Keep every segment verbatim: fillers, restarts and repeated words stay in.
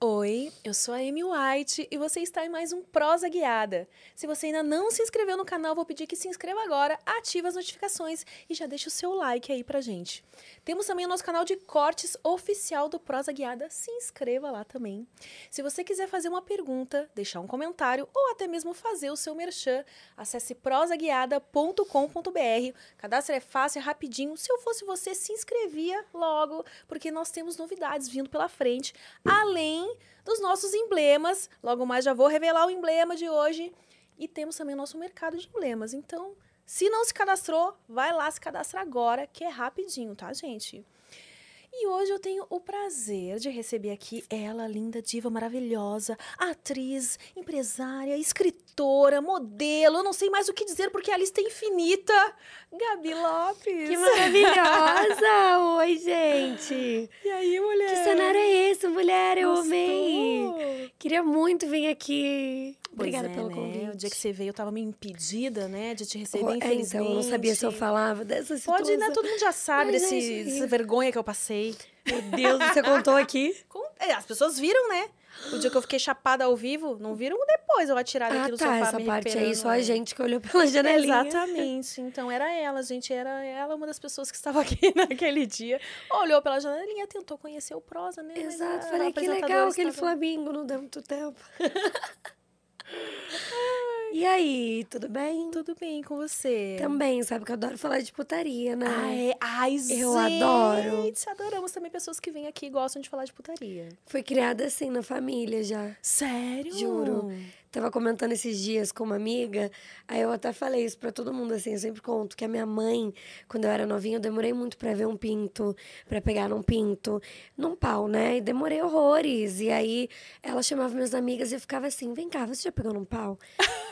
Oi, eu sou a Emily White e você está em mais um Prosa Guiada. Se você ainda não se inscreveu no canal, vou pedir que se inscreva agora, ative as notificações e já deixa o seu like aí pra gente. Temos também o nosso canal de cortes oficial do Prosa Guiada, se inscreva lá também. Se você quiser fazer uma pergunta, deixar um comentário ou até mesmo fazer o seu merchan, acesse prosa guiada ponto com ponto br. Cadastro é fácil, é rapidinho. Se eu fosse você, se inscrevia logo, porque nós temos novidades vindo pela frente, além dos nossos emblemas. Logo mais já vou revelar o emblema de hoje. E temos também o nosso mercado de emblemas. Então, se não se cadastrou, vai lá se cadastrar agora, que é rapidinho, tá, gente? E hoje eu tenho o prazer de receber aqui ela, linda, diva, maravilhosa, atriz, empresária, escritora, modelo, eu não sei mais o que dizer porque a lista é infinita, Gabi Lopes. Que maravilhosa! Oi, gente! E aí, mulher? Que cenário é esse, mulher? Eu Gostou. amei! Queria muito vir aqui. Pois Obrigada é, pelo né? convite. O dia que você veio, eu tava meio impedida, né, de te receber, oh, infelizmente. É, então, eu não sabia se eu falava dessa situação. Pode, né? Todo mundo já sabe dessa é. vergonha que eu passei. Meu Deus, você contou aqui? As pessoas viram, né? O dia que eu fiquei chapada ao vivo, não viram? Depois eu atirada ah, aqui no tá, sofá, essa me parte aí, só a gente que olhou pela janelinha. Exatamente. Então, era ela, gente. Era ela uma das pessoas que estava aqui naquele dia. Olhou pela janelinha, tentou conhecer o Prosa, né? Exato. A, falei, a que legal aquele estava... Flamingo, não deu muito tempo. E aí, tudo bem? Tudo bem com você? Também, sabe que eu adoro falar de putaria, né? Ai, ai eu gente! Eu adoro! Adoramos também pessoas que vêm aqui e gostam de falar de putaria. Foi criada assim, na família já. Sério? Juro. Tava comentando esses dias com uma amiga, aí eu até falei isso pra todo mundo, assim, eu sempre conto que a minha mãe, quando eu era novinha, eu demorei muito pra ver um pinto, pra pegar num pinto, num pau, né? E demorei horrores, e aí ela chamava minhas amigas e eu ficava assim, vem cá, você já pegou num pau?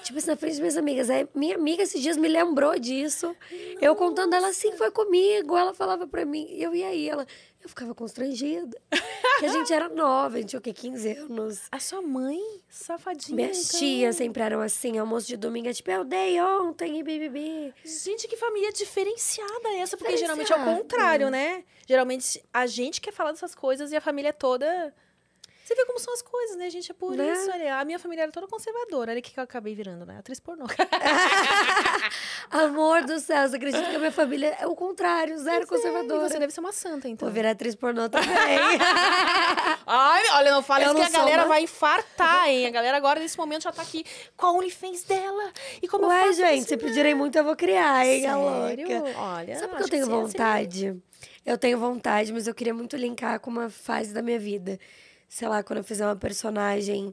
Tipo assim, na frente das minhas amigas. Aí minha amiga esses dias me lembrou disso. Nossa. Eu contando, ela assim, foi comigo. Ela falava pra mim, eu ia aí. Ela, eu ficava constrangida. Porque a gente era nova, a gente tinha o quê? quinze anos. A sua mãe? Safadinha. Minhas então. tias sempre eram assim, almoço de domingo. É tipo, eu dei ontem e B B B. Gente, que família diferenciada é essa? Porque geralmente é o contrário, né? Geralmente a gente quer falar dessas coisas e a família é toda... Você vê como são as coisas, né, gente? É por né? isso, olha. A minha família era toda conservadora. Olha o que eu acabei virando, né? Atriz pornô. Amor do céu, você acredita que a minha família é o contrário, zero conservadora. É. E você deve ser uma santa, então. Vou virar atriz pornô também. Ai, olha, não fala eu isso não que a galera uma... vai infartar, hein? A galera agora, nesse momento, já tá aqui com a OnlyFans dela. E como Ué, eu faço gente, isso, se né? pedirem muito, eu vou criar, hein, Sério? a louca. Olha, Sabe o que eu tenho que vontade? É assim. Eu tenho vontade, mas eu queria muito linkar com uma fase da minha vida. Sei lá, quando eu fizer uma personagem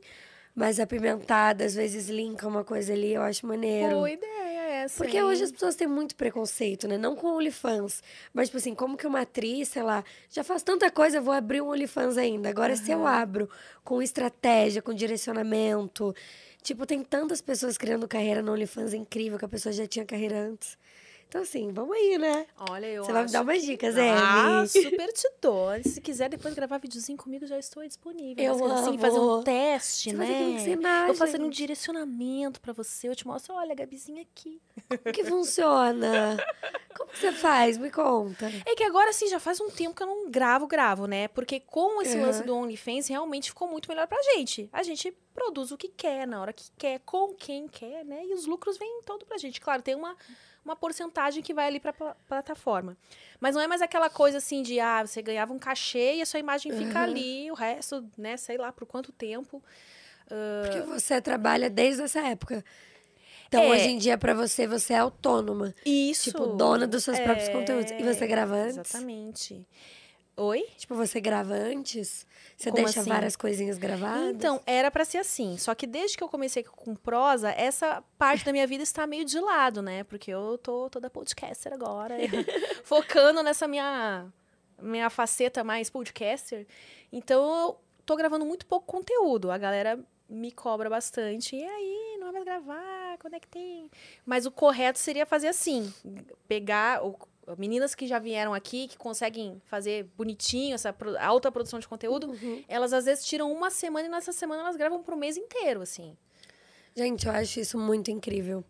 mais apimentada, às vezes linka uma coisa ali, eu acho maneiro. Boa ideia essa, Porque hein? hoje as pessoas têm muito preconceito, né? Não com OnlyFans, mas tipo assim, como que uma atriz, sei lá, já faz tanta coisa, eu vou abrir um OnlyFans ainda. Agora, uhum. se eu abro com estratégia, com direcionamento, tipo, tem tantas pessoas criando carreira no OnlyFans, é incrível, que a pessoa já tinha carreira antes. Então, assim, vamos aí, né? Olha, eu Você acho... vai me dar umas dicas, Amy. Ah, super te dou. Se quiser depois gravar videozinho comigo, já estou disponível. Eu amo. Assim, fazer um teste, você né? Fazer com eu fazer um direcionamento pra você. Eu te mostro, olha, a Gabizinha aqui. Como que funciona? Como que você faz? Me conta. É que agora, assim, já faz um tempo que eu não gravo, gravo, né? Porque com esse uhum. lance do OnlyFans, realmente ficou muito melhor pra gente. A gente... produz o que quer, na hora que quer, com quem quer, né? E os lucros vêm todo pra gente. Claro, tem uma, uma porcentagem que vai ali pra pl- plataforma. Mas não é mais aquela coisa assim de, ah, você ganhava um cachê e a sua imagem fica uhum. ali, o resto, né, sei lá, por quanto tempo. Uh... Porque você trabalha desde essa época. Então, é. hoje em dia, pra você, você é autônoma. Isso. Tipo, dona dos seus é... próprios conteúdos. E você grava antes? Exatamente. Oi? Tipo, você grava antes? Você Como deixa assim? várias coisinhas gravadas? Então, era pra ser assim. Só que desde que eu comecei com prosa, essa parte da minha vida está meio de lado, né? Porque eu tô toda podcaster agora. Focando nessa minha, minha faceta mais podcaster. Então, eu tô gravando muito pouco conteúdo. A galera me cobra bastante. E aí, não vai mais gravar? Quando é que tem? Mas o correto seria fazer assim. Pegar... o meninas que já vieram aqui, que conseguem fazer bonitinho essa alta produção de conteúdo, uhum. elas às vezes tiram uma semana e nessa semana elas gravam pro mês inteiro, assim. Gente, eu acho isso muito incrível.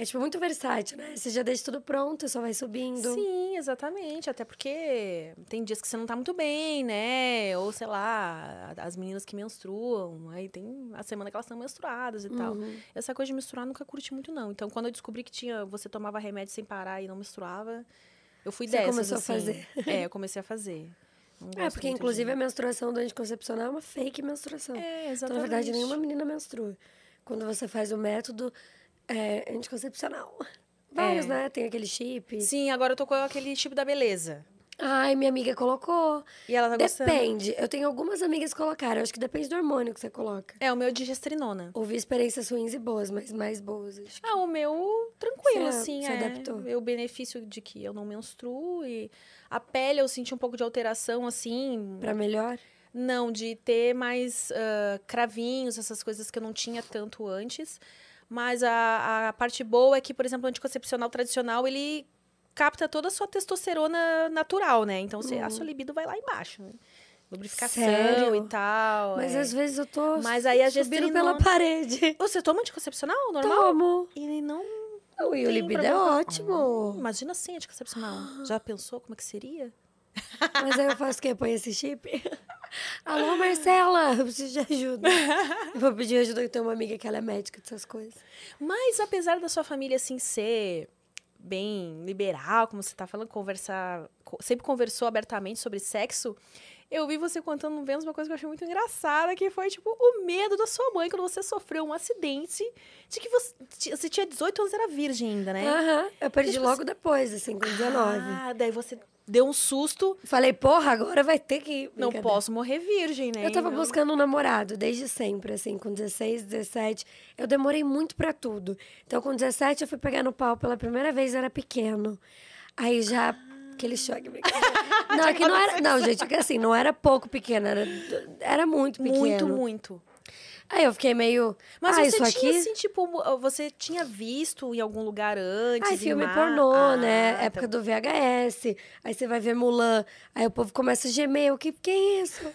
É, tipo, muito versátil, né? Você já deixa tudo pronto, só vai subindo. Sim, exatamente. Até porque tem dias que você não tá muito bem, né? Ou, sei lá, as meninas que menstruam. Aí tem a semana que elas estão menstruadas e uhum. tal. Essa coisa de menstruar nunca curti muito, não. Então, quando eu descobri que tinha, você tomava remédio sem parar e não menstruava, eu fui dessas, começou assim. A fazer. É, eu comecei a fazer. É, porque, inclusive, de... a menstruação do anticoncepcional é uma fake menstruação. É, exatamente. Então, na verdade, nenhuma menina menstrua. Quando você faz o método... É, anticoncepcional. Vários, é. né? Tem aquele chip. Sim, agora eu tô com aquele chip da beleza. Ai, minha amiga colocou. E ela tá gostando? Depende. Eu tenho algumas amigas que colocaram. Eu acho que depende do hormônio que você coloca. É, o meu é digestrinona. Ouvi experiências ruins e boas, mas mais boas. Acho que... Ah, o meu, tranquilo, você, assim. Você é, adaptou. O benefício de que eu não menstruo e... A pele, eu senti um pouco de alteração, assim... Pra melhor? Não, de ter mais uh, cravinhos, essas coisas que eu não tinha tanto antes... Mas a, a parte boa é que, por exemplo, o anticoncepcional tradicional, ele capta toda a sua testosterona natural, né? Então, você, uhum. a sua libido vai lá embaixo, né? Lubrificação Sério? E tal. Mas é. às vezes eu tô Mas aí, a subindo pela não... parede. Você toma anticoncepcional normal? Tomo. E não... não e o libido é ótimo. Ah, imagina sem anticoncepcional. Ah. Já pensou como é que seria? Mas aí eu faço o quê? Põe esse chip? Alô, Marcela, eu preciso de ajuda. Eu vou pedir ajuda, eu tenho uma amiga que ela é médica dessas coisas. Mas apesar da sua família, assim, ser bem liberal, como você tá falando, conversar, sempre conversou abertamente sobre sexo, eu vi você contando no Vênus uma coisa que eu achei muito engraçada, que foi, tipo, o medo da sua mãe quando você sofreu um acidente, de que você, você tinha dezoito anos, era virgem ainda, né? Aham, uhum. eu perdi logo você... depois, assim, com dezenove. Ah, daí você... Deu um susto. Falei, porra, agora vai ter que... Não posso morrer virgem, né? Eu tava não... buscando um namorado desde sempre, assim, com dezesseis, dezessete. Eu demorei muito pra tudo. Então, com dezessete, eu fui pegar no pau pela primeira vez, eu era pequeno. Aí já... Ah. Aquele choque. Não, é que não era... Não, gente, porque assim, não era pouco pequeno, era, era muito pequeno. Muito, muito. Aí eu fiquei meio... Mas ah, você isso tinha, aqui? Assim, tipo... Você tinha visto em algum lugar antes? Ah, filme mar... pornô, ah, né? Tá... Época do V H S. Aí você vai ver Mulan. Aí o povo começa a gemer. O que, que é isso?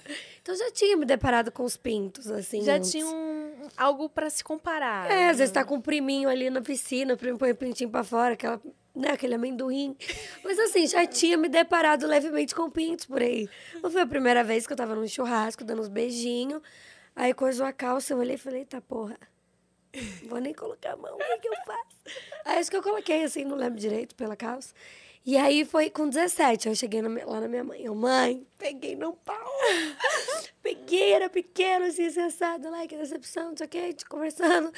Então, já tinha me deparado com os pintos, assim. Já antes. Tinha um, algo pra se comparar. É, né? Às vezes tá com um priminho ali na piscina. O primo põe o pintinho pra fora. Aquela... Né, aquele amendoim. Mas assim, já tinha me deparado levemente com pintos por aí. Não foi a primeira vez que eu tava num churrasco, dando uns beijinhos. Aí coisou a calça, eu olhei e falei, eita porra, não vou nem colocar a mão, o que, que eu faço? Aí acho que eu coloquei assim, não lembro direito, pela calça. E aí foi com dezessete, eu cheguei na, lá na minha mãe, eu, mãe, peguei no pau. Peguei, era pequeno, assim, sensado, lá, que decepção, não sei o que, a gente conversando.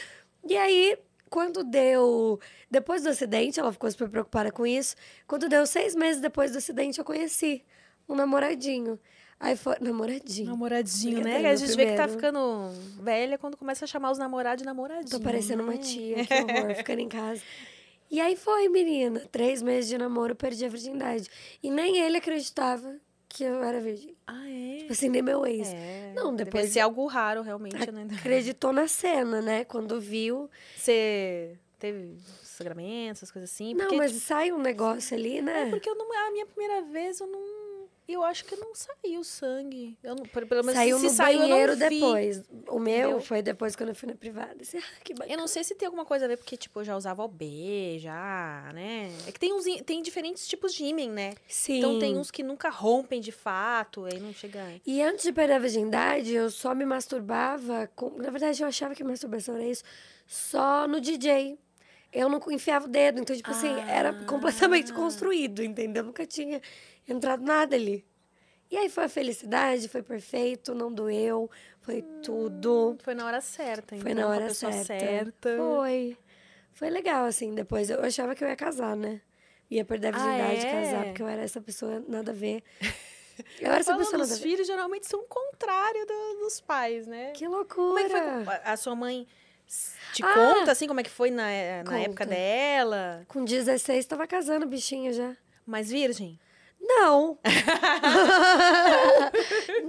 E aí, quando deu, depois do acidente, ela ficou super preocupada com isso, quando deu seis meses depois do acidente, eu conheci um namoradinho. Aí foi... Namoradinho. Namoradinho, né? A gente primeiro. Vê que tá ficando velha quando começa a chamar os namorados de namoradinho. Tô parecendo né? uma tia, que horror, ficando em casa. E aí foi, menina. Três meses de namoro, perdi a virgindade. E nem ele acreditava que eu era virgem. Ah, é? Tipo assim, nem meu ex. É. Não, depois... Deve ser algo raro, realmente. Né? Acreditou na cena, né? Quando viu... Você... Teve sagramentos, essas coisas assim? Porque, não, mas tipo... sai um negócio ali, né? É porque eu não... a minha primeira vez, eu não... Eu acho que não saiu sangue. Eu não, pelo menos saiu se no saiu, banheiro eu não vi. Depois. O meu Entendeu? Foi depois quando eu fui na privada. Assim, ah, que eu não sei se tem alguma coisa a ver, porque tipo, eu já usava O B, já, né? É que tem, uns, tem diferentes tipos de ímen, né? Sim. Então tem uns que nunca rompem de fato, aí não chega... E antes de perder a virgindade, eu só me masturbava... Com... Na verdade, eu achava que masturbação era isso. Só no D J. Eu não enfiava o dedo. Então, tipo ah. assim, era completamente construído, entendeu? Eu nunca tinha... entrado nada ali. E aí foi a felicidade, foi perfeito, não doeu, foi hum, tudo. Foi na hora certa, então. Foi na hora certa. certa. Foi. Foi legal, assim, depois. Eu achava que eu ia casar, né? Ia perder a virgindade, ah, é? casar, porque eu era essa pessoa nada a ver. Eu era essa Falando pessoa nada a ver. Os filhos geralmente são o contrário do, dos pais, né? Que loucura! Como é que foi? A sua mãe... Te ah, conta, assim, como é que foi na, na época dela? Com dezesseis, tava casando, bichinha já. Mas virgem? Não.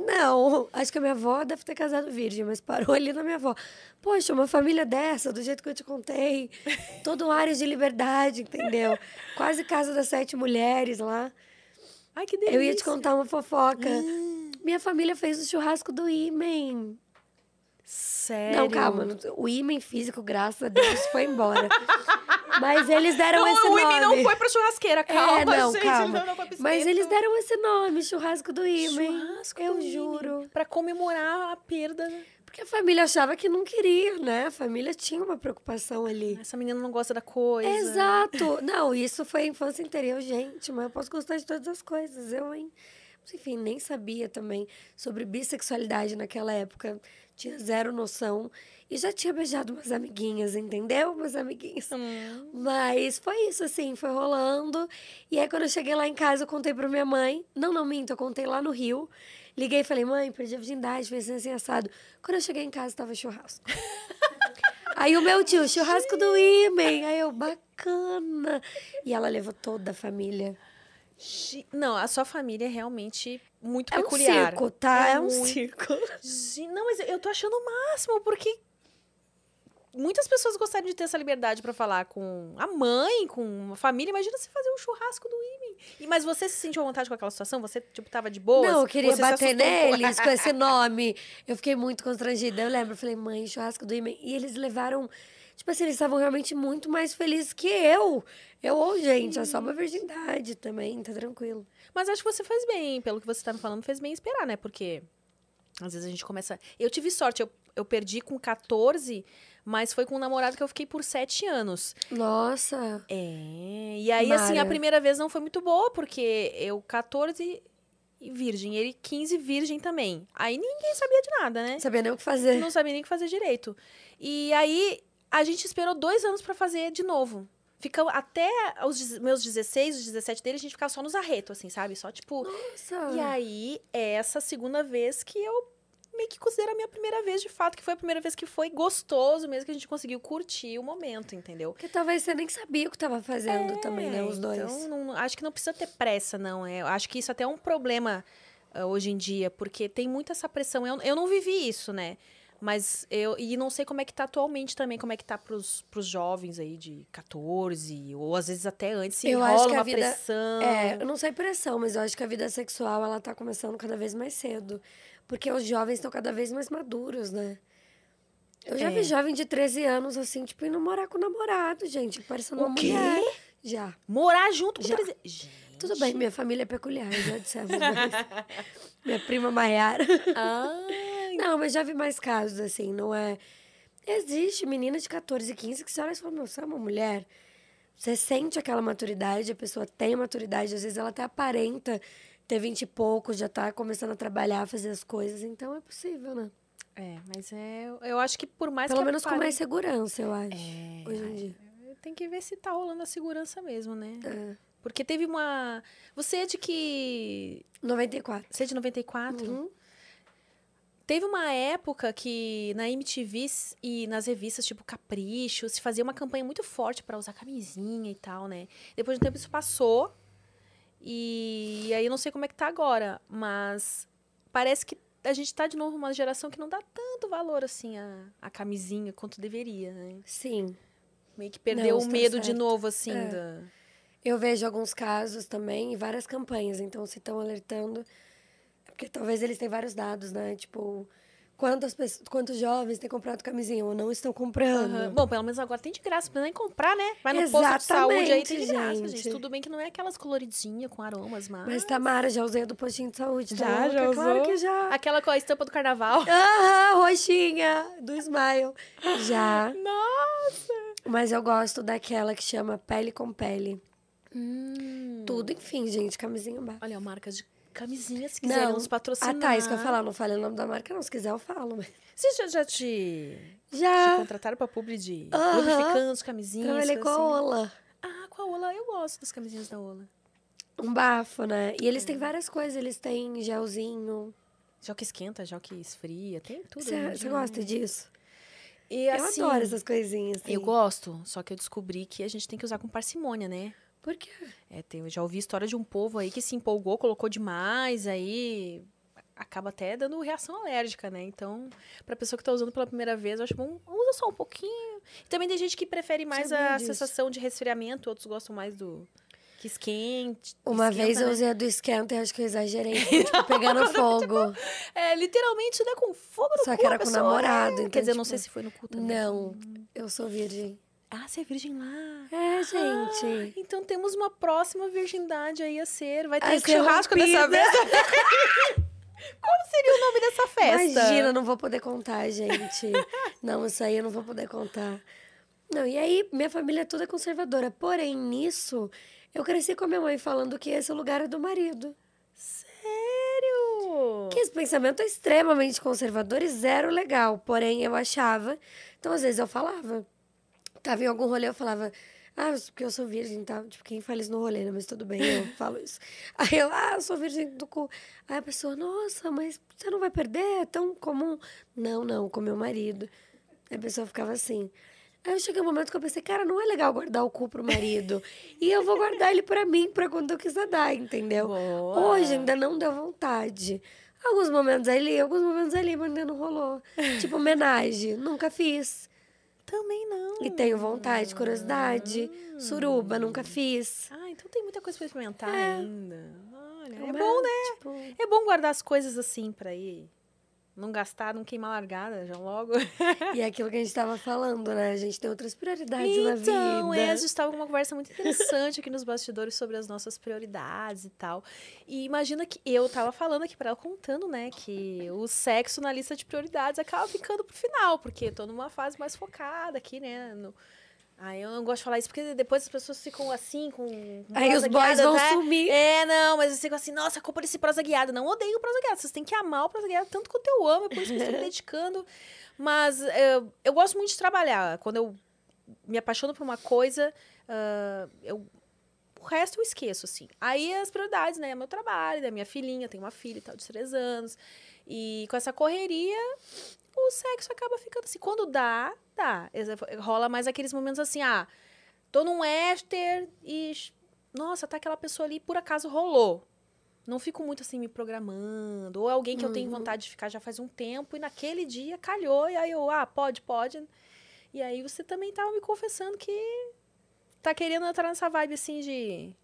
Não. Acho que a minha avó deve ter casado virgem, mas parou ali na minha avó. Poxa, uma família dessa, do jeito que eu te contei. Todo um área de liberdade, entendeu? Quase casa das sete mulheres lá. Ai, que delícia. Eu ia te contar uma fofoca. Hum. Minha família fez o churrasco do Imen. Sério? Não, calma. O Imen físico, graças a Deus, foi embora. Mas eles deram não, esse o nome. O Imi não foi pra churrasqueira, calma, é, não, gente. Calma. Eles não Mas eles deram esse nome, churrasco do Imi. Churrasco Eu do juro. Imi, pra comemorar a perda. Porque a família achava que não queria, né? A família tinha uma preocupação ali. Essa menina não gosta da coisa. Exato. Não, isso foi a infância inteira. Gente, mas eu posso gostar de todas as coisas. Eu, hein? Enfim, nem sabia também sobre bissexualidade naquela época. Tinha zero noção. E já tinha beijado umas amiguinhas, entendeu? Umas amiguinhas. Hum. Mas foi isso, assim, foi rolando. E aí, quando eu cheguei lá em casa, eu contei pra minha mãe. Não, não, minto, eu contei lá no Rio. Liguei e falei, mãe, perdi a virgindade, fez assim, assado. Quando eu cheguei em casa, tava churrasco. Aí o meu tio, churrasco do Imen. Aí eu, bacana. E ela levou toda a família. Não, a sua família é realmente muito é peculiar. É um circo, tá? É, é um muito... circo. Não, mas eu tô achando o máximo, porque muitas pessoas gostariam de ter essa liberdade pra falar com a mãe, com a família. Imagina você fazer um churrasco do Imen. E, mas você se sentiu à vontade com aquela situação? Você, tipo, tava de boa? Não, eu queria bater neles com esse nome. Eu fiquei muito constrangida. Eu lembro, eu falei, mãe, churrasco do Imen. E eles levaram... Tipo assim, eles estavam realmente muito mais felizes que eu. Eu, ou, gente, é só uma virgindade também, tá tranquilo. Mas acho que você fez bem, pelo que você tá me falando, fez bem esperar, né? Porque às vezes a gente começa... Eu tive sorte, eu, eu perdi com quatorze, mas foi com um namorado que eu fiquei por sete anos. Nossa! É, e aí, Mara, assim, a primeira vez não foi muito boa, porque eu, quatorze... E virgem, ele quinze virgem também. Aí ninguém sabia de nada, né? Sabia nem o que fazer. Não sabia nem o que fazer direito. E aí... A gente esperou dois anos pra fazer de novo. Ficamos até os meus dezesseis, os dezessete dele, a gente ficava só nos arretos, assim, sabe? Só, tipo... Nossa! E aí, é essa segunda vez que eu meio que considero a minha primeira vez, de fato, que foi a primeira vez que foi gostoso mesmo, que a gente conseguiu curtir o momento, entendeu? Porque talvez você nem sabia o que tava fazendo é, também, né? Os dois. Então, não, acho que não precisa ter pressa, não. É, acho que isso até é um problema uh, hoje em dia, porque tem muita essa pressão. Eu, eu não vivi isso, né? Mas eu... E não sei como é que tá atualmente também, como é que tá pros, pros jovens aí de quatorze, ou às vezes até antes, se rola uma vida, pressão. É, eu não sei pressão, mas eu acho que a vida sexual, ela tá começando cada vez mais cedo. Porque os jovens estão cada vez mais maduros, né? Eu já é. vi jovem de treze anos, assim, tipo, indo morar com o namorado, gente. Parecendo uma mulher. Já. Morar junto com já. treze... Gente. Tudo bem, minha família é peculiar, já dissemos. Minha prima Mayara. Ah... Não, mas já vi mais casos, assim, não é... Existe menina de quatorze, quinze que você olha e fala, meu, você é uma mulher? Você sente aquela maturidade, a pessoa tem maturidade, às vezes ela até aparenta ter vinte e poucos, já tá começando a trabalhar, a fazer as coisas, então é possível, né? É, mas é... Eu acho que por mais Pelo que... Pelo menos apare... com mais segurança, eu acho, é, hoje em dia. Tem que ver se tá rolando a segurança mesmo, né? É. Porque teve uma... Você é de que... noventa e quatro. Você é de noventa e quatro? Uhum. Teve uma época que na M T V e nas revistas, tipo Capricho, se fazia uma campanha muito forte pra usar camisinha e tal, né? Depois de um tempo isso passou. E aí eu não sei como é que tá agora, mas parece que a gente tá de novo numa geração que não dá tanto valor, assim, a, a camisinha quanto deveria, né? Sim. Meio que perdeu não, o medo certo. de novo, assim, é. da... Eu vejo alguns casos também e várias campanhas, então se estão alertando... Porque talvez eles tenham vários dados, né? Tipo, quantas pessoas, quantos jovens têm comprado camisinha ou não estão comprando. Uhum. Bom, pelo menos agora tem de graça, não precisa nem comprar, né? Vai no Exatamente, posto de saúde aí, tem de graça, gente. gente. Tudo bem que não é aquelas coloridinhas com aromas, mas... Mas, Tamara, já usei a do postinho de saúde. Já, tá já usou? Claro que já. Aquela com a estampa do carnaval. Aham, roxinha, do Smile. Já. Nossa! Mas eu gosto daquela que chama pele com pele. Hum. Tudo, enfim, gente, camisinha básica. Olha, marcas de... Camisinha, se quiser, nos patrocinar. Ah, tá, isso que eu ia falar. Não falei o nome da marca, não. Se quiser, eu falo. Você já, já te... Já. Te contrataram pra publi de uh-huh. lubrificantes, camisinhas? Trabalhei com assim. a Ola. Ah, com a Ola. Eu gosto das camisinhas da Ola. Um bafo, né? E eles é. têm várias coisas. Eles têm gelzinho. Gel que esquenta, gel que esfria. Tem tudo. Você gosta disso? E, eu assim, adoro essas coisinhas. Assim. Eu gosto, só que eu descobri que a gente tem que usar com parcimônia, né? Por quê? É, tem, eu já ouvi história de um povo aí que se empolgou, colocou demais, aí acaba até dando reação alérgica, né? Então, pra pessoa que tá usando pela primeira vez, eu acho bom, usa só um pouquinho. E também tem gente que prefere mais Sabia a disso. sensação de resfriamento, outros gostam mais do... Que esquente. Uma esquenta, vez eu usei a do esquenta e acho que eu exagerei. Tipo, pegando fogo. Tipo, é, literalmente, né? Com fogo no Só cu. Só que era com o namorado. É, então, quer dizer, tipo, não sei se foi no cu também. Não, eu sou virgem. Ah, você é virgem lá. É, gente. Ah, então temos uma próxima virgindade aí a ser. Vai ter Ai, churrasco dessa vez. Qual seria o nome dessa festa? Imagina, não vou poder contar, gente. Não, isso aí eu não vou poder contar. Não, e aí, minha família é toda conservadora. Porém, nisso, eu cresci com a minha mãe falando que esse lugar é do marido. Sério? Que esse pensamento é extremamente conservador e zero legal. Porém, eu achava... Então, às vezes, eu falava. Tava em algum rolê, eu falava... Ah, porque eu sou virgem, tá? Tipo, quem fala isso no rolê, né? Mas tudo bem, eu falo isso. Aí eu, ah, eu sou virgem do cu. Aí a pessoa, nossa, mas você não vai perder? É tão comum. Não, não, com meu marido. Aí a pessoa ficava assim. Aí eu cheguei um momento que eu pensei, cara, não é legal guardar o cu pro marido. E eu vou guardar ele pra mim, pra quando eu quiser dar, entendeu? Boa. Hoje ainda não deu vontade. Alguns momentos ali, alguns momentos ali, mas ainda não rolou. Tipo, homenagem, nunca fiz. Também não. E tenho vontade, curiosidade, ah. suruba, nunca fiz. Ah, então tem muita coisa pra experimentar é. ainda. Olha, é, é bom, né? Tipo... É bom guardar as coisas assim pra ir. Não gastar, não queimar largada, já logo. E é aquilo que a gente tava falando, né? A gente tem outras prioridades então, na vida. Então, é, a gente tava com uma conversa muito interessante aqui nos bastidores sobre as nossas prioridades e tal. E imagina que eu tava falando aqui pra ela, contando, né? Que o sexo na lista de prioridades acaba ficando pro final, porque tô numa fase mais focada aqui, né? No... Aí eu não gosto de falar isso, porque depois as pessoas ficam assim, com... Aí os boys vão sumir. É, não, mas eu fico assim, nossa, culpa desse Prosa Guiada. Não odeio o Prosa Guiada, vocês têm que amar o Prosa Guiada tanto quanto eu amo, é por isso que eu estou me dedicando. Mas eu, eu gosto muito de trabalhar. Quando eu me apaixono por uma coisa, uh, eu, o resto eu esqueço, assim. Aí as prioridades, né, meu trabalho, da minha filhinha, eu tenho uma filha e tal, de três anos. E com essa correria... O sexo acaba ficando assim. Quando dá, dá. Rola mais aqueles momentos assim, ah, tô num éster e... Nossa, tá aquela pessoa ali, por acaso rolou. Não fico muito assim me programando. Ou é alguém que uhum. eu tenho vontade de ficar já faz um tempo e naquele dia calhou. E aí eu, ah, pode, pode. E aí você também tava me confessando que tá querendo entrar nessa vibe assim de...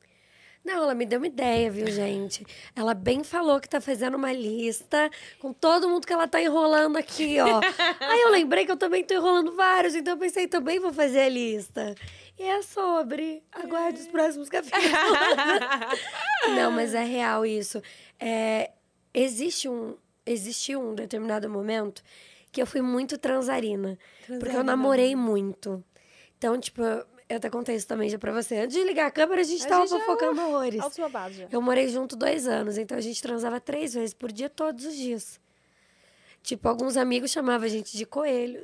Não, ela me deu uma ideia, viu, gente? Ela bem falou que tá fazendo uma lista com todo mundo que ela tá enrolando aqui, ó. Aí eu lembrei que eu também tô enrolando vários, então eu pensei, também vou fazer a lista. E é sobre... Aguarde os próximos capítulos. Não, mas é real isso. É, existe um, existe um determinado momento que eu fui muito transarina. Transarina. Porque eu namorei muito. Então, tipo... Eu até contei isso também já pra você. Antes de ligar a câmera, a gente a tava gente fofocando já... horrores. Altos babados já. Eu morei junto dois anos, então a gente transava três vezes por dia, todos os dias. Tipo, alguns amigos chamavam a gente de coelho.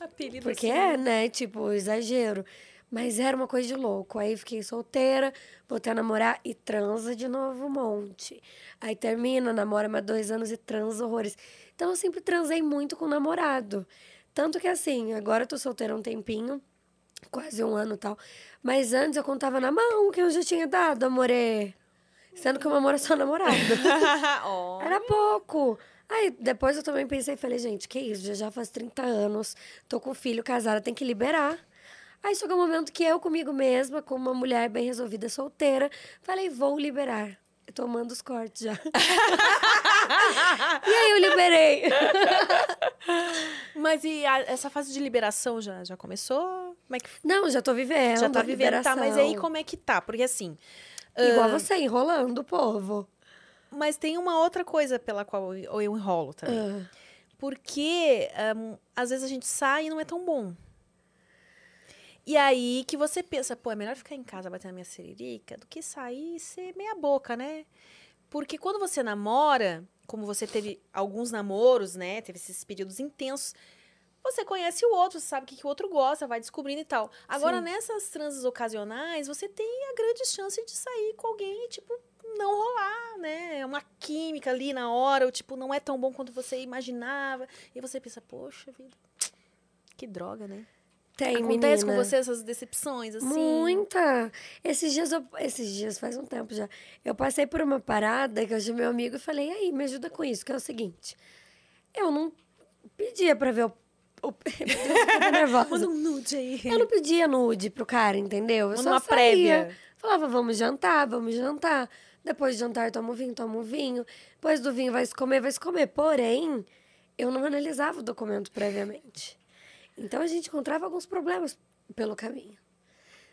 Apelido porque assim. É, né? Tipo, exagero. Mas era uma coisa de louco. Aí fiquei solteira, voltei a namorar e transa de novo um monte. Aí termina, namora mais dois anos e transa horrores. Então eu sempre transei muito com o namorado. Tanto que assim, agora eu tô solteira há um tempinho. Quase um ano e tal. Mas antes eu contava na mão que eu já tinha dado, amore. Sendo que eu namoro só namorado. Era pouco. Aí depois eu também pensei, falei, gente, que isso? Já já faz trinta anos, tô com filho, casada, tem que liberar. Aí chegou um momento que eu comigo mesma, como uma mulher bem resolvida, solteira, falei, vou liberar. Eu tô amando os cortes já. E aí eu liberei. Mas e a, essa fase de liberação já, já começou? Como é que... Não, já tô vivendo. Já tá vivendo, liberação. Tá, mas aí como é que tá? Porque assim... Igual uh... você, enrolando o povo. Mas tem uma outra coisa pela qual eu, eu enrolo também. Uh. Porque um, às vezes a gente sai e não é tão bom. E aí que você pensa, pô, é melhor ficar em casa batendo a minha siririca do que sair e ser meia boca, né? Porque quando você namora, como você teve alguns namoros, né? Teve esses períodos intensos, você conhece o outro, você sabe o que, que o outro gosta, vai descobrindo e tal. Agora, sim, nessas transas ocasionais, você tem a grande chance de sair com alguém e, tipo, não rolar, né? É uma química ali na hora, ou, tipo, não é tão bom quanto você imaginava. E você pensa, poxa vida, que droga, né? Tem, acontece, menina, com você essas decepções, assim? Muita! Esses dias, eu, esses dias, faz um tempo já, eu passei por uma parada que eu chamei meu amigo e falei, e aí, me ajuda com isso, que é o seguinte, eu não pedia pra ver o... o nervosa. Manda um nude aí. Eu não pedia nude pro cara, entendeu? Eu só uma prévia. Falava, vamos jantar, vamos jantar. Depois de jantar, toma um vinho, toma um vinho. Depois do vinho, vai se comer, vai se comer. Porém, eu não analisava o documento previamente. Então, a gente encontrava alguns problemas pelo caminho,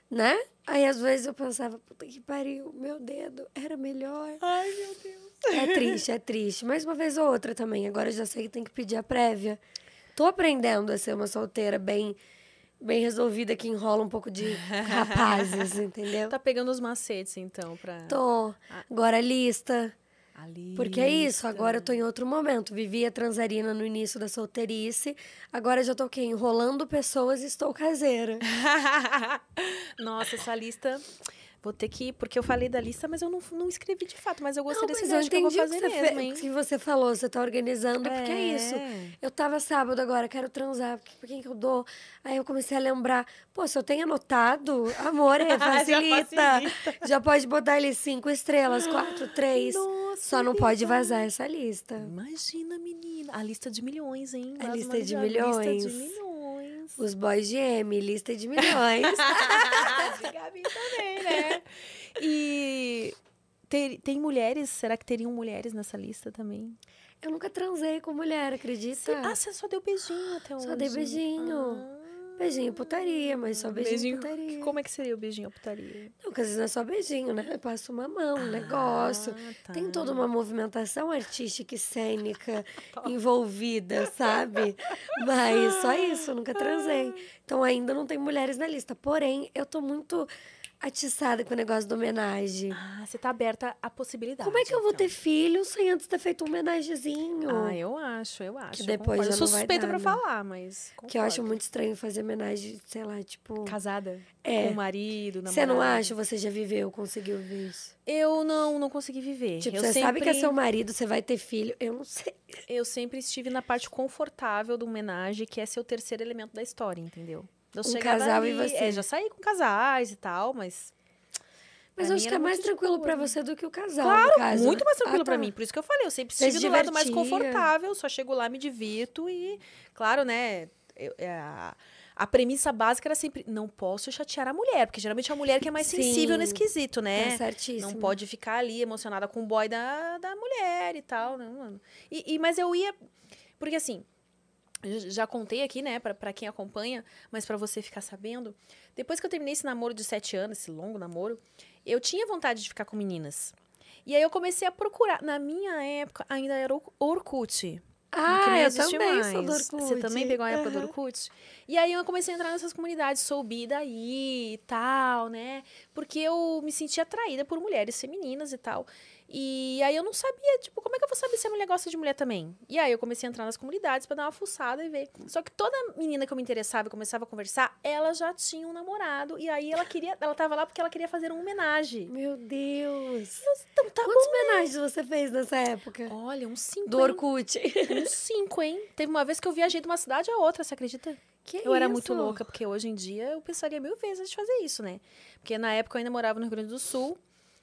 né? Aí, às vezes, eu pensava, puta que pariu, meu dedo era melhor. Ai, meu Deus. É triste, é triste. Mais uma vez ou outra também. Agora eu já sei que tem que pedir a prévia. Tô aprendendo a ser uma solteira bem, bem resolvida, que enrola um pouco de rapazes, entendeu? Tá pegando os macetes, então, pra... Tô. Agora a lista. A lista. Porque é isso, agora eu tô em outro momento. Vivia transarina no início da solteirice. Agora já tô o quê? Enrolando pessoas e estou caseira. Nossa, essa lista... Vou ter que ir, porque eu falei da lista, mas eu não, não escrevi de fato. Mas eu gostei desse vídeo que eu vou fazer mesmo, hein? Que você falou, você tá organizando, é. Porque é isso. Eu tava sábado agora, quero transar, por quem que eu dou? Aí eu comecei a lembrar, pô, se eu tenho anotado, amor, é, facilita. Já facilita. Já pode botar ali cinco estrelas, quatro, três. Nossa, só não pode vazar essa lista. Imagina, menina. A lista de milhões, hein? A lista de milhões. A lista de milhões. Os boys de M, lista de milhões. De Gabi também, né? E ter, tem mulheres, será que teriam mulheres nessa lista também? Eu nunca transei com mulher, acredita? Cê, ah, você só deu beijinho até hoje. Só dei beijinho. Ah. Beijinho putaria, mas só beijinho, beijinho putaria. Como é que seria o beijinho putaria? Não, porque às vezes não é só beijinho, né? Eu passo uma mão, um ah, negócio. Tá. Tem toda uma movimentação artística e cênica envolvida, sabe? Mas só isso, nunca transei. Então ainda não tem mulheres na lista. Porém, eu tô muito atiçada com o negócio da homenagem. Ah, você tá aberta à possibilidade. Como é que eu vou então ter filho sem antes ter feito um homenagezinho? Ah, eu acho, eu acho. Que depois eu já sou suspeita pra falar, mas... Concordo. Que eu acho muito estranho fazer homenagem, sei lá, tipo... Casada? É. Com o marido, namorado. Você não acha? Você já viveu, conseguiu ver isso? Eu não, não consegui viver. Tipo, eu você sempre... sabe que é seu marido, você vai ter filho, eu não sei. Eu sempre estive na parte confortável do homenagem, que é seu terceiro elemento da história, entendeu? Eu um casal ali, e você. É, já saí com casais e tal, mas... Mas eu acho que é mais tranquilo pra você do que o casal. Claro, caso, muito mais tranquilo ah, tá. pra mim. Por isso que eu falei, eu sempre estive do lado mais confortável, só chego lá, me divirto e... Claro, né, eu, a, a premissa básica era sempre, não posso chatear a mulher, porque geralmente é a mulher que é mais Sim, sensível nesse quesito, né? É certíssimo. Não pode ficar ali emocionada com o boy da, da mulher e tal. Né, mano? E, e, mas eu ia... Porque assim... Já contei aqui, né, pra, pra quem acompanha, mas pra você ficar sabendo. Depois que eu terminei esse namoro de sete anos, esse longo namoro, eu tinha vontade de ficar com meninas. E aí eu comecei a procurar. Na minha época, ainda era o Orkut. Ah, não eu também mais. sou do Orkut. Você também pegou a época uhum. do Orkut? E aí eu comecei a entrar nessas comunidades, soubi daí e tal, né? Porque eu me sentia atraída por mulheres femininas e tal. E aí eu não sabia, tipo, como é que eu vou saber se a mulher gosta de mulher também? E aí eu comecei a entrar nas comunidades pra dar uma fuçada e ver. Só que toda menina que eu me interessava e começava a conversar, ela já tinha um namorado. E aí ela queria, ela tava lá porque ela queria fazer uma homenagem. Meu Deus! Nossa, então tá Quantos bom, homenagens né? você fez nessa época? Olha, uns cinco, Do hein? Orkut. Uns cinco, hein? Teve uma vez que eu viajei de uma cidade a outra, você acredita? Que eu isso? era muito louca, porque hoje em dia eu pensaria mil vezes de fazer isso, né? Porque na época eu ainda morava no Rio Grande do Sul,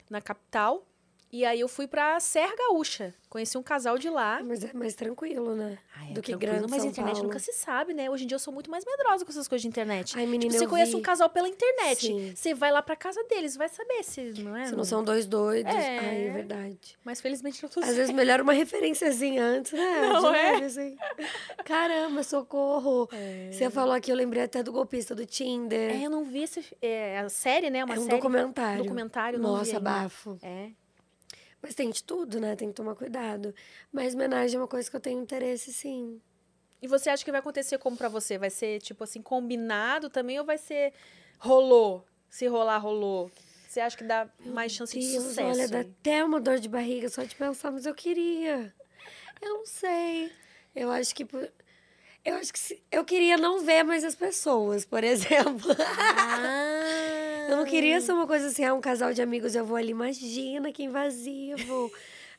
na capital. E aí eu fui pra Serra Gaúcha. Conheci um casal de lá. Mas é mais tranquilo, né? Ai, é do que grande Mas a internet Paulo. nunca se sabe, né? Hoje em dia eu sou muito mais medrosa com essas coisas de internet. Ai, menina, tipo, você conhece vi. um casal pela internet. Sim. Você vai lá pra casa deles, vai saber se não é. Se não são dois doidos. É. Ai, é verdade. Mas felizmente não tô Às vezes melhor uma referenciazinha antes, né? Não é? Leve, assim. Caramba, socorro. É. Você falou aqui, eu lembrei até do golpista do Tinder. É, eu não vi essa é, a série, né? Uma é um série, documentário. documentário não Nossa, bafo. É. Mas tem de tudo, né? Tem que tomar cuidado. Mas homenagem é uma coisa que eu tenho interesse, sim. E você acha que vai acontecer como pra você? Vai ser, tipo assim, combinado também? Ou vai ser rolou? Se rolar, rolou. Você acha que dá mais chance Deus, de sucesso? Olha, dá até uma dor de barriga só de pensar, mas eu queria. Eu não sei. Eu acho que... Eu acho que... Se... Eu queria não ver mais as pessoas, por exemplo. Ah... Eu não queria ser uma coisa assim, ah, um casal de amigos, eu vou ali, imagina que invasivo.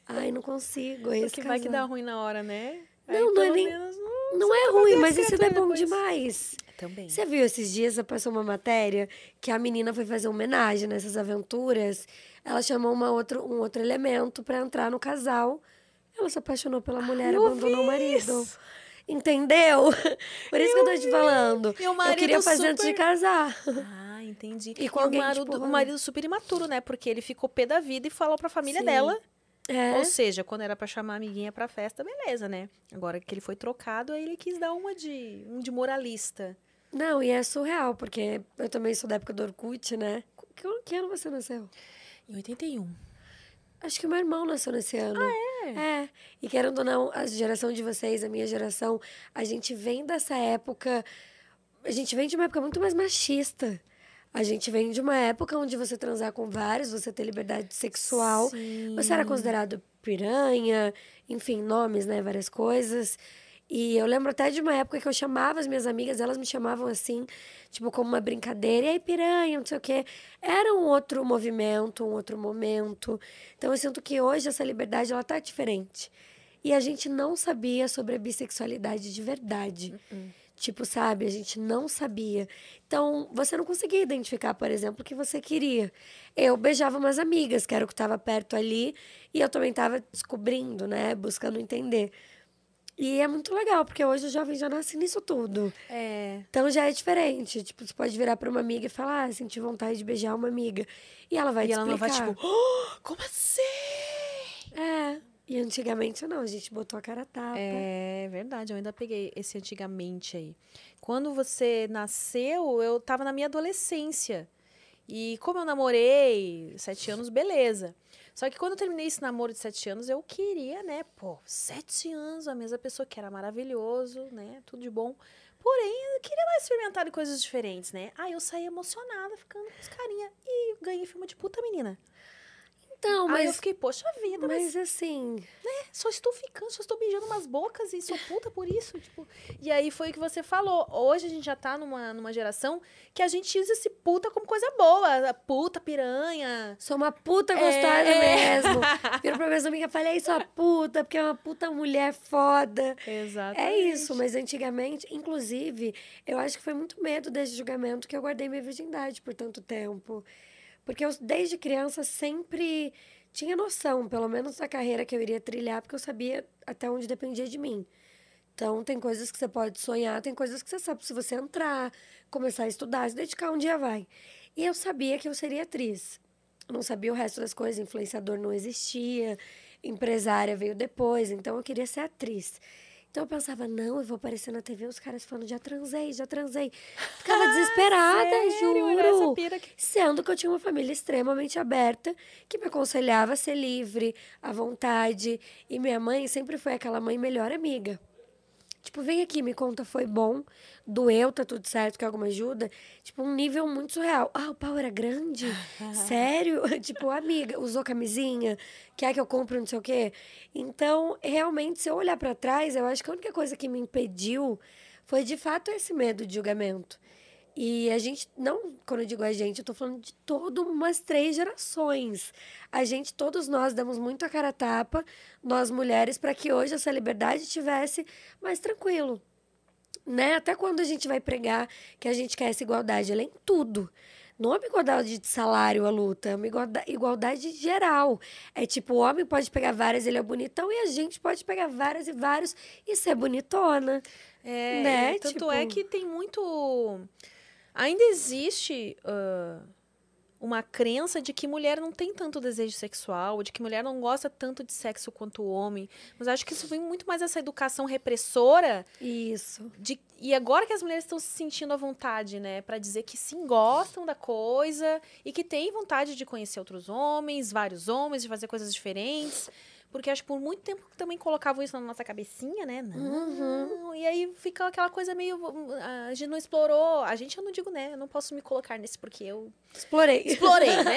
Ai, não consigo. Esse Porque casal. vai que dá ruim na hora, né? Não, Aí, não é nem... Não, não é ruim, mas isso não é bom depois. demais. Também. Você viu esses dias, passou uma matéria, que a menina foi fazer homenagem nessas aventuras. Ela chamou uma outro, um outro elemento pra entrar no casal. Ela se apaixonou pela mulher, ah, abandonou o marido. Isso. Entendeu? Por isso eu que eu tô te vi. falando. Meu marido eu queria fazer super... antes de casar. Ah. Entendi. E com e alguém, o, marido, tipo, o marido super imaturo, né? Porque ele ficou pé da vida e falou pra família Sim. dela. É. Ou seja, quando era pra chamar a amiguinha pra festa, beleza, né? Agora que ele foi trocado, aí ele quis dar uma de, um de moralista. Não, e é surreal, porque eu também sou da época do Orkut, né? Que, que ano você nasceu? Em oitenta e um. Acho que o meu irmão nasceu nesse ano. Ah, é? É. E querendo ou não, a geração de vocês, a minha geração, a gente vem dessa época... A gente vem de uma época muito mais machista. A gente vem de uma época onde você transar com vários, você ter liberdade sexual. Sim. Você era considerado piranha, enfim, nomes, né? Várias coisas. E eu lembro até de uma época que eu chamava as minhas amigas, elas me chamavam assim, tipo, como uma brincadeira. E aí, piranha, não sei o quê. Era um outro movimento, um outro momento. Então, eu sinto que hoje essa liberdade, ela tá diferente. E a gente não sabia sobre a bissexualidade de verdade. Uh-uh. Tipo, sabe? A gente não sabia. Então, você não conseguia identificar, por exemplo, o que você queria. Eu beijava umas amigas, que era o que estava perto ali. E eu também estava descobrindo, né? Buscando entender. E é muito legal, porque hoje o jovem já nasce nisso tudo. É. Então já é diferente. Tipo, você pode virar pra uma amiga e falar, ah, senti vontade de beijar uma amiga. E ela vai e te ela explicar. E ela não vai, tipo, oh, como assim? É. E antigamente não, a gente botou a cara a tapa. É verdade, eu ainda peguei esse antigamente aí. Quando você nasceu, eu tava na minha adolescência. E como eu namorei, sete anos, beleza. Só que quando eu terminei esse namoro de sete anos, eu queria, né, pô, sete anos, a mesma pessoa que era maravilhoso, né, tudo de bom. Porém, eu queria lá experimentar coisas diferentes, né. Aí eu saí emocionada, ficando com os carinha, e ganhei filme de puta, menina. Então, mas... Aí eu fiquei, poxa vida, mas... Mas assim... Né, só estou ficando, só estou beijando umas bocas e sou puta por isso, tipo... E aí foi o que você falou. Hoje a gente já tá numa, numa geração que a gente usa esse puta como coisa boa. Puta, piranha... Sou uma puta gostosa é. mesmo. Viro pra minhas amigas e falei, isso é uma puta, porque é uma puta mulher foda. Exatamente. É isso, mas antigamente... Inclusive, eu acho que foi muito medo desse julgamento que eu guardei minha virgindade por tanto tempo. Porque eu, desde criança, sempre tinha noção, pelo menos da carreira que eu iria trilhar, porque eu sabia até onde dependia de mim. Então, tem coisas que você pode sonhar, tem coisas que você sabe, se você entrar, começar a estudar, se dedicar, um dia vai. E eu sabia que eu seria atriz. Eu não sabia o resto das coisas, influenciador não existia, empresária veio depois, então eu queria ser atriz. Então eu pensava, não, eu vou aparecer na T V, os caras falando, já transei, já transei. Ficava ah, desesperada, sério? Juro. Que... Sendo que eu tinha uma família extremamente aberta, que me aconselhava a ser livre, à vontade. E minha mãe sempre foi aquela mãe melhor amiga. Tipo, vem aqui, me conta, foi bom, doeu, tá tudo certo, quer alguma ajuda? Tipo, um nível muito surreal. Ah, o pau era grande? Sério? Tipo, amiga, usou camisinha? Quer que eu compre não sei o quê? Então, realmente, se eu olhar pra trás, eu acho que a única coisa que me impediu foi, de fato, esse medo de julgamento. E a gente, não, quando eu digo a gente, eu tô falando de todas umas três gerações. A gente, todos nós, damos muito a cara a tapa, nós mulheres, para que hoje essa liberdade tivesse mais tranquilo. Né? Até quando a gente vai pregar que a gente quer essa igualdade? Ela é em tudo. Não é uma igualdade de salário a luta, é uma igualdade geral. É tipo, o homem pode pegar várias, ele é bonitão, e a gente pode pegar várias e vários e ser bonitona. É, né? Tanto tipo... é que tem muito... Ainda existe uh, uma crença de que mulher não tem tanto desejo sexual, de que mulher não gosta tanto de sexo quanto o homem. Mas acho que isso vem muito mais dessa educação repressora. Isso. De, e agora que as mulheres estão se sentindo à vontade, né? Pra dizer que sim, gostam da coisa e que têm vontade de conhecer outros homens, vários homens, de fazer coisas diferentes. Porque acho que por muito tempo também colocavam isso na nossa cabecinha, né? Não, uhum. E aí fica aquela coisa meio... A gente não explorou... A gente, eu não digo, né? Eu não posso me colocar nesse porque eu... Explorei. Explorei, né?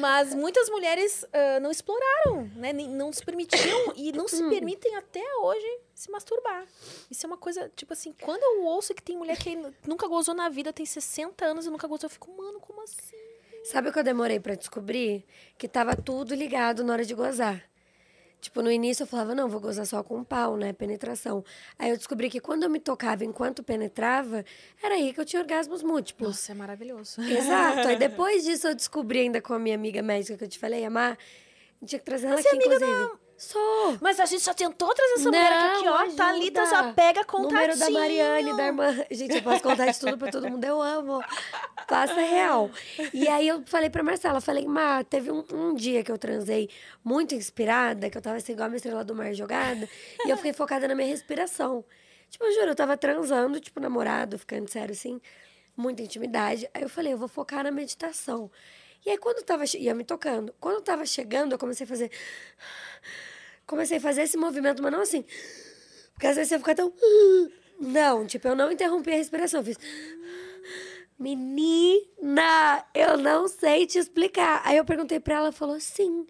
Mas muitas mulheres uh, não exploraram, né? Não se permitiam e não se permitem até hoje se masturbar. Isso é uma coisa, tipo assim... Quando eu ouço que tem mulher que nunca gozou na vida, tem sessenta anos e nunca gozou, eu fico, mano, como assim? Sabe o que eu demorei pra descobrir? Que tava tudo ligado na hora de gozar. Tipo, no início eu falava, não, vou gozar só com o pau, né? Penetração. Aí eu descobri que quando eu me tocava enquanto penetrava, era aí que eu tinha orgasmos múltiplos. Nossa, é maravilhoso. Exato. Aí depois disso eu descobri ainda com a minha amiga médica que eu te falei, a Mar, tinha que trazer ela. Você aqui, é amiga, inclusive. Da... Sou. Mas a gente já tentou trazer essa não, mulher aqui, ó. Ajuda. Thalita já pega contatinho. Número da Mariane, da irmã. Gente, eu posso contar de tudo pra todo mundo, eu amo. Passa real. E aí eu falei pra Marcela, falei, Má, teve um, um dia que eu transei muito inspirada, que eu tava assim, igual a minha estrela do mar jogada, e eu fiquei focada na minha respiração. Tipo, eu juro, eu tava transando, tipo, namorado, ficando sério, assim, muita intimidade. Aí eu falei, eu vou focar na meditação. E aí, quando eu tava... Ia me tocando. Quando eu tava chegando, eu comecei a fazer... Comecei a fazer esse movimento, mas não assim... Porque às vezes você fica tão... Não, tipo, eu não interrompi a respiração. Eu fiz... Menina, eu não sei te explicar. Aí eu perguntei pra ela, ela falou, sim.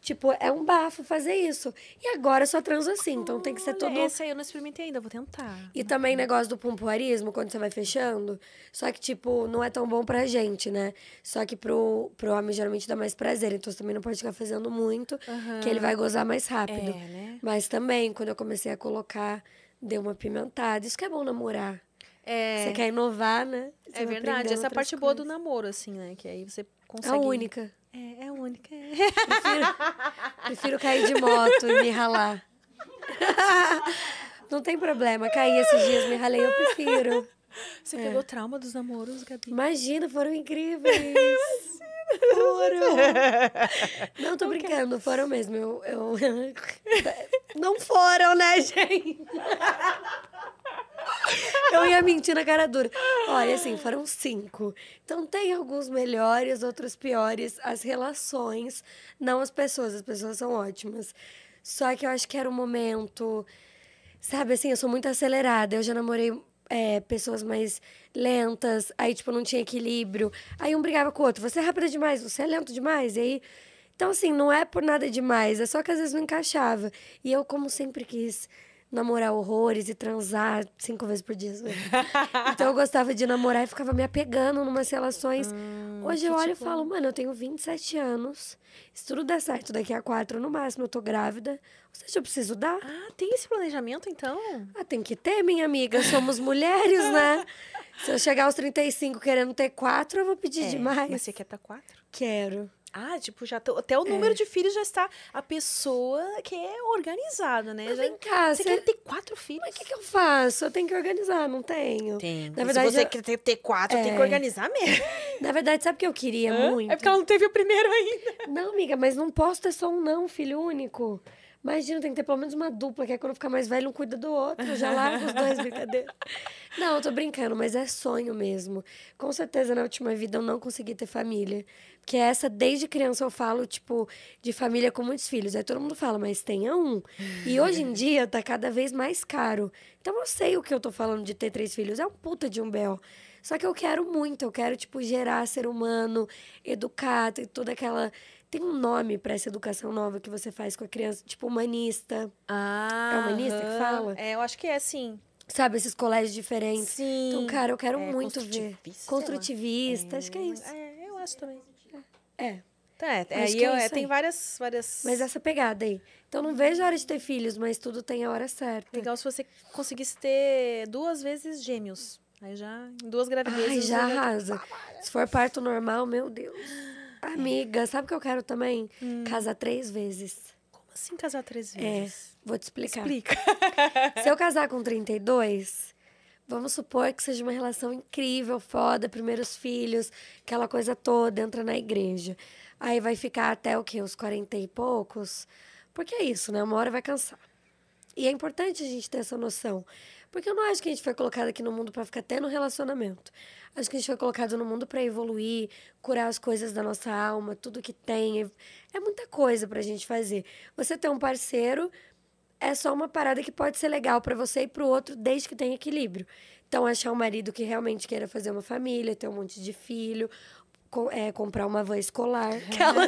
Tipo, é um bafo fazer isso. E agora eu só transo assim, então tem que ser todo... Essa aí eu não experimentei ainda, vou tentar. E também negócio do pompoarismo, quando você vai fechando. Só que, tipo, não é tão bom pra gente, né? Só que pro, pro homem geralmente dá mais prazer. Então você também não pode ficar fazendo muito, uhum. que ele vai gozar mais rápido. É, né? Mas também, quando eu comecei a colocar, deu uma pimentada. Isso que é bom namorar. É... Você quer inovar, né? Você é verdade, essa é a parte coisas. Boa do namoro, assim, né? Que aí você consegue... É única. É, é única. É. Prefiro, prefiro cair de moto e me ralar. Não tem problema, caí esses dias, me ralei, eu prefiro. Você é. pegou trauma dos namoros, Gabi? Imagina, foram incríveis. Imagina. Foram. Não, tô okay. brincando, foram mesmo. Eu, eu... Não foram, né, gente? Eu ia mentir na cara dura. Olha, assim, foram cinco. Então, tem alguns melhores, outros piores. As relações, não as pessoas. As pessoas são ótimas. Só que eu acho que era um momento... Sabe, assim, eu sou muito acelerada. Eu já namorei é, pessoas mais lentas. Aí, tipo, não tinha equilíbrio. Aí, um brigava com o outro. Você é rápida demais, você é lento demais. E aí... Então, assim, não é por nada demais. É só que, às vezes, não encaixava. E eu, como sempre quis... namorar horrores e transar cinco vezes por dia. Então eu gostava de namorar e ficava me apegando numas relações. Hum, Hoje eu olho tipo... e falo, mano, eu tenho vinte e sete anos. Se tudo der certo, daqui a quatro, no máximo, eu tô grávida. Ou seja, eu preciso dar. Ah, tem esse planejamento, então? Ah, tem que ter, minha amiga. Somos mulheres, né? Se eu chegar aos trinta e cinco querendo ter quatro, eu vou pedir é, demais. Mas você quer ter quatro? Quero. Ah, tipo, já tô, até o número é. de filhos já está... A pessoa que é organizada, né? Mas já, vem cá, você quer ter quatro filhos? Mas o que, que eu faço? Eu tenho que organizar, não tenho. Tem. Na verdade, se você já... quer ter quatro, é. tem que organizar mesmo. Na verdade, sabe o que eu queria Hã? muito? É porque ela não teve o primeiro ainda. Não, amiga, mas não posso ter só um não, filho único. Imagina, tem que ter pelo menos uma dupla, que é quando ficar mais velho, um cuida do outro. Eu já largo os dois, brincadeira. Não, eu tô brincando, mas é sonho mesmo. Com certeza, na última vida, eu não consegui ter família. Porque essa, desde criança, eu falo, tipo, de família com muitos filhos. Aí todo mundo fala, mas tenha um. E hoje em dia, tá cada vez mais caro. Então eu sei o que eu tô falando de ter três filhos. É um puta de um B O. Só que eu quero muito. Eu quero, tipo, gerar ser humano, educar, ter toda aquela... Tem um nome pra essa educação nova que você faz com a criança, tipo humanista. Ah, é humanista que fala? É, eu acho que é, sim. Sabe, esses colégios diferentes. Sim. Então, cara, eu quero é, muito construtivista, ver. Construtivista. É, acho que é isso. É, eu acho também. É. é. Tá, é, é, eu, é, é tem várias, várias... Mas essa pegada aí. Então, não vejo a hora de ter filhos, mas tudo tem a hora certa. Legal se você conseguisse ter duas vezes gêmeos. Aí já, em duas gravidezes... Ai, já arrasa. Já... Se for parto normal, meu Deus... Amiga, sabe o que eu quero também? Hum. Casar três vezes. Como assim casar três vezes? É, vou te explicar. Explica. Se eu casar com trinta e dois, vamos supor que seja uma relação incrível, foda, primeiros filhos, aquela coisa toda, entra na igreja. Aí vai ficar até o quê? Os quarenta e poucos? Porque é isso, né? Uma hora vai cansar. E é importante a gente ter essa noção. Porque eu não acho que a gente foi colocado aqui no mundo pra ficar até no relacionamento. Acho que a gente foi colocado no mundo pra evoluir, curar as coisas da nossa alma, tudo que tem. É muita coisa pra gente fazer. Você ter um parceiro é só uma parada que pode ser legal pra você e pro outro, desde que tenha equilíbrio. Então, achar um marido que realmente queira fazer uma família, ter um monte de filho, co- é, comprar uma van escolar. Que ela...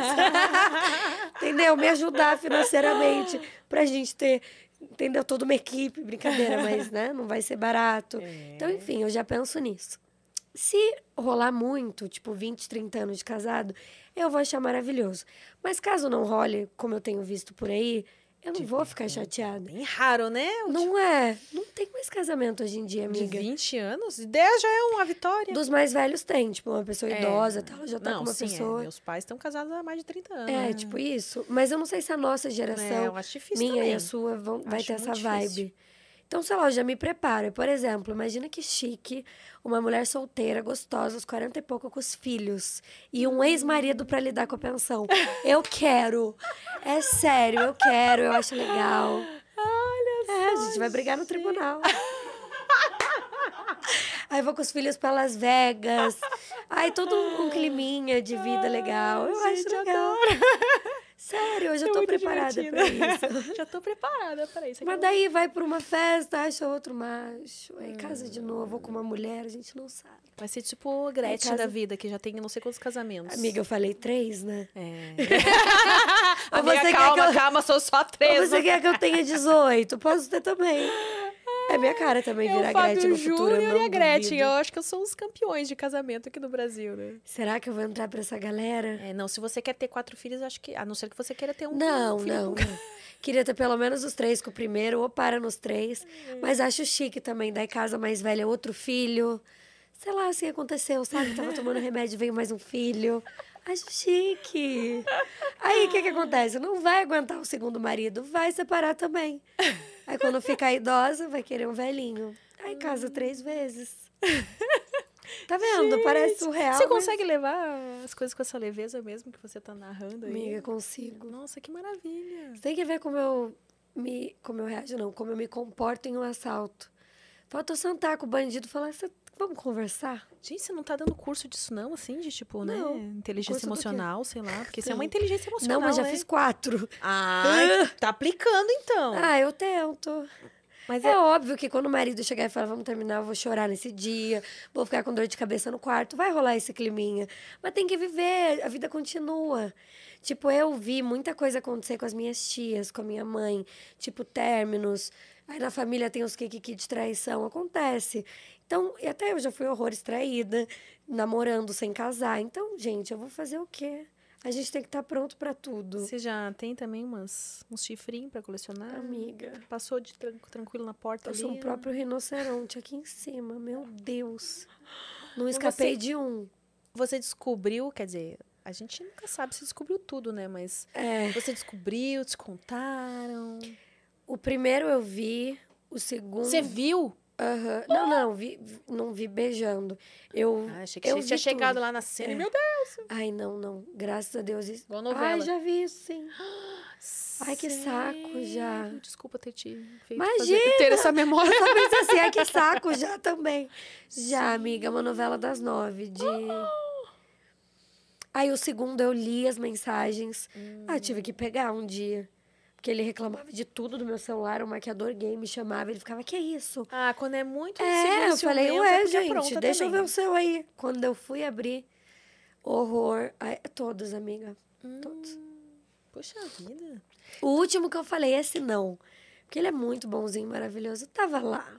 Entendeu? Me ajudar financeiramente pra gente ter... Entendeu? Toda uma equipe, brincadeira, mas, né? Não vai ser barato. É. Então, enfim, eu já penso nisso. Se rolar muito, tipo, vinte, trinta anos de casado, eu vou achar maravilhoso. Mas caso não role, como eu tenho visto por aí, eu não de vou ficar chateada. Bem raro, né? O não tipo... é. Não tem mais casamento hoje em dia, amiga. De vinte anos? dez já é uma vitória. Dos mais velhos tem, tipo, uma pessoa é. idosa, tal, já tá não, com uma sim, pessoa... É. Meus pais estão casados há mais de trinta anos. É, tipo isso. Mas eu não sei se a nossa geração, é, eu acho difícil minha também. E a sua, vão, vai ter essa vibe. Difícil. Então, sei lá, eu já me preparo. Por exemplo, imagina que chique, uma mulher solteira, gostosa, aos quarenta e pouco, com os filhos. E um ex-marido pra lidar com a pensão. Eu quero. É sério, eu quero, eu acho legal. Olha só. É, a gente vai brigar no tribunal. Aí vou com os filhos pra Las Vegas. Aí todo um climinha de vida legal. Eu Ai, acho gente, legal. Adoro. Sério, eu já é tô preparada divertida. pra isso. Já tô preparada pra isso. Mas daí vai pra uma festa, acha outro macho. Aí hum. casa de novo, ou com uma mulher, a gente não sabe. Vai ser tipo a Gretchen casa... da vida, que já tem não sei quantos casamentos. Amiga, eu falei três, né? É. Amiga, você calma, quer que eu... calma, sou só três. Ou você quer que eu tenha dezoito? Posso ter também. É minha cara também virar Gretchen no futuro, eu não duvido. E a Gretchen, eu acho que eu sou os campeões de casamento aqui no Brasil, né? Será que eu vou entrar pra essa galera? É, não, se você quer ter quatro filhos, acho que... A não ser que você queira ter um, não, um filho. Não, não. Queria ter pelo menos os três com o primeiro, ou para nos três. Hum. Mas acho chique também, daí casa mais velha, outro filho. Sei lá, assim aconteceu, sabe? Tava tomando remédio, veio mais um filho. Acho chique. Aí, o que que acontece? Não vai aguentar o segundo marido, vai separar também. Aí, quando ficar idosa, vai querer um velhinho. Aí, casa três vezes. Tá vendo? Gente, parece surreal. Você consegue mas... levar as coisas com essa leveza mesmo que você tá narrando aí? Amiga, consigo. Nossa, que maravilha. Você tem que ver como eu me... Como eu reajo, não. Como eu me comporto em um assalto. Falta eu sentar com o bandido e falar... Vamos conversar? Gente, você não tá dando curso disso não, assim, de tipo, não, né? Inteligência emocional, sei lá. Porque você é uma inteligência emocional, não, mas já né? fiz quatro. Ah, tá aplicando, então. Ah, eu tento. Mas é, é óbvio que quando o marido chegar e falar, vamos terminar, eu vou chorar nesse dia, vou ficar com dor de cabeça no quarto, vai rolar esse climinha. Mas tem que viver, a vida continua. Tipo, eu vi muita coisa acontecer com as minhas tias, com a minha mãe, tipo, términos. Aí na família tem os kikiki de traição, acontece. Então, e até eu já fui horrores traída, namorando sem casar. Então, gente, eu vou fazer o quê? A gente tem que estar pronto pra tudo. Você já tem também umas, uns chifrinhos pra colecionar? Amiga. Passou de tran tranquilo na porta Passou ali? Passou um próprio rinoceronte aqui em cima, meu Deus. Não escapei você, de um. Você descobriu, quer dizer, a gente nunca sabe se descobriu tudo, né? Mas é. você descobriu, te contaram... O primeiro eu vi, o segundo... Você viu? Aham. Uhum. Não, não, vi, não vi beijando. Eu, ah, achei que eu você tinha chegado tudo. lá na cena. É. Meu Deus! Ai, não, não. Graças a Deus. Isso... Boa novela. Ai, já vi isso, sim. Ai, que Sei. saco já. Desculpa ter te feito Imagina. Fazer, ter essa memória. Eu só pensei assim, ai, que saco já também. Sim. Já, amiga, uma novela das nove de... Oh. Aí o segundo eu li as mensagens. Hum. Ah, tive que pegar um dia. Porque ele reclamava de tudo do meu celular, o maquiador gay me chamava, ele ficava, que é isso? Ah, quando é muito... É, eu falei, ué, gente, deixa eu ver o seu aí. Quando eu fui abrir, horror. Ai, todos, amiga, hum, todos. Poxa vida. O último que eu falei, esse não. Porque ele é muito bonzinho, maravilhoso, eu tava lá.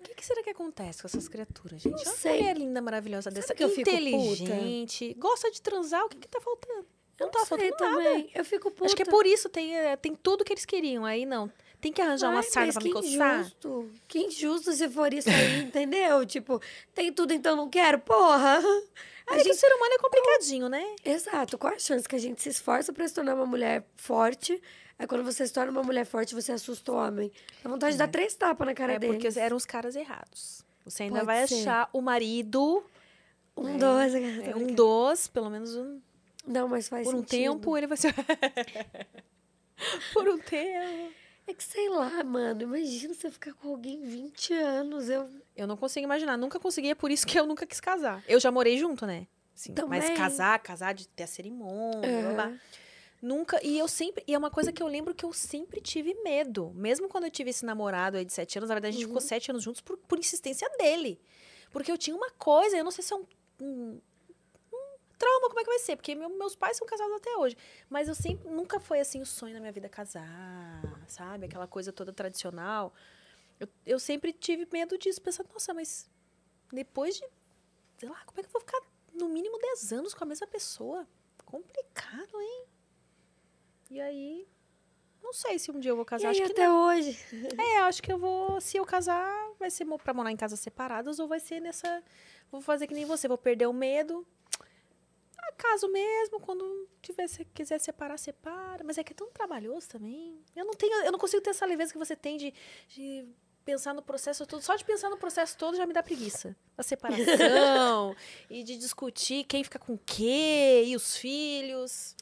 O que, que será que acontece com essas criaturas, gente? Não sei. Uma mulher linda, maravilhosa dessa, que eu fico inteligente, gosta de transar, o que que tá faltando? Não, não tá faltando também. Nada. Eu fico puta. Acho que é por isso, tem, tem tudo que eles queriam. Aí não, tem que arranjar Ai, uma sarna pra me coçar. Injusto. Que injusto se for isso aí, entendeu? Tipo, tem tudo, então não quero, porra. A gente... O ser humano é complicadinho, Com... né? Exato. Qual a chance que a gente se esforça pra se tornar uma mulher forte? Aí quando você se torna uma mulher forte, você assusta o homem. Dá vontade é. de dar três tapas na cara é, deles. É, porque eram os caras errados. Você ainda Pode vai ser. achar o marido... Um é, dois. É, um dois, pelo menos um... Não, mas faz Por um sentido. tempo ele vai ser... Por um tempo... É que sei lá, mano. Imagina você ficar com alguém vinte anos. Eu eu não consigo imaginar. Nunca consegui, é por isso que eu nunca quis casar. Eu já morei junto, né? Sim, mas casar, casar de ter a cerimônia, uhum. blá, blá. Nunca... E eu sempre... E é uma coisa que eu lembro que eu sempre tive medo. Mesmo quando eu tive esse namorado aí de sete anos. Na verdade, a gente uhum. ficou sete anos juntos por, por insistência dele. Porque eu tinha uma coisa, eu não sei se é um... um trauma, como é que vai ser? Porque meu, meus pais são casados até hoje. Mas eu sempre, nunca foi assim o sonho da minha vida casar, sabe? Aquela coisa toda tradicional. Eu, eu sempre tive medo disso, pensando, nossa, mas depois de, sei lá, como é que eu vou ficar no mínimo dez anos com a mesma pessoa? Complicado, hein? E aí, não sei se um dia eu vou casar. E acho aí, que até não. hoje. É, acho que eu vou, se eu casar, vai ser pra morar em casas separadas ou vai ser nessa, vou fazer que nem você, vou perder o medo. Caso mesmo, quando tiver, se quiser separar, separa. Mas é que é tão trabalhoso também. Eu não tenho, eu não consigo ter essa leveza que você tem de, de pensar no processo todo. Só de pensar no processo todo já me dá preguiça. A separação e de discutir quem fica com o quê e os filhos.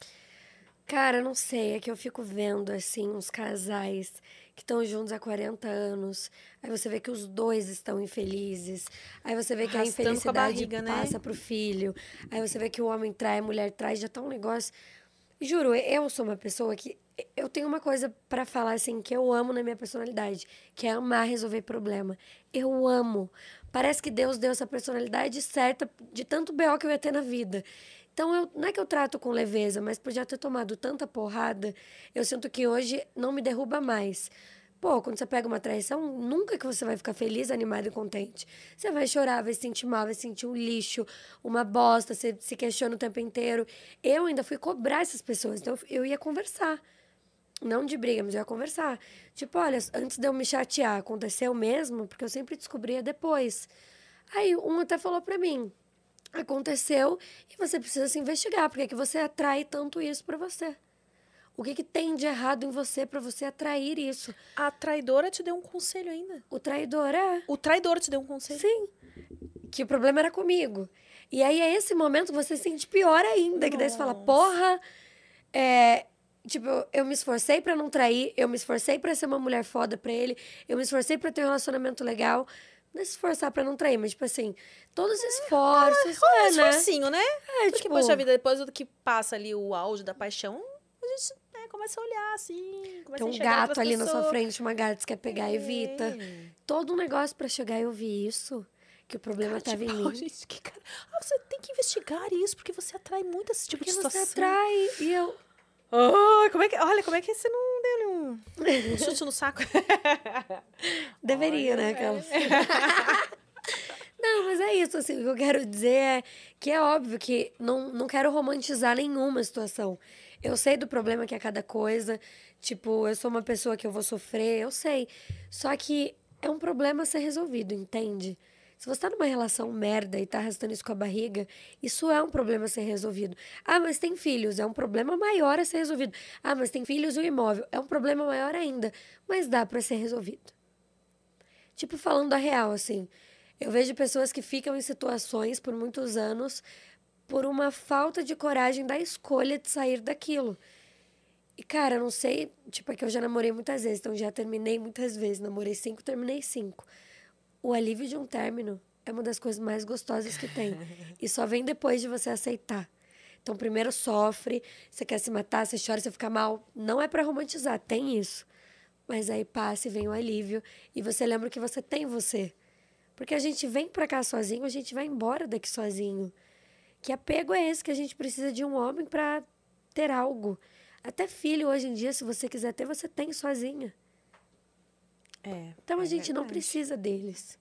Cara, não sei. É que eu fico vendo, assim, uns casais que estão juntos há quarenta anos. Aí você vê que os dois estão infelizes. Aí você vê que arrastando a infelicidade a barriga, passa, né, pro filho. Aí você vê que o homem trai, a mulher trai, já tá um negócio... Juro, eu sou uma pessoa que... Eu tenho uma coisa pra falar, assim, que eu amo na minha personalidade, que é amar resolver problema. Eu amo. Parece que Deus deu essa personalidade certa de tanto B O que eu ia ter na vida. Então, eu, não é que eu trato com leveza, mas por já ter tomado tanta porrada, eu sinto que hoje não me derruba mais. Pô, quando você pega uma traição, nunca que você vai ficar feliz, animado e contente. Você vai chorar, vai se sentir mal, vai se sentir um lixo, uma bosta, você se questiona o tempo inteiro. Eu ainda fui cobrar essas pessoas, então eu ia conversar. Não de briga, mas eu ia conversar. Tipo, olha, antes de eu me chatear, aconteceu mesmo, porque eu sempre descobria depois. Aí um até falou pra mim, aconteceu e você precisa se investigar, porque é que você atrai tanto isso pra você. O que, que tem de errado em você pra você atrair isso? A traidora te deu um conselho ainda. O traidor, é. O traidor te deu um conselho? Sim. Que o problema era comigo. E aí, é esse momento que você se sente pior ainda. Nossa. Que daí você fala, porra... É, tipo, eu, eu me esforcei pra não trair, eu me esforcei pra ser uma mulher foda pra ele, eu me esforcei pra ter um relacionamento legal... Não é se esforçar pra não trair, mas, tipo assim, todos os esforços... Ah, é, um esforcinho, né? né? É, Porque, tipo... poxa vida, depois do que passa ali o auge da paixão... A gente, né, começa a olhar, assim... Começa Tem um a gato ali pessoas. na sua frente, uma gata que quer pegar, é. evita. Todo um negócio pra chegar e ouvir isso. Que o problema tava em mim. Gente, que cara... ah, você tem que investigar isso, porque você atrai muito esse tipo porque de situação. Porque você atrai. E eu... Oh, como é que... Olha, como é que você não deu um, um chute no saco? Deveria, Olha, né, aquelas... É. Não, mas é isso, assim, o que eu quero dizer é que é óbvio que não, não quero romantizar nenhuma situação. Eu sei do problema que é cada coisa, tipo, eu sou uma pessoa que eu vou sofrer, eu sei. Só que é um problema a ser resolvido, entende? Se você tá numa relação merda e tá arrastando isso com a barriga, isso é um problema a ser resolvido. Ah, mas tem filhos, é um problema maior a ser resolvido. Ah, mas tem filhos e o imóvel, é um problema maior ainda. Mas dá pra ser resolvido. Tipo, falando a real, assim, eu vejo pessoas que ficam em situações por muitos anos por uma falta de coragem da escolha de sair daquilo. E, cara, eu não sei, tipo, é que eu já namorei muitas vezes, então já terminei muitas vezes. Namorei cinco, terminei cinco. O alívio de um término é uma das coisas mais gostosas que tem. E só vem depois de você aceitar. Então, primeiro sofre, você quer se matar, você chora, você fica mal. Não é pra romantizar, tem isso. Mas aí passa e vem o alívio. E você lembra que você tem você. Porque a gente vem pra cá sozinho, a gente vai embora daqui sozinho. Que apego é esse que a gente precisa de um homem pra ter algo? Até filho, hoje em dia, se você quiser ter, você tem sozinha. É, então, a é gente verdade. não precisa deles.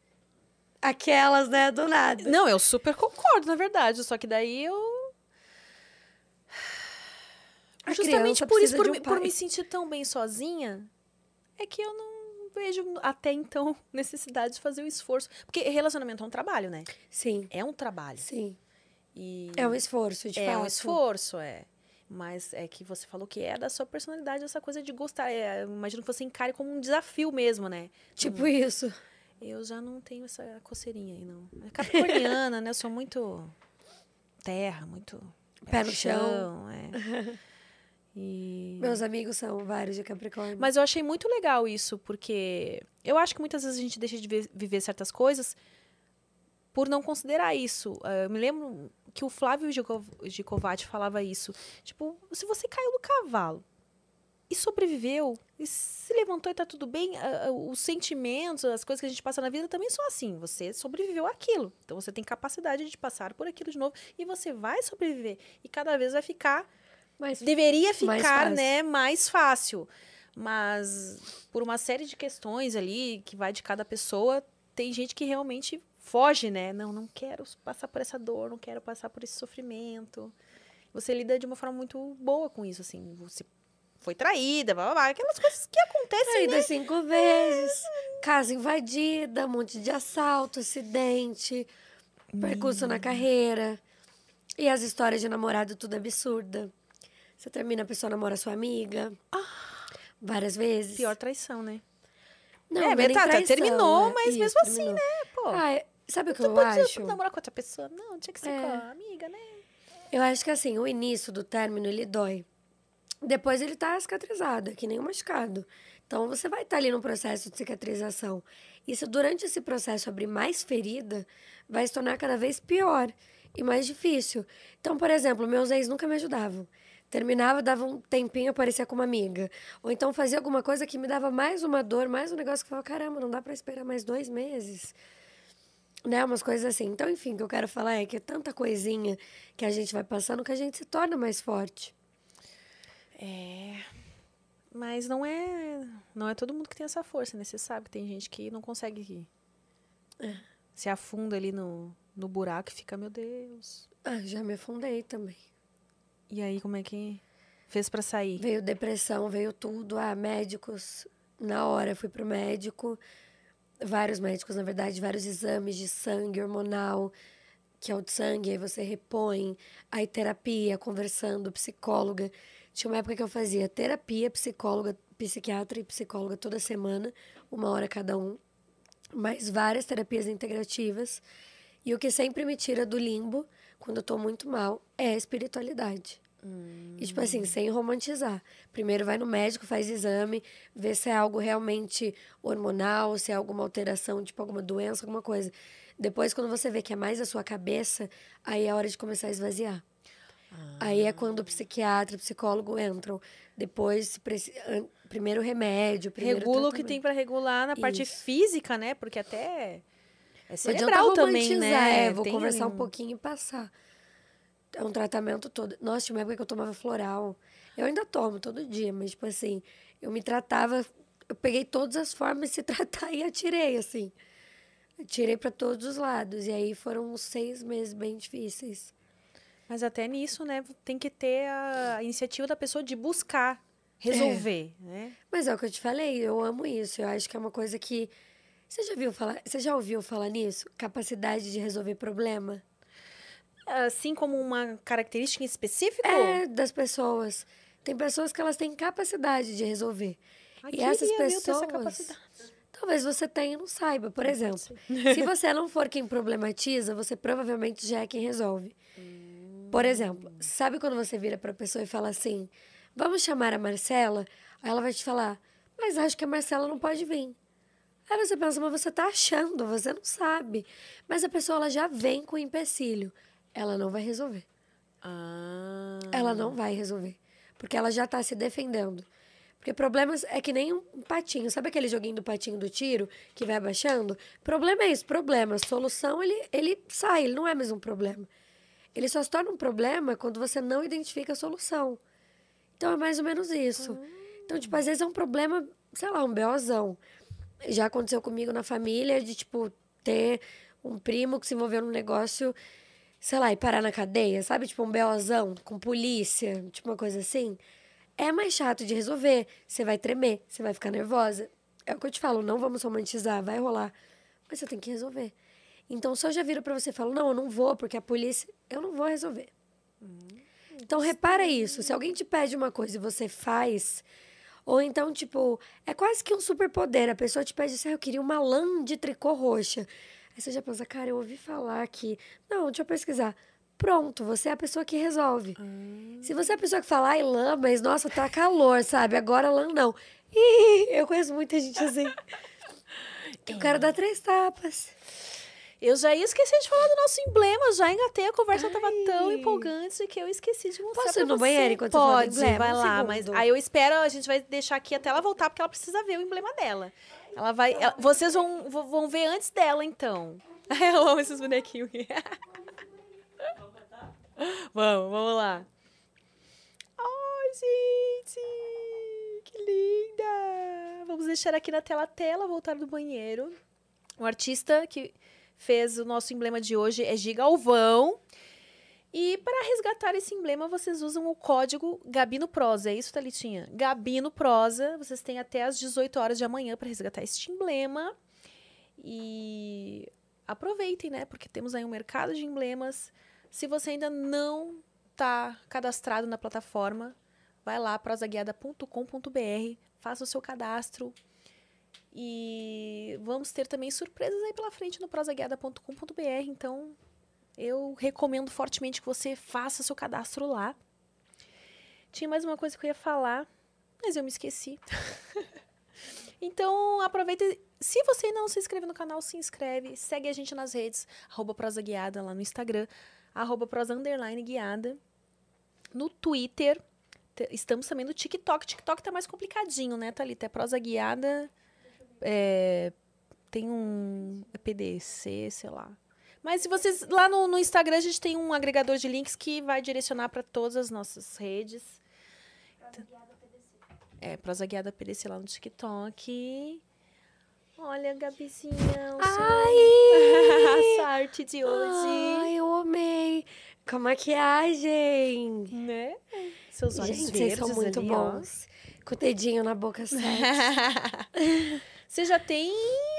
Aquelas, né? Do nada. Não, eu super concordo, na verdade. Só que daí eu... A Justamente por isso, por, um por me sentir tão bem sozinha, é que eu não vejo, até então, necessidade de fazer o esforço. Porque relacionamento é um trabalho, né? Sim. É um trabalho. Sim. E é um esforço, de fato. É um esforço, é. Mas é que você falou que é da sua personalidade essa coisa de gostar. É, imagino que você encare como um desafio mesmo, né? Tipo então, isso. Eu já não tenho essa coceirinha aí, não. É capricorniana, né? Eu sou muito terra, muito... Pé no chão. chão é. E... Meus amigos são vários de Capricórnio. Mas eu achei muito legal isso, porque... Eu acho que muitas vezes a gente deixa de viver certas coisas por não considerar isso. Eu me lembro que o Flávio Gikovati falava isso. Tipo, se você caiu do cavalo e sobreviveu, e se levantou e tá tudo bem, os sentimentos, as coisas que a gente passa na vida também são assim. Você sobreviveu àquilo. Então, você tem capacidade de passar por aquilo de novo e você vai sobreviver. E cada vez vai ficar... Mais, deveria ficar, mais né, mais fácil. Mas, por uma série de questões ali, que vai de cada pessoa, tem gente que realmente... Foge, né? Não, não quero passar por essa dor, não quero passar por esse sofrimento. Você lida de uma forma muito boa com isso, assim. Você foi traída, blá, blá, blá. Aquelas coisas que acontecem, traída, né? cinco vezes, é. casa invadida, um monte de assalto, acidente, percurso hum. na carreira. E as histórias de namorado tudo absurda. Você termina, a pessoa namora sua amiga. Ah. Várias vezes. Pior traição, né? Não, é, não é traição, terminou, né? mas isso, mesmo terminou. assim, né? Pô. Ah, sabe o que eu, eu acho? Tu pode namorar com outra pessoa? Não, tinha que ser é. com a amiga, né? Eu acho que, assim, o início do término, ele dói. Depois ele tá cicatrizado, que nem um machucado. Então você vai estar tá ali num processo de cicatrização. E se durante esse processo abrir mais ferida, vai se tornar cada vez pior e mais difícil. Então, por exemplo, meus ex nunca me ajudavam. Terminava, dava um tempinho, aparecia com uma amiga. Ou então fazia alguma coisa que me dava mais uma dor, mais um negócio que eu falava, caramba, não dá pra esperar mais dois meses. Né, umas coisas assim. Então, enfim, o que eu quero falar é que é tanta coisinha que a gente vai passando que a gente se torna mais forte. É... Mas não é, não é todo mundo que tem essa força, né? Você sabe que tem gente que não consegue rir. É. Se afunda ali no, no buraco e fica, meu Deus. Ah, já me afundei também. E aí, como é que fez pra sair? Veio depressão, veio tudo. Ah, médicos. Na hora, fui pro médico. Vários médicos, na verdade. Vários exames de sangue, hormonal, que é o de sangue. Aí você repõe. Aí terapia, conversando, psicóloga. Tinha uma época que eu fazia terapia, psicóloga, psiquiatra e psicóloga toda semana, uma hora cada um, mais várias terapias integrativas. E o que sempre me tira do limbo, quando eu tô muito mal, é a espiritualidade. Hum. E tipo assim, sem romantizar. Primeiro vai no médico, faz exame, vê se é algo realmente hormonal, se é alguma alteração, tipo alguma doença, alguma coisa. Depois, quando você vê que é mais a sua cabeça, aí é a hora de começar a esvaziar. Aí é quando o psiquiatra, o psicólogo entram. Depois, primeiro remédio, primeiro regula tratamento. O que tem pra regular na Isso. parte física, né? Porque até é cerebral também, né? É, vou tem conversar um... um pouquinho e passar. É um tratamento todo. Nossa, tinha uma época que eu tomava floral. Eu ainda tomo todo dia, mas tipo assim, eu me tratava... Eu peguei todas as formas de se tratar e atirei, assim. Atirei pra todos os lados. E aí foram uns seis meses bem difíceis. Mas até nisso, né, tem que ter a iniciativa da pessoa de buscar resolver, é. Né? Mas é o que eu te falei, eu amo isso. Eu acho que é uma coisa que... Você já viu falar, você já ouviu falar nisso? Capacidade de resolver problema? Assim como uma característica específica? É, das pessoas. Tem pessoas que elas têm capacidade de resolver. Ah, e essas pessoas... Essa capacidade. Talvez você tenha e não saiba. Por exemplo, se você não for quem problematiza, você provavelmente já é quem resolve. Hum. Por exemplo, sabe quando você vira para a pessoa e fala assim, vamos chamar a Marcela? Aí ela vai te falar, mas acho que a Marcela não pode vir. Aí você pensa, mas você tá achando, você não sabe. Mas a pessoa ela já vem com o empecilho. Ela não vai resolver. Ah. Ela não vai resolver. Porque ela já tá se defendendo. Porque problemas é que nem um patinho. Sabe aquele joguinho do patinho do tiro que vai abaixando? Problema é isso, problema. Solução, ele, ele sai, ele não é mais um problema. Ele só se torna um problema quando você não identifica a solução. Então, é mais ou menos isso. Então, tipo, às vezes é um problema, sei lá, um BOzão. Já aconteceu comigo na família de, tipo, ter um primo que se envolveu num negócio, sei lá, e parar na cadeia, sabe? Tipo, um BOzão com polícia, tipo uma coisa assim. É mais chato de resolver. Você vai tremer, você vai ficar nervosa. É o que eu te falo, não vamos romantizar, vai rolar. Mas você tem que resolver. Então, se eu já viro pra você e falo, não, eu não vou, porque a polícia... Eu não vou resolver. Hum, então, repara isso. Se alguém te pede uma coisa e você faz... Ou então, tipo... É quase que um superpoder. A pessoa te pede assim, ah, eu queria uma lã de tricô roxa. Aí você já pensa, cara, eu ouvi falar que... Não, deixa eu pesquisar. Pronto, você é a pessoa que resolve. Hum. Se você é a pessoa que fala, ai, lã, mas nossa, tá calor, sabe? Agora lã não. Ih, eu conheço muita gente assim. Eu quero dar três tapas. Eu já ia esquecer de falar do nosso emblema, já engatei, a conversa Ai. Tava tão empolgante que eu esqueci de mostrar. Posso ir no banheiro enquanto você fala do emblema? Pode, vai lá, um mas aí eu espero, a gente vai deixar aqui até ela voltar, porque ela precisa ver o emblema dela. Ela vai, ela, vocês vão, vão ver antes dela, então. Eu amo esses bonequinhos. Vamos, vamos lá. Ai, gente, que linda! Vamos deixar aqui na tela até ela voltar do banheiro. Um artista que... fez o nosso emblema de hoje, é Giga Alvão. E para resgatar esse emblema, vocês usam o código GABINOPROSA. É isso, Thalitinha? GABINOPROSA. Vocês têm até às dezoito horas de amanhã para resgatar este emblema. E aproveitem, né? Porque temos aí um mercado de emblemas. Se você ainda não está cadastrado na plataforma, vai lá, prosa guiada ponto com ponto b r, faça o seu cadastro. E vamos ter também surpresas aí pela frente no prosa guiada ponto com ponto b r. Então, eu recomendo fortemente que você faça seu cadastro lá. Tinha mais uma coisa que eu ia falar, mas eu me esqueci. Então, aproveita. Se você não se inscreve no canal, se inscreve. Segue a gente nas redes. Arroba Prosa Guiada lá no Instagram. Arroba Prosa Underline Guiada. No Twitter. Estamos também no TikTok. TikTok tá mais complicadinho, né, Thalita? É Prosa Guiada. É, tem um P D C, sei lá. Mas se vocês... Lá no, no Instagram a gente tem um agregador de links que vai direcionar para todas as nossas redes. Prosa Guiada P D C. É, Prosa Guiada P D C lá no TikTok. Olha, Gabizinha. Ai! Sua arte de hoje. Ai, eu amei. Com a maquiagem. Né? Seus olhos gente, verdes, vocês são muito ali, bons. Ó. Com o dedinho na boca certa. Você já tem...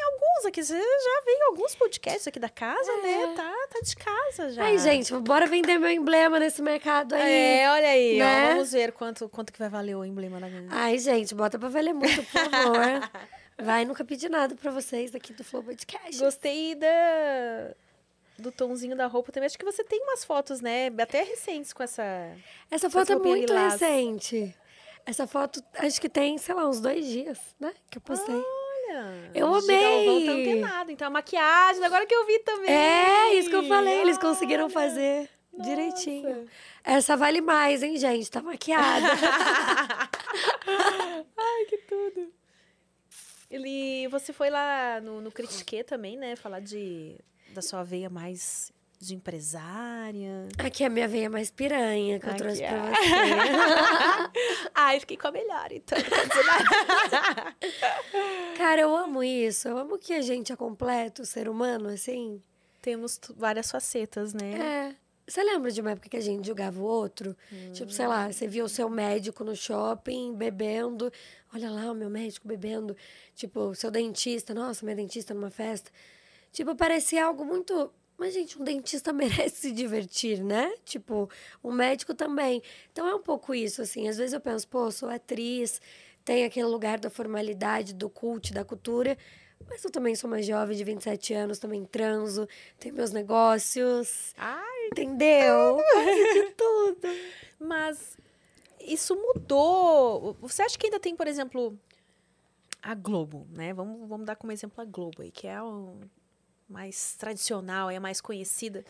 alguns aqui, você já veio alguns podcasts aqui da casa, é. né? Tá, tá de casa já. Aí, gente, bora vender meu emblema nesse mercado aí. É, olha aí, né? Ó, vamos ver quanto, quanto que vai valer o emblema da minha. Ai, gente, bota pra valer muito, por favor. Vai, nunca pedi nada pra vocês aqui do Flow Podcast. Gostei da... do tomzinho da roupa também. Acho que você tem umas fotos, né? Até recentes com essa... Essa foto é muito lilás. recente. Essa foto, acho que tem, sei lá, uns dois dias, né? Que eu postei. Ah. Eu o amei! Giga Alvão tá antenado, então a maquiagem, agora que eu vi também. É, isso que eu falei, eles conseguiram Olha. fazer Nossa. direitinho. Essa vale mais, hein, gente? Tá maquiada. Ai, que tudo. Ele, você foi lá no, no Critiquê também, né? Falar de, da sua veia mais de empresária. Aqui é a minha veia mais piranha que Aqui eu trouxe é. pra você. Ai, fiquei com a melhor, então. Cara, eu amo isso. Eu amo que a gente é completo, ser humano, assim. Temos várias facetas, né? É. Você lembra de uma época que a gente julgava o outro? Hum. Tipo, sei lá, você via o seu médico no shopping, bebendo. Olha lá, o meu médico bebendo. Tipo, seu dentista. Nossa, minha dentista numa festa. Tipo, parecia algo muito... Mas, gente, um dentista merece se divertir, né? Tipo, um médico também. Então, é um pouco isso, assim. Às vezes eu penso, pô, sou atriz, tenho aquele lugar da formalidade, do culto, da cultura. Mas eu também sou uma jovem de vinte e sete anos, também transo, tenho meus negócios. Ai, entendeu? De tudo. Mas isso mudou. Você acha que ainda tem, por exemplo, a Globo, né? Vamos, vamos dar como exemplo a Globo aí, que é um... mais tradicional, é mais conhecida.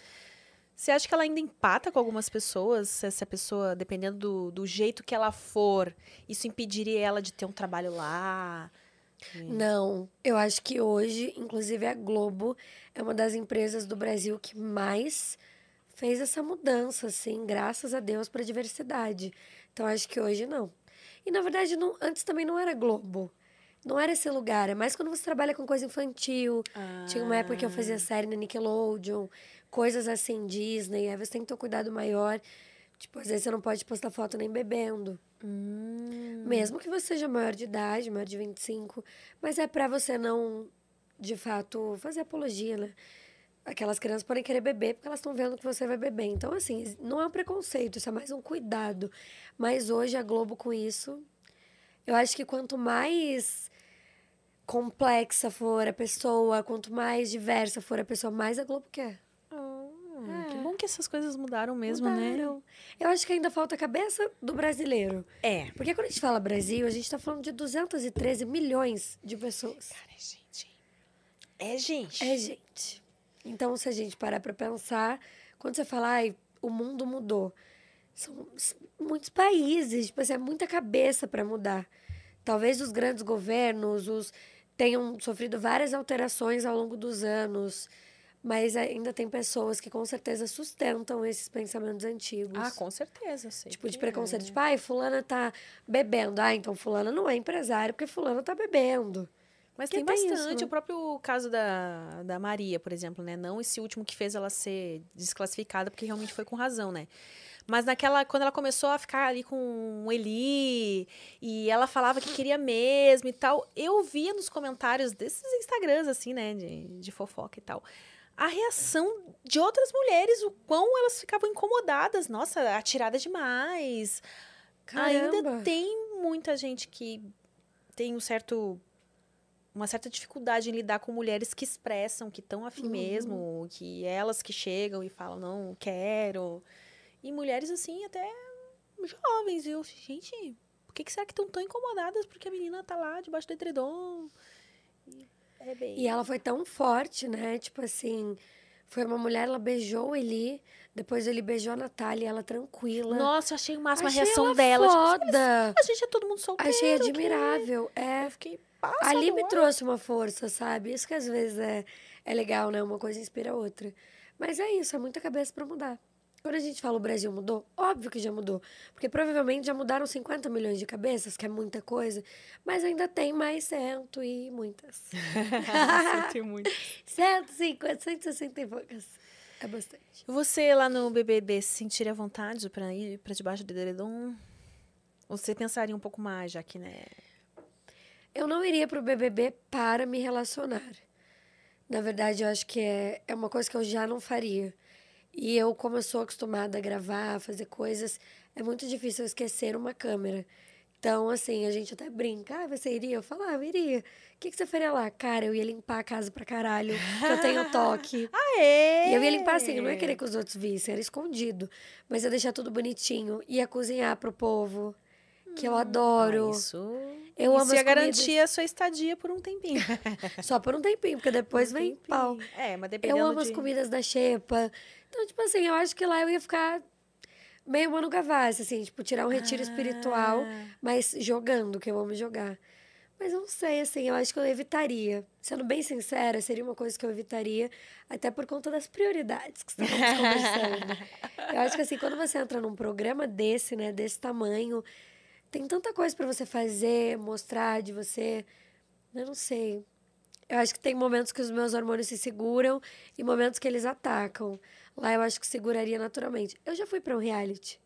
Você acha que ela ainda empata com algumas pessoas? Se essa pessoa, dependendo do, do jeito que ela for, isso impediria ela de ter um trabalho lá? Não. Eu acho que hoje, inclusive, a Globo é uma das empresas do Brasil que mais fez essa mudança, assim, graças a Deus, para a diversidade. Então, acho que hoje não. E, na verdade, não, antes também não era Globo. Não era esse lugar, é mais quando você trabalha com coisa infantil. Ah. Tinha uma época que eu fazia série na Nickelodeon, coisas assim, Disney. Aí você tem que ter um cuidado maior. Tipo, às vezes você não pode postar foto nem bebendo. Hum. Mesmo que você seja maior de idade, maior de vinte e cinco. Mas é pra você não, de fato, fazer apologia, né? Aquelas crianças podem querer beber porque elas estão vendo que você vai beber. Então, assim, não é um preconceito, isso é mais um cuidado. Mas hoje a Globo com isso... Eu acho que quanto mais complexa for a pessoa, quanto mais diversa for a pessoa, mais a Globo quer. Oh, é. Que bom que essas coisas mudaram mesmo, mudaram. né? Eu acho que ainda falta a cabeça do brasileiro. É. Porque quando a gente fala Brasil, a gente tá falando de duzentos e treze milhões de pessoas. Cara, é gente. É gente. É gente. Então, se a gente parar pra pensar, quando você fala, ai, o mundo mudou. São muitos países, tipo assim, é muita cabeça para mudar. Talvez os grandes governos os tenham sofrido várias alterações ao longo dos anos, mas ainda tem pessoas que com certeza sustentam esses pensamentos antigos. Ah, com certeza, sim. Tipo, de preconceito, é. tipo, ai, ah, fulana tá bebendo. Ah, então fulana não é empresário porque fulana tá bebendo. Mas tem, tem bastante, isso, né? O próprio caso da, da Maria, por exemplo, né? Não esse último que fez ela ser desclassificada, porque realmente foi com razão, né? Mas naquela, quando ela começou a ficar ali com o Eli, e ela falava que queria mesmo e tal, eu via nos comentários desses Instagrams, assim, né, de, de fofoca e tal, a reação de outras mulheres, o quão elas ficavam incomodadas. Nossa, atirada demais. Caramba. Ainda tem muita gente que tem um certo... uma certa dificuldade em lidar com mulheres que expressam, que estão afim uhum. mesmo, que elas que chegam e falam, não, quero... E mulheres, assim, até jovens. E eu, gente, por que, que será que estão tão incomodadas? Porque a menina tá lá debaixo do edredom. É bem... E ela foi tão forte, né? Tipo assim, foi uma mulher, ela beijou ele, depois ele beijou a Natália, ela tranquila. Nossa, eu achei o máximo a reação dela. Foda. Tipo, a gente é todo mundo solteiro. Achei admirável. Que... É. Eu fiquei passada. Ali me trouxe uma força, sabe? Isso que às vezes é, é legal, né? Uma coisa inspira a outra. Mas é isso, é muita cabeça pra mudar. Quando a gente fala o Brasil mudou, óbvio que já mudou. Porque provavelmente já mudaram cinquenta milhões de cabeças, que é muita coisa. Mas ainda tem mais cento e muitas. Cento e muitas. cento e cinquenta, cento e sessenta e poucas. É bastante. Você lá no B B B se sentiria à vontade para ir para debaixo do edredom? Ou você pensaria um pouco mais, já que, né? Eu não iria pro B B B para me relacionar. Na verdade, eu acho que é, é uma coisa que eu já não faria. E eu, como eu sou acostumada a gravar, a fazer coisas, é muito difícil eu esquecer uma câmera. Então, assim, a gente até brinca. Ah, você iria? Eu falava, ah, iria. O que, que você faria lá? Cara, eu ia limpar a casa pra caralho, que eu tenho toque. Aê! E eu ia limpar assim, eu não ia querer que os outros vissem, era escondido. Mas ia deixar tudo bonitinho, ia cozinhar pro povo, que eu adoro. Ah, isso... Eu amo isso, ia garantir a sua estadia por um tempinho. Só por um tempinho, porque depois um vem tempinho. Pau. É, mas dependendo Eu amo de... as comidas da Xepa. Então, tipo assim, eu acho que lá eu ia ficar meio Manu Gavassi, assim, tipo, tirar um retiro ah. espiritual, mas jogando, que eu amo jogar. Mas eu não sei, assim, eu acho que eu evitaria. Sendo bem sincera, seria uma coisa que eu evitaria, até por conta das prioridades que estamos conversando. Eu acho que, assim, quando você entra num programa desse, né, desse tamanho... Tem tanta coisa pra você fazer, mostrar de você. Eu não sei. Eu acho que tem momentos que os meus hormônios se seguram e momentos que eles atacam. Lá eu acho que seguraria naturalmente. Eu já fui pra um reality.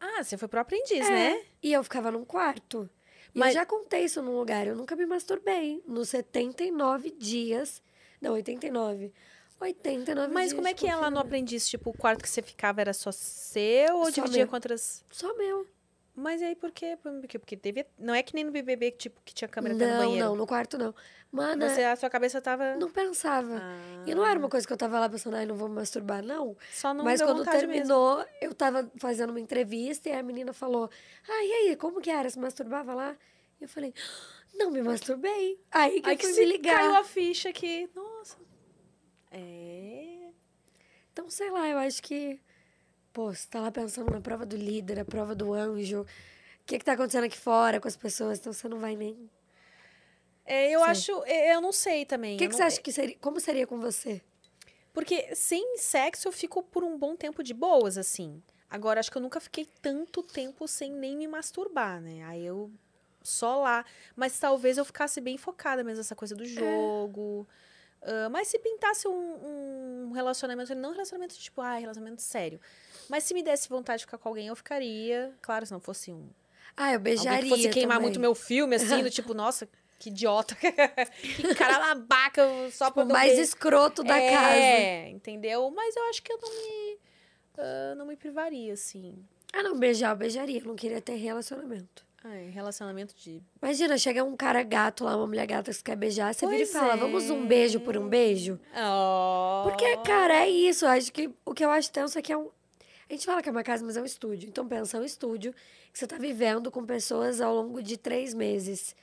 Ah, você foi pro aprendiz, é, né? E eu ficava num quarto. Mas... Eu já contei isso num lugar. Eu nunca me masturbei. Nos setenta e nove dias... Não, oitenta e nove... oitenta e nove Mas dias, como é que é lá no aprendiz? Tipo, o quarto que você ficava era só seu ou só dividia meu. Com outras... Só meu. Mas aí por quê? Porque teve... Não é que nem no B B B, tipo, que tinha câmera até no banheiro. Não, não, no quarto não. Mano, você, a sua cabeça tava... Não pensava. Ah. E não era uma coisa que eu tava lá pensando, ai, não vou me masturbar, não. Só não. Mas quando terminou, mesmo. Eu tava fazendo uma entrevista e a menina falou, ai, e aí, como que era? Você masturbava lá? E eu falei, não me masturbei. Aí que aí eu fui que me ligar. Caiu a ficha que... Nossa. É... Então, sei lá, eu acho que... Pô, você tá lá pensando na prova do líder, na prova do anjo. O que que tá acontecendo aqui fora com as pessoas? Então você não vai nem... É, eu sei. Acho... Eu não sei também. O que, que não... você acha que seria... Como seria com você? Porque sem sexo eu fico por um bom tempo de boas, assim. Agora, acho que eu nunca fiquei tanto tempo sem nem me masturbar, né? Aí eu... Só lá. Mas talvez eu ficasse bem focada mesmo nessa coisa do jogo... É. Uh, mas se pintasse um, um relacionamento, não relacionamento tipo, ah, relacionamento sério. Mas se me desse vontade de ficar com alguém, eu ficaria. Claro, se não fosse um... Ah, eu beijaria alguém que fosse queimar também. Muito meu filme, assim, do tipo, nossa, que idiota. Que cara labaca, só tipo, pra... O mais escroto da é, casa. É, entendeu? Mas eu acho que eu não me, uh, não me privaria, assim. Ah, não, beijar, eu beijaria. Eu não queria ter relacionamento. Ai, relacionamento de... Imagina, chega um cara gato lá, uma mulher gata que quer beijar, você pois vira e fala, é. Vamos um beijo por um beijo? Oh. Porque, cara, é isso. Eu acho que, o que eu acho tenso é que é um... A gente fala que é uma casa, mas é um estúdio. Então, pensa, é um estúdio que você tá vivendo com pessoas ao longo de três meses.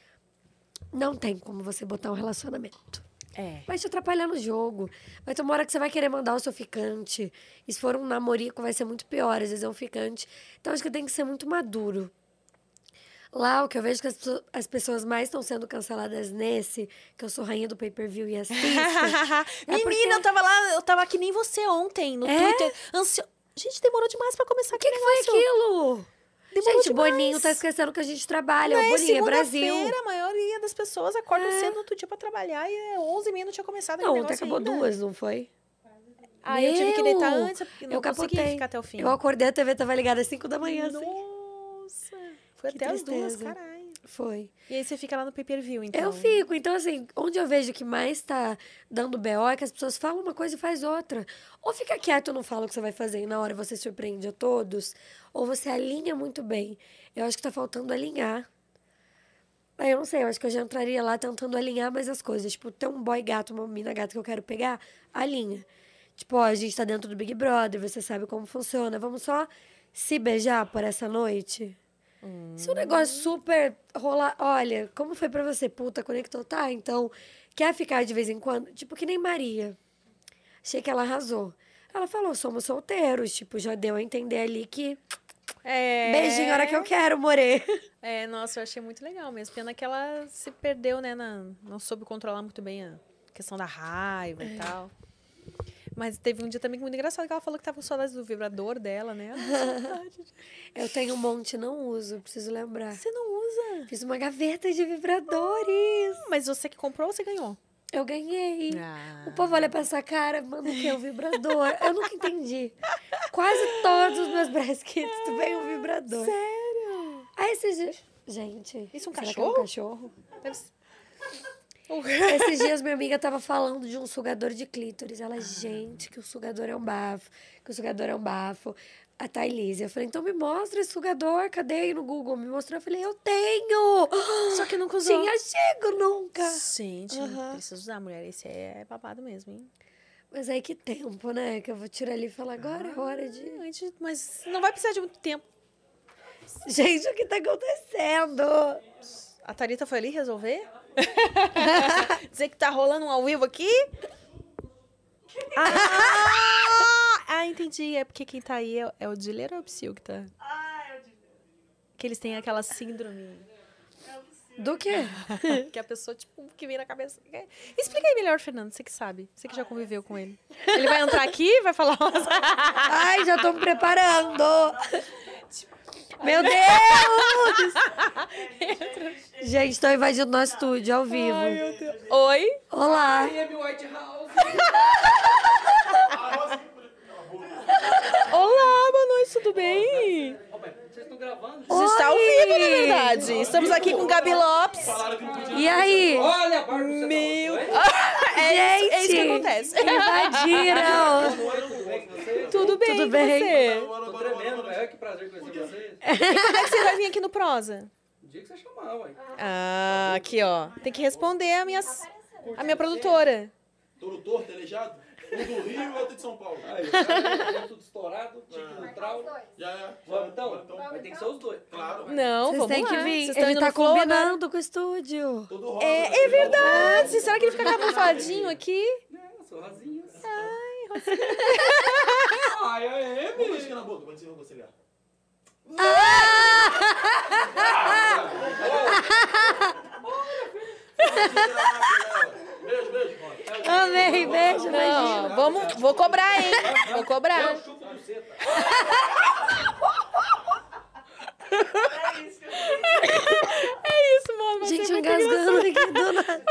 Não tem como você botar um relacionamento. É. Vai te atrapalhar no jogo. Vai ter uma hora que você vai querer mandar o seu ficante. E se for um namorico, vai ser muito pior. Às vezes é um ficante. Então, acho que tem que ser muito maduro. Lá, o que eu vejo que as, as pessoas mais estão sendo canceladas nesse, que eu sou rainha do pay-per-view e assisto. É menina, porque... eu tava lá, eu tava que nem você ontem, no é? Twitter. Ansio... Gente, demorou demais pra começar aquele negócio. O que, que foi aquilo? Demorou gente, demais. Boninho tá esquecendo que a gente trabalha. Não, o Boninho é Brasil. A maioria das pessoas acordam é. Cedo no outro dia pra trabalhar e é onze e meia não tinha começado aquele não, negócio Não, ontem acabou ainda. Duas, não foi? Ah, Meu, eu tive que deitar antes, porque não eu consegui ficar até o fim. Eu acordei, a T V tava ligada às cinco da manhã. Nossa. Assim. Foi que até tristeza. As duas, caralho. Foi. E aí você fica lá no pay-per-view, então? Eu fico. Então, assim, onde eu vejo que mais tá dando B O é que as pessoas falam uma coisa e faz outra. Ou fica quieto e não fala o que você vai fazer e na hora você surpreende a todos, ou você alinha muito bem. Eu acho que tá faltando alinhar. Aí eu não sei, eu acho que eu já entraria lá tentando alinhar mais as coisas. Tipo, tem um boy gato, uma mina gata que eu quero pegar, alinha. Tipo, ó, a gente tá dentro do Big Brother, você sabe como funciona, vamos só... se beijar por essa noite? Hum. Isso é um negócio super rolar. Olha, como foi pra você? Puta, conectou, tá? Então, quer ficar de vez em quando? Tipo, que nem Maria. Achei que ela arrasou. Ela falou, somos solteiros. Tipo, já deu a entender ali que... É... Beijinho, a hora que eu quero, more. É, nossa, eu achei muito legal mesmo. Pena que ela se perdeu, né? Na... Não soube controlar muito bem a questão da raiva é. e tal. Mas teve um dia também muito engraçado que ela falou que tava com saudade do vibrador dela, né? Eu tenho um monte, não uso, preciso lembrar. Você não usa? Fiz uma gaveta de vibradores. Ah, mas você que comprou ou você ganhou? Eu ganhei. Ah. O povo olha pra essa cara, mano, o que é um vibrador? Eu nunca entendi. Quase todos os meus brasquetes tu vem um vibrador. Sério? Aí esses dias... Gente... Isso é um será cachorro? Que é um cachorro? Deve ser. Esses dias minha amiga tava falando de um sugador de clítoris. Ela, gente, que o sugador é um bafo. Que o sugador é um bafo. A Thalita, eu falei, então me mostra esse sugador. Cadê aí no Google? Me mostrou, eu falei, eu tenho. Só que nunca usou. Tinha chego nunca. Gente, uhum. Não precisa usar, mulher. Esse é babado mesmo, hein? Mas aí que tempo, né? Que eu vou tirar ali e falar, agora ah, é hora de... Gente, mas não vai precisar de muito tempo. Gente, o que tá acontecendo? A Thalita foi ali resolver? Dizer que tá rolando um ao vivo aqui? Ah, ah, entendi. É porque quem tá aí é, é o Dileu ou é o Psyu que tá? Ah, é o Dileu. Que eles têm aquela síndrome. É o Psyu. Do quê? Que a pessoa, tipo, que vem na cabeça. Explica aí melhor, Fernando, você que sabe. Você que já conviveu com ele. Ele vai entrar aqui e vai falar umas... Ai, já tô me preparando. Meu Deus! Gente, tô invadindo nosso estúdio ao vivo. Ai, meu Deus. Oi? Olá. Olá, boa noite, tudo bem? Vocês estão gravando? A gente está ao vivo, na verdade. Estamos aqui com Gabi Lopes. E aí? Olha, barba, meu... É isso, é isso que acontece. Invadiram. Tudo bem, tudo bem. Você? Tô tremendo, velho. Que prazer conhecer vocês. E quando é que você vai vir aqui no Prosa? O dia que você chamar, ué. Ah, aqui, ó. Tem que responder a minha, a minha produtora. Touro torto, elejado? Um do Rio e o outro de São Paulo. Aí, aí tudo estourado, tinha que entrar. Já é. Vamos então? Vai ter que ser os dois. Claro. Não, vamos lá. Vocês têm que vir. Vocês ele tá combinando com o estúdio. Tudo rosa. É, é verdade. Rosa. Será que ele fica camufladinho aqui? Não, eu sou rosinha. Ai, rosinha. Ai, é, é, bicho. Vou na boca, vamos reconciliar. Beijo, beijo, mano. Amei, beijo, beijinho. Vamos, vou cobrar, hein? Vou cobrar. Eu chupo no seta. É isso. É isso, mano. Gente, eu engasgando aqui do nada.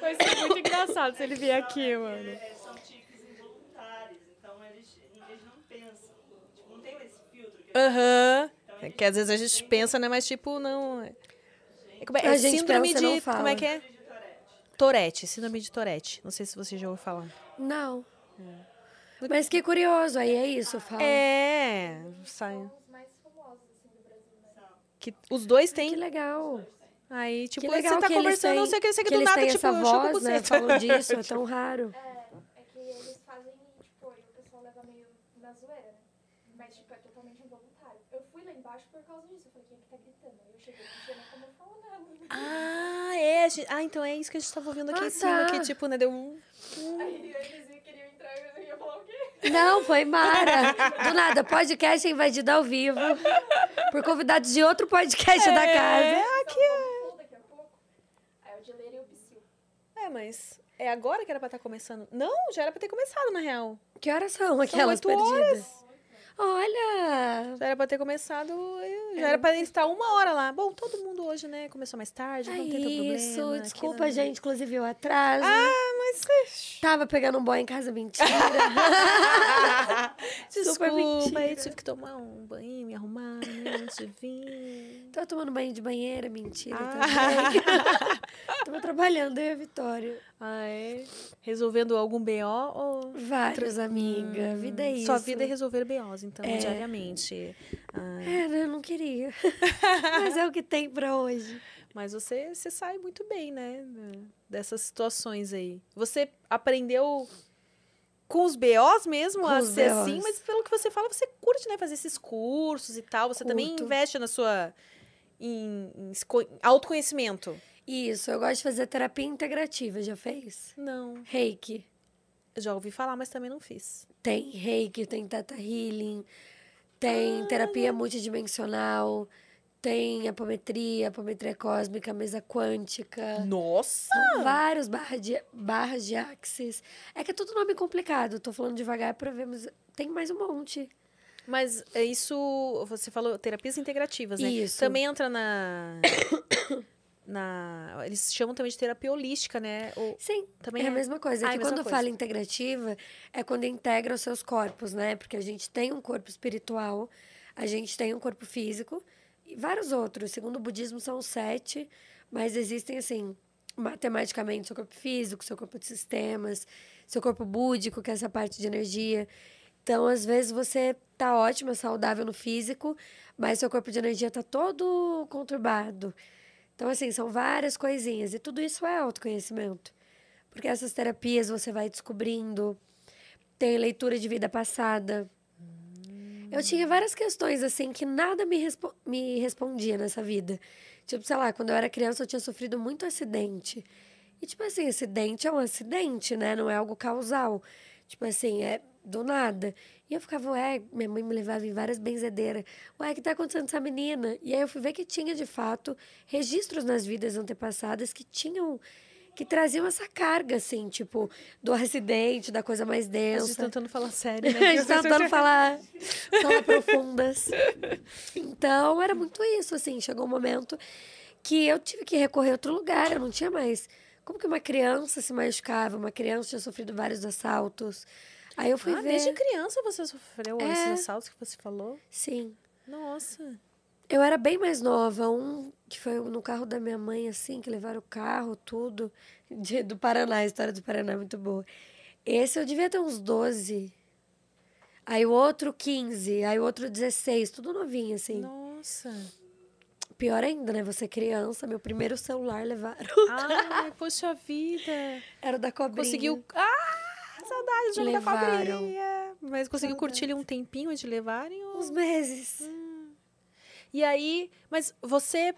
Vai ser muito engraçado se ele vier aqui, mano. São tiques involuntários, então eles não pensam. Tipo, não tem esse filtro. Aham. É que às vezes a gente pensa, né? Mas tipo, não... É síndrome de... Como é que é? Tourette, síndrome de Tourette. Não sei se você já ouviu falar. Não. É. Mas que curioso, aí é isso, fala. É, sai. São os mais famosos assim do Brasil, né? Que os dois têm. Que legal. Aí, tipo, que legal você tá que conversando, não sei o que, sei que, que do nada, tipo, essa eu voz, chupo, né? Falam disso, é tão raro. É, é que eles fazem, tipo, e o pessoal leva meio na zoeira, né? Mas, tipo, é totalmente involuntário. Eu fui lá embaixo por causa disso, eu falei, quem que tá gritando? Aí eu cheguei, não tinha nem como eu falar nada. Ah, é. Gente, ah, então é isso que a gente tava ouvindo aqui ah, em cima, tá. Que tipo, né, deu um... um... Aí eles queriam entrar e eu ia falar o quê? Não, foi mara. Do nada, podcast é invadido ao vivo por convidados de outro podcast é, da casa. É, aqui é. Daqui a pouco, aí eu gelei e o Psyu. É, mas é agora que era pra estar começando? Não, já era pra ter começado, na real. Que horas são aquelas são perdidas? Horas. Olha! Já era pra ter começado... Eu, já era pra estar uma hora lá. Bom, todo mundo hoje, né? Começou mais tarde, é não tem tanto problema. Isso, desculpa, não... gente. Inclusive, eu atraso. Ah, mas... Tava pegando um boy em casa, mentira. Desculpa, mentira. Eu tive que tomar um banho, me arrumar, antes de vir. Tava tomando banho de banheira, mentira. Ah. Tava trabalhando, eu e a Vitória. Ah, é? Resolvendo algum B O ou... Vários, amiga. Hum, vida é isso. Sua vida é resolver B Os, então, é. diariamente. Ai. É, eu não queria. Mas é o que tem pra hoje. Mas você, você sai muito bem, né? Dessas situações aí. Você aprendeu com os B Os mesmo, a ser assim, mas pelo que você fala, você curte, né? Fazer esses cursos e tal. Você Curto. também investe na sua... Em, em autoconhecimento. Isso, eu gosto de fazer terapia integrativa. Já fez? Não. Reiki. Já ouvi falar, mas também não fiz. Tem reiki, tem theta healing, tem ah, terapia não. multidimensional, tem apometria, apometria cósmica, mesa quântica. Nossa! São vários barras de, barras de axis. É que é tudo nome complicado. Tô falando devagar pra ver, mas tem mais um monte. Mas isso, você falou terapias integrativas, né? Isso. Também entra na... na eles chamam também de terapia holística, né? Ou, Sim, também é, é a mesma coisa. Ah, é que quando eu falo integrativa, é quando integra os seus corpos, né? Porque a gente tem um corpo espiritual, a gente tem um corpo físico e vários outros. Segundo o budismo, são sete, mas existem, assim, matematicamente, seu corpo físico, seu corpo de sistemas, seu corpo búdico, que é essa parte de energia... Então, às vezes, você tá ótima, saudável no físico, mas seu corpo de energia tá todo conturbado. Então, assim, são várias coisinhas. E tudo isso é autoconhecimento. Porque essas terapias você vai descobrindo. Tem leitura de vida passada. Hum. Eu tinha várias questões, assim, que nada me, respo- me respondia nessa vida. Tipo, sei lá, quando eu era criança, eu tinha sofrido muito acidente. E, tipo assim, acidente é um acidente, né? Não é algo causal. Tipo assim, é... do nada. E eu ficava, ué, minha mãe me levava em várias benzedeiras. Ué, o que tá acontecendo com essa menina? E aí eu fui ver que tinha, de fato, registros nas vidas antepassadas que tinham, que traziam essa carga, assim, tipo, do acidente, da coisa mais densa. A gente tá tentando falar sério, né? A gente tá tentando falar, falar profundas. Então, era muito isso, assim. Chegou um momento que eu tive que recorrer a outro lugar, eu não tinha mais. Como que uma criança se machucava? Uma criança tinha sofrido vários assaltos. Aí eu fui ah, ver... desde criança você sofreu é... esses assaltos que você falou? Sim. Nossa. Eu era bem mais nova. Um que foi no carro da minha mãe, assim, que levaram o carro, tudo. De, do Paraná, a história do Paraná é muito boa. Esse eu devia ter uns doze. Aí o outro quinze, aí o outro dezesseis, tudo novinho, assim. Nossa. Pior ainda, né? Você criança, meu primeiro celular levaram. Ai, poxa vida. Era o da cobrinha. Conseguiu... Ah! Saudade de jogar cobrinha. Mas conseguiu curtir ele um tempinho antes de levarem? Ou... Uns meses. Hum. E aí, mas você,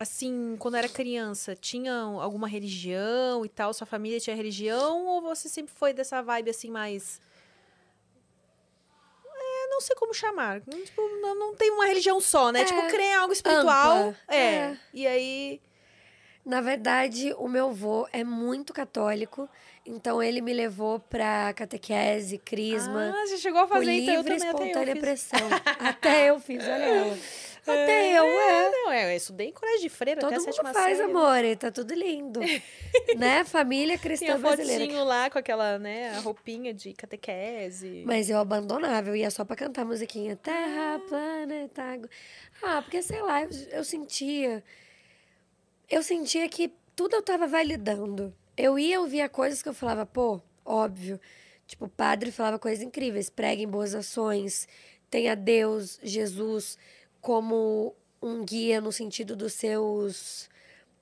assim, quando era criança, tinha alguma religião e tal? Sua família tinha religião? Ou você sempre foi dessa vibe, assim, mais... É, não sei como chamar. Tipo, não, não tem uma religião só, né? É. Tipo, crê em algo espiritual. É. é. E aí... Na verdade, o meu avô é muito católico, então ele me levou pra catequese, crisma. Ah, você chegou a fazer, então eu também, espontânea pressão. Até eu fiz, olha ela. Até é, eu, é. Não, eu estudei em colégio de freira, todo até a sétima série. Todo mundo faz, amor, e tá tudo lindo. Né? Família cristã brasileira. Tinha fotinho lá com aquela, né, a roupinha de catequese. Mas eu abandonava, eu ia só pra cantar a musiquinha. Terra, planeta, água. Ah, porque, sei lá, eu, eu sentia... Eu sentia que tudo eu estava validando. Eu ia ouvir coisas que eu falava, pô, óbvio. Tipo, o padre falava coisas incríveis. Preguem boas ações. Tenha Deus, Jesus, como um guia no sentido dos seus,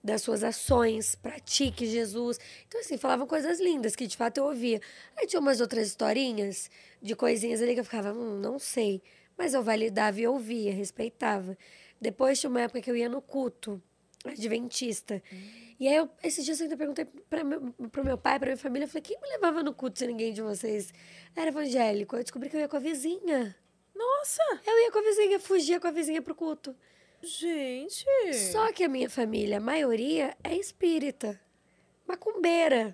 das suas ações. Pratique Jesus. Então, assim, falavam coisas lindas que, de fato, eu ouvia. Aí tinha umas outras historinhas de coisinhas ali que eu ficava, hum, não sei. Mas eu validava e ouvia, respeitava. Depois tinha uma época que eu ia no culto adventista. Hum. E aí, eu, esses dias eu ainda perguntei pra meu, pro meu pai, pra minha família, eu falei, quem me levava no culto se ninguém de vocês era evangélico? Eu descobri que eu ia com a vizinha. Nossa! Eu ia com a vizinha, fugia com a vizinha pro culto. Gente! Só que a minha família, a maioria, é espírita. Macumbeira.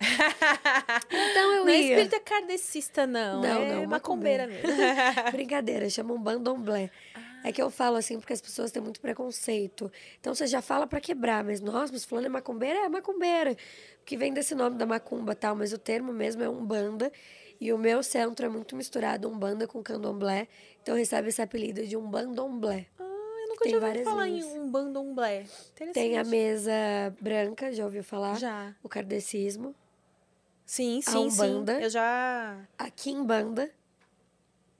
Então eu não ia. Não é espírita kardecista, não. Não, é não. Macumbeira mesmo. Brincadeira, chama um bandomblé. Ah. É que eu falo assim, porque as pessoas têm muito preconceito. Então, você já fala pra quebrar. Mas, nossa, mas fulano é macumbeira? É macumbeira. Porque vem desse nome da macumba e tal. Mas o termo mesmo é umbanda. E o meu centro é muito misturado umbanda com candomblé. Então, recebe esse apelido de umbandomblé. Ah, eu nunca tinha ouvido falar linhas. Em umbandomblé. Tem a mesa branca, já ouviu falar? Já. O kardecismo. Sim, sim, a umbanda, sim. Eu já... A quimbanda.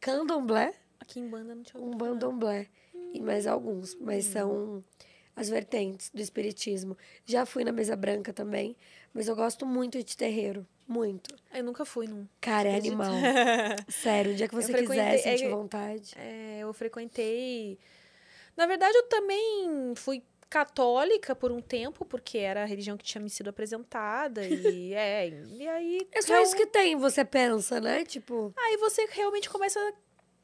Candomblé. Aqui em banda não tinha um bandomblé. Hum. E mais alguns. Mas são as vertentes do espiritismo. Já fui na mesa branca também, mas eu gosto muito de terreiro. Muito. Eu nunca fui, não. Cara, é animal. Sério, o dia que você quiser, sente é, vontade. É, eu frequentei... Na verdade, eu também fui católica por um tempo, porque era a religião que tinha me sido apresentada, e é... E aí... É só então, isso que tem, você pensa, né? Tipo... Aí você realmente começa...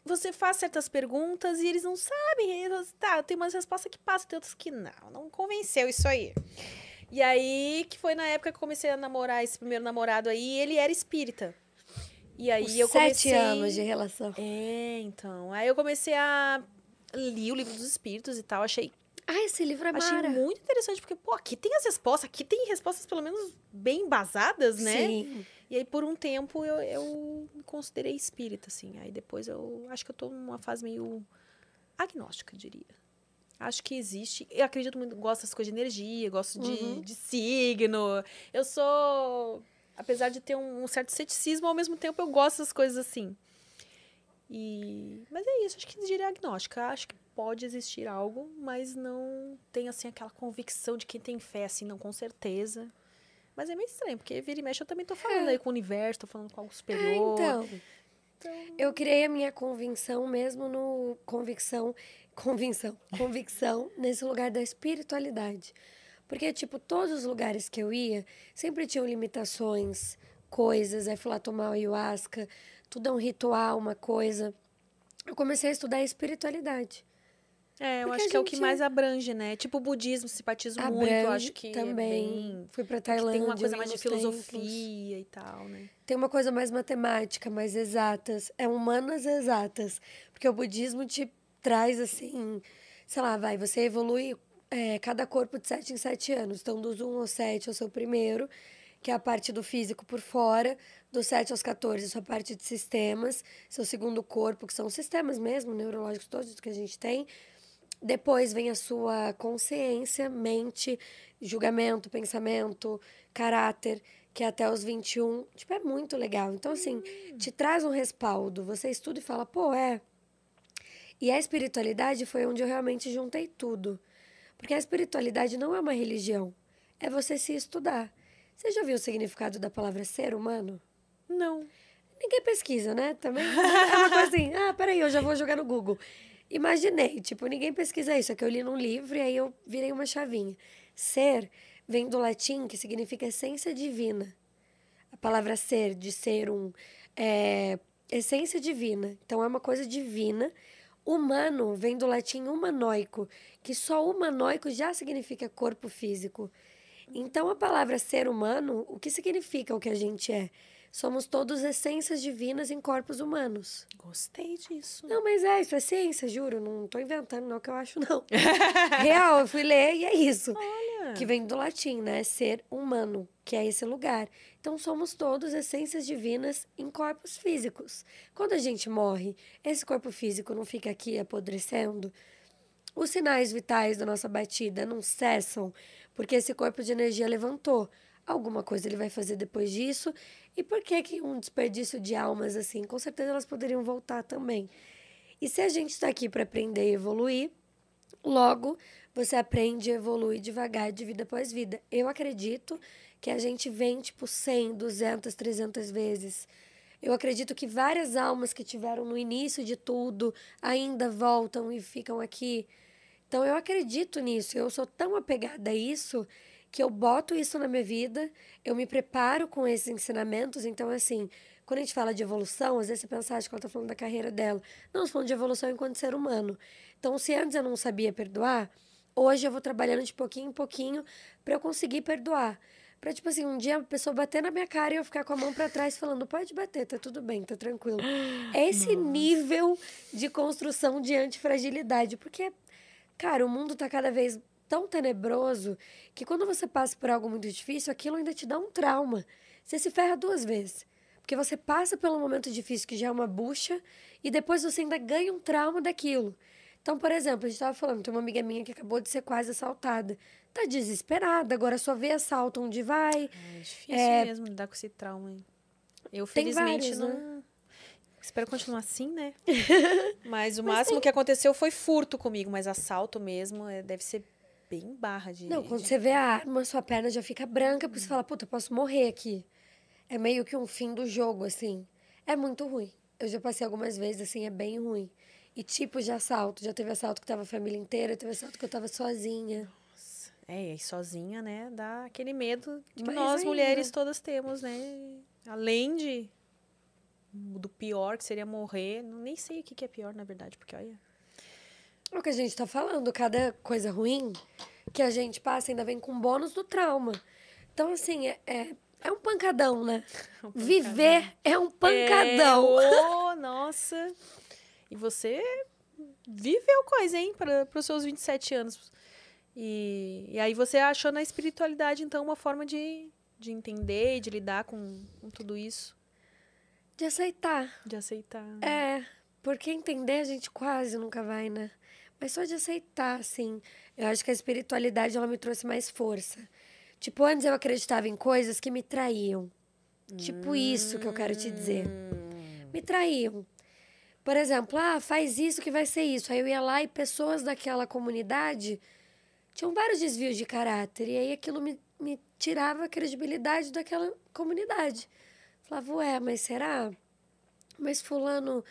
Você faz certas perguntas e eles não sabem. Eles, tá, tem umas respostas que passam, tem outras que não. Não convenceu isso aí. E aí, que foi na época que eu comecei a namorar esse primeiro namorado aí, ele era espírita. E aí Os eu comecei... Sete anos de relação. É, então. Aí eu comecei a... Li o livro dos espíritos e tal, achei... Ah, esse livro é mara. Achei muito interessante, porque, pô, aqui tem as respostas, aqui tem respostas pelo menos bem embasadas, né? Sim. E aí, por um tempo, eu, eu me considerei espírita, assim. Aí depois eu... Acho que eu tô numa fase meio agnóstica, eu diria. Acho que existe. Eu acredito muito, gosto das coisas de energia, gosto de, uhum. de signo. Eu sou... Apesar de ter um, um certo ceticismo, ao mesmo tempo eu gosto das coisas assim. E... Mas é isso, acho que diria agnóstica. Acho que pode existir algo, mas não tem, assim, aquela convicção de quem tem fé, assim, não, com certeza. Mas é meio estranho, porque vira e mexe eu também tô falando é. aí com o universo, tô falando com algo superior. É, então... Então... Eu criei a minha convicção mesmo no... Convicção... Convicção, convicção nesse lugar da espiritualidade. Porque, tipo, todos os lugares que eu ia, sempre tinham limitações, coisas. Aí fui lá tomar o ayahuasca, tudo é um ritual, uma coisa. Eu comecei a estudar a espiritualidade. É, eu Porque acho que é o que mais abrange, né? Tipo, o budismo, simpatizo muito, eu acho que também. É bem... Fui pra Tailândia. Tem uma coisa mais de filosofia e tal, né? Tem uma coisa mais matemática, mais exatas. É humanas exatas. Porque o budismo te... traz, assim, sei lá, vai, você evolui é, cada corpo de sete em sete anos. Então, dos um aos sete é o seu primeiro, que é a parte do físico por fora. Dos sete aos quatorze é a sua parte de sistemas, seu segundo corpo, que são sistemas mesmo, neurológicos todos que a gente tem. Depois vem a sua consciência, mente, julgamento, pensamento, caráter, que é até os vinte e um. Tipo, é muito legal. Então, assim, hum. te traz um respaldo. Você estuda e fala, pô, é... E a espiritualidade foi onde eu realmente juntei tudo. Porque a espiritualidade não é uma religião. É você se estudar. Você já ouviu o significado da palavra ser humano? Não. Ninguém pesquisa, né? Também é uma coisa assim. Ah, peraí, eu já vou jogar no Google. Imaginei, tipo, ninguém pesquisa isso. É que eu li num livro e aí eu virei uma chavinha. Ser vem do latim, que significa essência divina. A palavra ser, de ser um, é essência divina. Então, é uma coisa divina. Humano vem do latim humanoico, que só humanoico já significa corpo físico. Então, a palavra ser humano, o que significa o que a gente é? Somos todos essências divinas em corpos humanos. Gostei disso. Não, mas é, isso é ciência, juro. Não tô inventando, não é o que eu acho, não. Real, eu fui ler e é isso. Olha. Que vem do latim, né? Ser humano, que é esse lugar. Então, somos todos essências divinas em corpos físicos. Quando a gente morre, esse corpo físico não fica aqui apodrecendo? Os sinais vitais da nossa batida não cessam, porque esse corpo de energia levantou. Alguma coisa ele vai fazer depois disso. E por que que um desperdício de almas assim? Com certeza elas poderiam voltar também. E se a gente está aqui para aprender e evoluir, logo você aprende e evolui devagar, de vida após vida. Eu acredito que a gente vem tipo cem, duzentas, trezentas vezes. Eu acredito que várias almas que tiveram no início de tudo ainda voltam e ficam aqui. Então eu acredito nisso, eu sou tão apegada a isso... que eu boto isso na minha vida, eu me preparo com esses ensinamentos. Então, assim, quando a gente fala de evolução, às vezes você pensa, acho que ela tá falando da carreira dela. Não, eu tô falando de evolução enquanto ser humano. Então, se antes eu não sabia perdoar, hoje eu vou trabalhando de pouquinho em pouquinho para eu conseguir perdoar. Pra, tipo assim, um dia a pessoa bater na minha cara e eu ficar com a mão pra trás falando, pode bater, tá tudo bem, tá tranquilo. É esse nível de construção de antifragilidade. Porque, cara, o mundo tá cada vez... tão tenebroso, que quando você passa por algo muito difícil, aquilo ainda te dá um trauma. Você se ferra duas vezes. Porque você passa pelo momento difícil, que já é uma bucha, e depois você ainda ganha um trauma daquilo. Então, por exemplo, a gente estava falando, tem uma amiga minha que acabou de ser quase assaltada. Tá desesperada, agora só vê assalto onde vai. É difícil é... mesmo lidar com esse trauma. Hein? Eu, felizmente, vários, não... Né? Espero continuar assim, né? Mas o mas máximo tem... que aconteceu foi furto comigo, mas assalto mesmo é, deve ser bem barra de... Não, quando você vê a arma, sua perna já fica branca, porque você fala, puta, eu posso morrer aqui. É meio que um fim do jogo, assim. É muito ruim. Eu já passei algumas vezes, assim, é bem ruim. E tipos de assalto. Já teve assalto que tava a família inteira, teve assalto que eu tava sozinha. Nossa. É, e sozinha, né, dá aquele medo que Mas nós, ainda. mulheres, todas temos, né? Além de... do pior, que seria morrer. Nem sei o que é pior, na verdade, porque olha... É o que a gente tá falando, cada coisa ruim que a gente passa ainda vem com bônus do trauma. Então, assim, é, é, é um pancadão, né? Um pancadão. Viver é um pancadão. É, oh, nossa! E você viveu coisa, hein? Para os seus vinte e sete anos. E, e aí você achou na espiritualidade, então, uma forma de, de entender e de lidar com, com tudo isso. De aceitar. De aceitar. É, porque entender a gente quase nunca vai, né? Mas só de aceitar, assim. Eu acho que a espiritualidade, ela me trouxe mais força. Tipo, antes eu acreditava em coisas que me traíam. Hum. Tipo isso que eu quero te dizer. Me traíam. Por exemplo, ah, faz isso que vai ser isso. Aí eu ia lá e pessoas daquela comunidade tinham vários desvios de caráter. E aí aquilo me, me tirava a credibilidade daquela comunidade. Falava, ué, mas será? Mas fulano,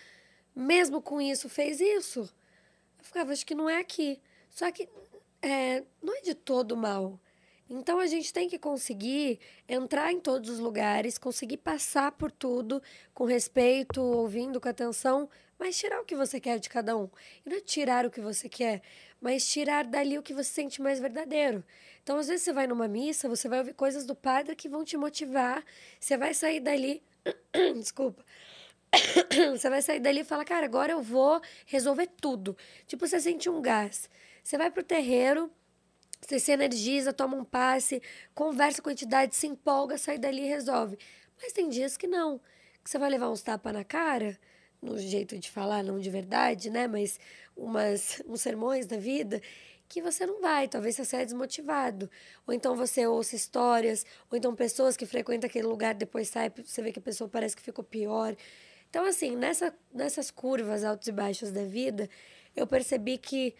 mesmo com isso, fez isso? Eu ficava, acho que não é aqui. Só que é, não é de todo mal. Então, a gente tem que conseguir entrar em todos os lugares, conseguir passar por tudo com respeito, ouvindo com atenção, mas tirar o que você quer de cada um. E não é tirar o que você quer, mas tirar dali o que você sente mais verdadeiro. Então, às vezes, você vai numa missa, você vai ouvir coisas do padre que vão te motivar, você vai sair dali... Desculpa. Você vai sair dali e falar, cara, agora eu vou resolver tudo. Tipo, você sente um gás. Você vai pro terreiro, você se energiza, toma um passe, conversa com a entidade, se empolga, sai dali e resolve. Mas tem dias que não. Que você vai levar uns tapas na cara, no jeito de falar, não de verdade, né? Mas umas, uns sermões da vida, que você não vai. Talvez você saia desmotivado. Ou então você ouça histórias, ou então pessoas que frequentam aquele lugar, depois sai, você vê que a pessoa parece que ficou pior. Então, assim, nessa, nessas curvas altos e baixos da vida, eu percebi que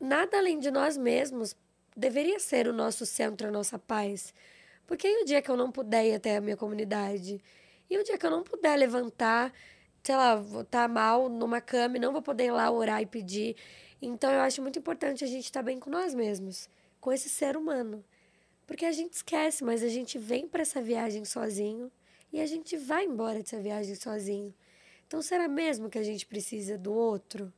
nada além de nós mesmos deveria ser o nosso centro, a nossa paz. Porque aí o dia que eu não puder ir até a minha comunidade, e o dia que eu não puder levantar, sei lá, vou estar mal numa cama e não vou poder ir lá orar e pedir. Então, eu acho muito importante a gente estar bem com nós mesmos, com esse ser humano. Porque a gente esquece, mas a gente vem para essa viagem sozinho, e a gente vai embora dessa viagem sozinho. Então, será mesmo que a gente precisa do outro?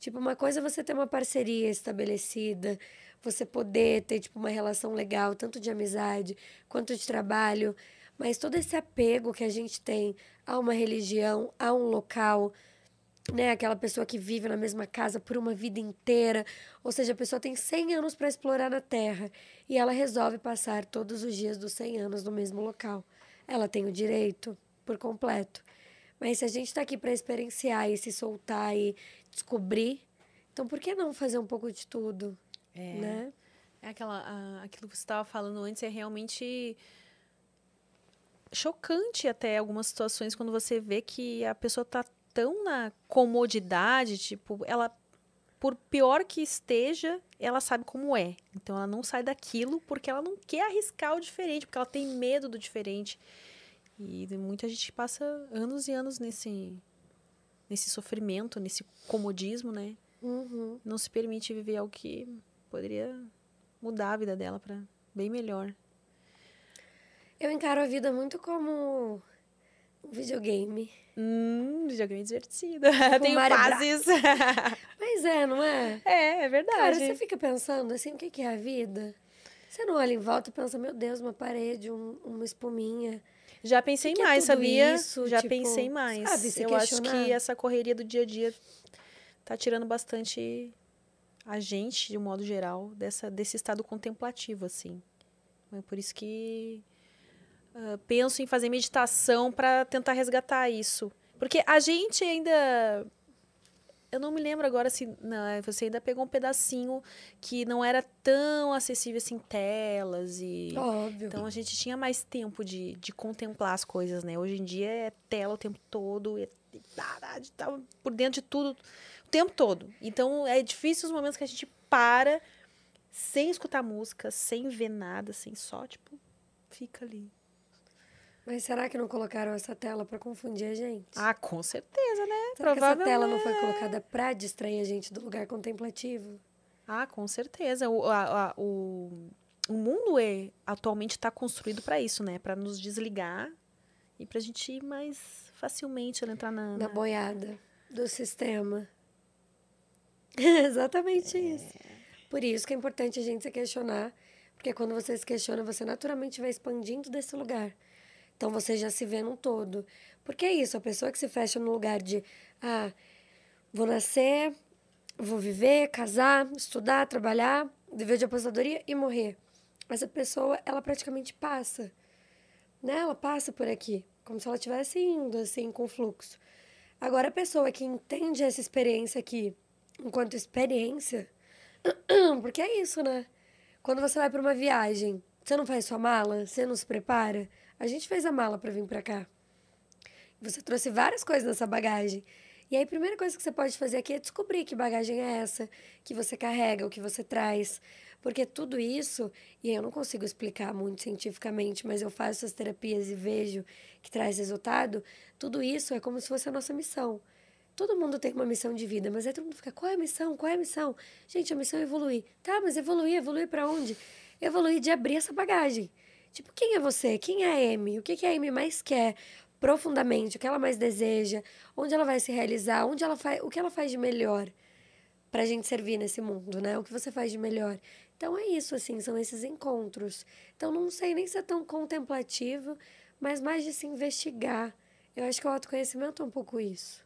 Tipo, uma coisa é você ter uma parceria estabelecida, você poder ter, tipo, uma relação legal, tanto de amizade quanto de trabalho. Mas todo esse apego que a gente tem a uma religião, a um local, né? Aquela pessoa que vive na mesma casa por uma vida inteira. Ou seja, a pessoa tem cem anos para explorar na Terra. E ela resolve passar todos os dias dos cem anos no mesmo local. Ela tem o direito, por completo. Mas se a gente está aqui para experienciar e se soltar e descobrir, então por que não fazer um pouco de tudo? É, né? É aquela, a, aquilo que você estava falando antes é realmente chocante até algumas situações quando você vê que a pessoa está tão na comodidade, tipo, ela, por pior que esteja, ela sabe como é. Então, ela não sai daquilo porque ela não quer arriscar o diferente, porque ela tem medo do diferente. E muita gente passa anos e anos nesse, nesse sofrimento, nesse comodismo, né? Uhum. Não se permite viver algo que poderia mudar a vida dela para bem melhor. Eu encaro a vida muito como um videogame. Hum, videogame divertido. Tipo, tem fases. Mas é, não é? É, é verdade. Cara, você fica pensando assim, o que é a vida? Você não olha em volta e pensa, meu Deus, uma parede, um, uma espuminha. Já pensei que que é mais, sabia? Isso, Já tipo, pensei mais. Sabe, se Eu questionar. acho que essa correria do dia a dia tá tirando bastante a gente, de um modo geral, dessa, desse estado contemplativo, assim. É por isso que... Uh, penso em fazer meditação para tentar resgatar isso. Porque a gente ainda... Eu não me lembro agora se... Não, você ainda pegou um pedacinho que não era tão acessível assim, telas e... Óbvio. Então, a gente tinha mais tempo de, de contemplar as coisas, né? Hoje em dia é tela o tempo todo, é... tá por dentro de tudo, o tempo todo. Então, é difícil os momentos que a gente para... sem escutar música, sem ver nada, assim, só, tipo, fica ali. Mas será que não colocaram essa tela pra confundir a gente? Ah, com certeza, né? Será que essa tela não foi colocada pra distrair a gente do lugar contemplativo? Ah, com certeza. O, a, a, o, o mundo é, atualmente tá construído pra isso, né? Pra nos desligar e pra gente ir mais facilmente entrar na... Na boiada do sistema. Exatamente isso. Por isso que é importante a gente se questionar, porque quando você se questiona, você naturalmente vai expandindo desse lugar. Então, você já se vê num todo. Porque é isso, a pessoa que se fecha no lugar de... Ah, vou nascer, vou viver, casar, estudar, trabalhar, viver de aposentadoria e morrer. Essa pessoa, ela praticamente passa. Né? Ela passa por aqui. Como se ela estivesse indo, assim, com fluxo. Agora, a pessoa que entende essa experiência aqui, enquanto experiência... Porque é isso, né? Quando você vai para uma viagem, você não faz sua mala? Você não se prepara? A gente fez a mala para vir para cá. Você trouxe várias coisas nessa bagagem. E aí a primeira coisa que você pode fazer aqui é descobrir que bagagem é essa, que você carrega, o que você traz. Porque tudo isso, e eu não consigo explicar muito cientificamente, mas eu faço as terapias e vejo que traz resultado, tudo isso é como se fosse a nossa missão. Todo mundo tem uma missão de vida, mas aí todo mundo fica, qual é a missão? Qual é a missão? Gente, a missão é evoluir. Tá, mas evoluir, evoluir para onde? Evoluir de abrir essa bagagem. Tipo, quem é você? Quem é a Amy? O que, que a Amy mais quer profundamente? O que ela mais deseja? Onde ela vai se realizar? Onde ela faz, o que ela faz de melhor pra gente servir nesse mundo, né? O que você faz de melhor? Então, é isso, assim, são esses encontros. Então, não sei nem se é tão contemplativo, mas mais de se investigar. Eu acho que o autoconhecimento é um pouco isso.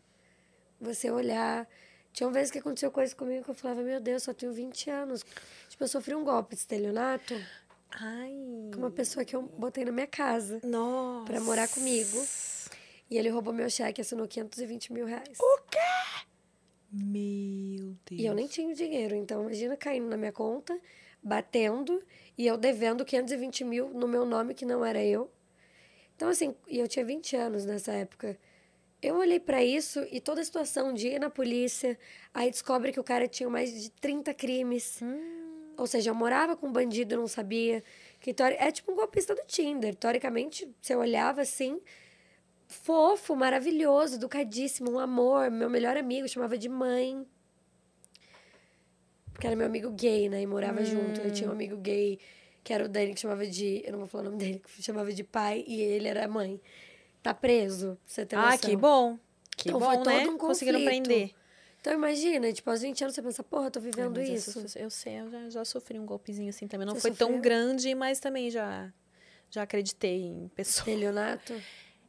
Você olhar... Tinha uma vez que aconteceu coisa comigo que eu falava, meu Deus, só tenho vinte anos. Tipo, eu sofri um golpe de estelionato... Ai. Com uma pessoa que eu botei na minha casa. Nossa. Pra morar comigo. E ele roubou meu cheque e assinou quinhentos e vinte mil reais. O quê? Meu Deus. E eu nem tinha dinheiro. Então, imagina caindo na minha conta, batendo, e eu devendo quinhentos e vinte mil no meu nome, que não era eu. Então, assim, e eu tinha vinte anos nessa época. Eu olhei pra isso e toda a situação de ir na polícia, aí descobre que o cara tinha mais de trinta crimes. Hum. Ou seja, eu morava com um bandido, não sabia. Que é tipo um golpista do Tinder. Teoricamente, você olhava assim, fofo, maravilhoso, educadíssimo, um amor. Meu melhor amigo, chamava de mãe. Porque era meu amigo gay, né? E morava hum. junto. Eu tinha um amigo gay, que era o Dani, que chamava de... Eu não vou falar o nome dele, que chamava de pai. E ele era mãe. Tá preso, você tem noção. Ah, que bom. Que então, bom, foi todo né? um conflito. Conseguiram prender. Então, imagina, tipo, aos vinte anos você pensa, porra, tô vivendo ah, isso. Eu, eu sei, eu já, já sofri um golpezinho assim também. Não você foi sofreu? Tão grande, mas também já, já acreditei em pessoas. Estelionato?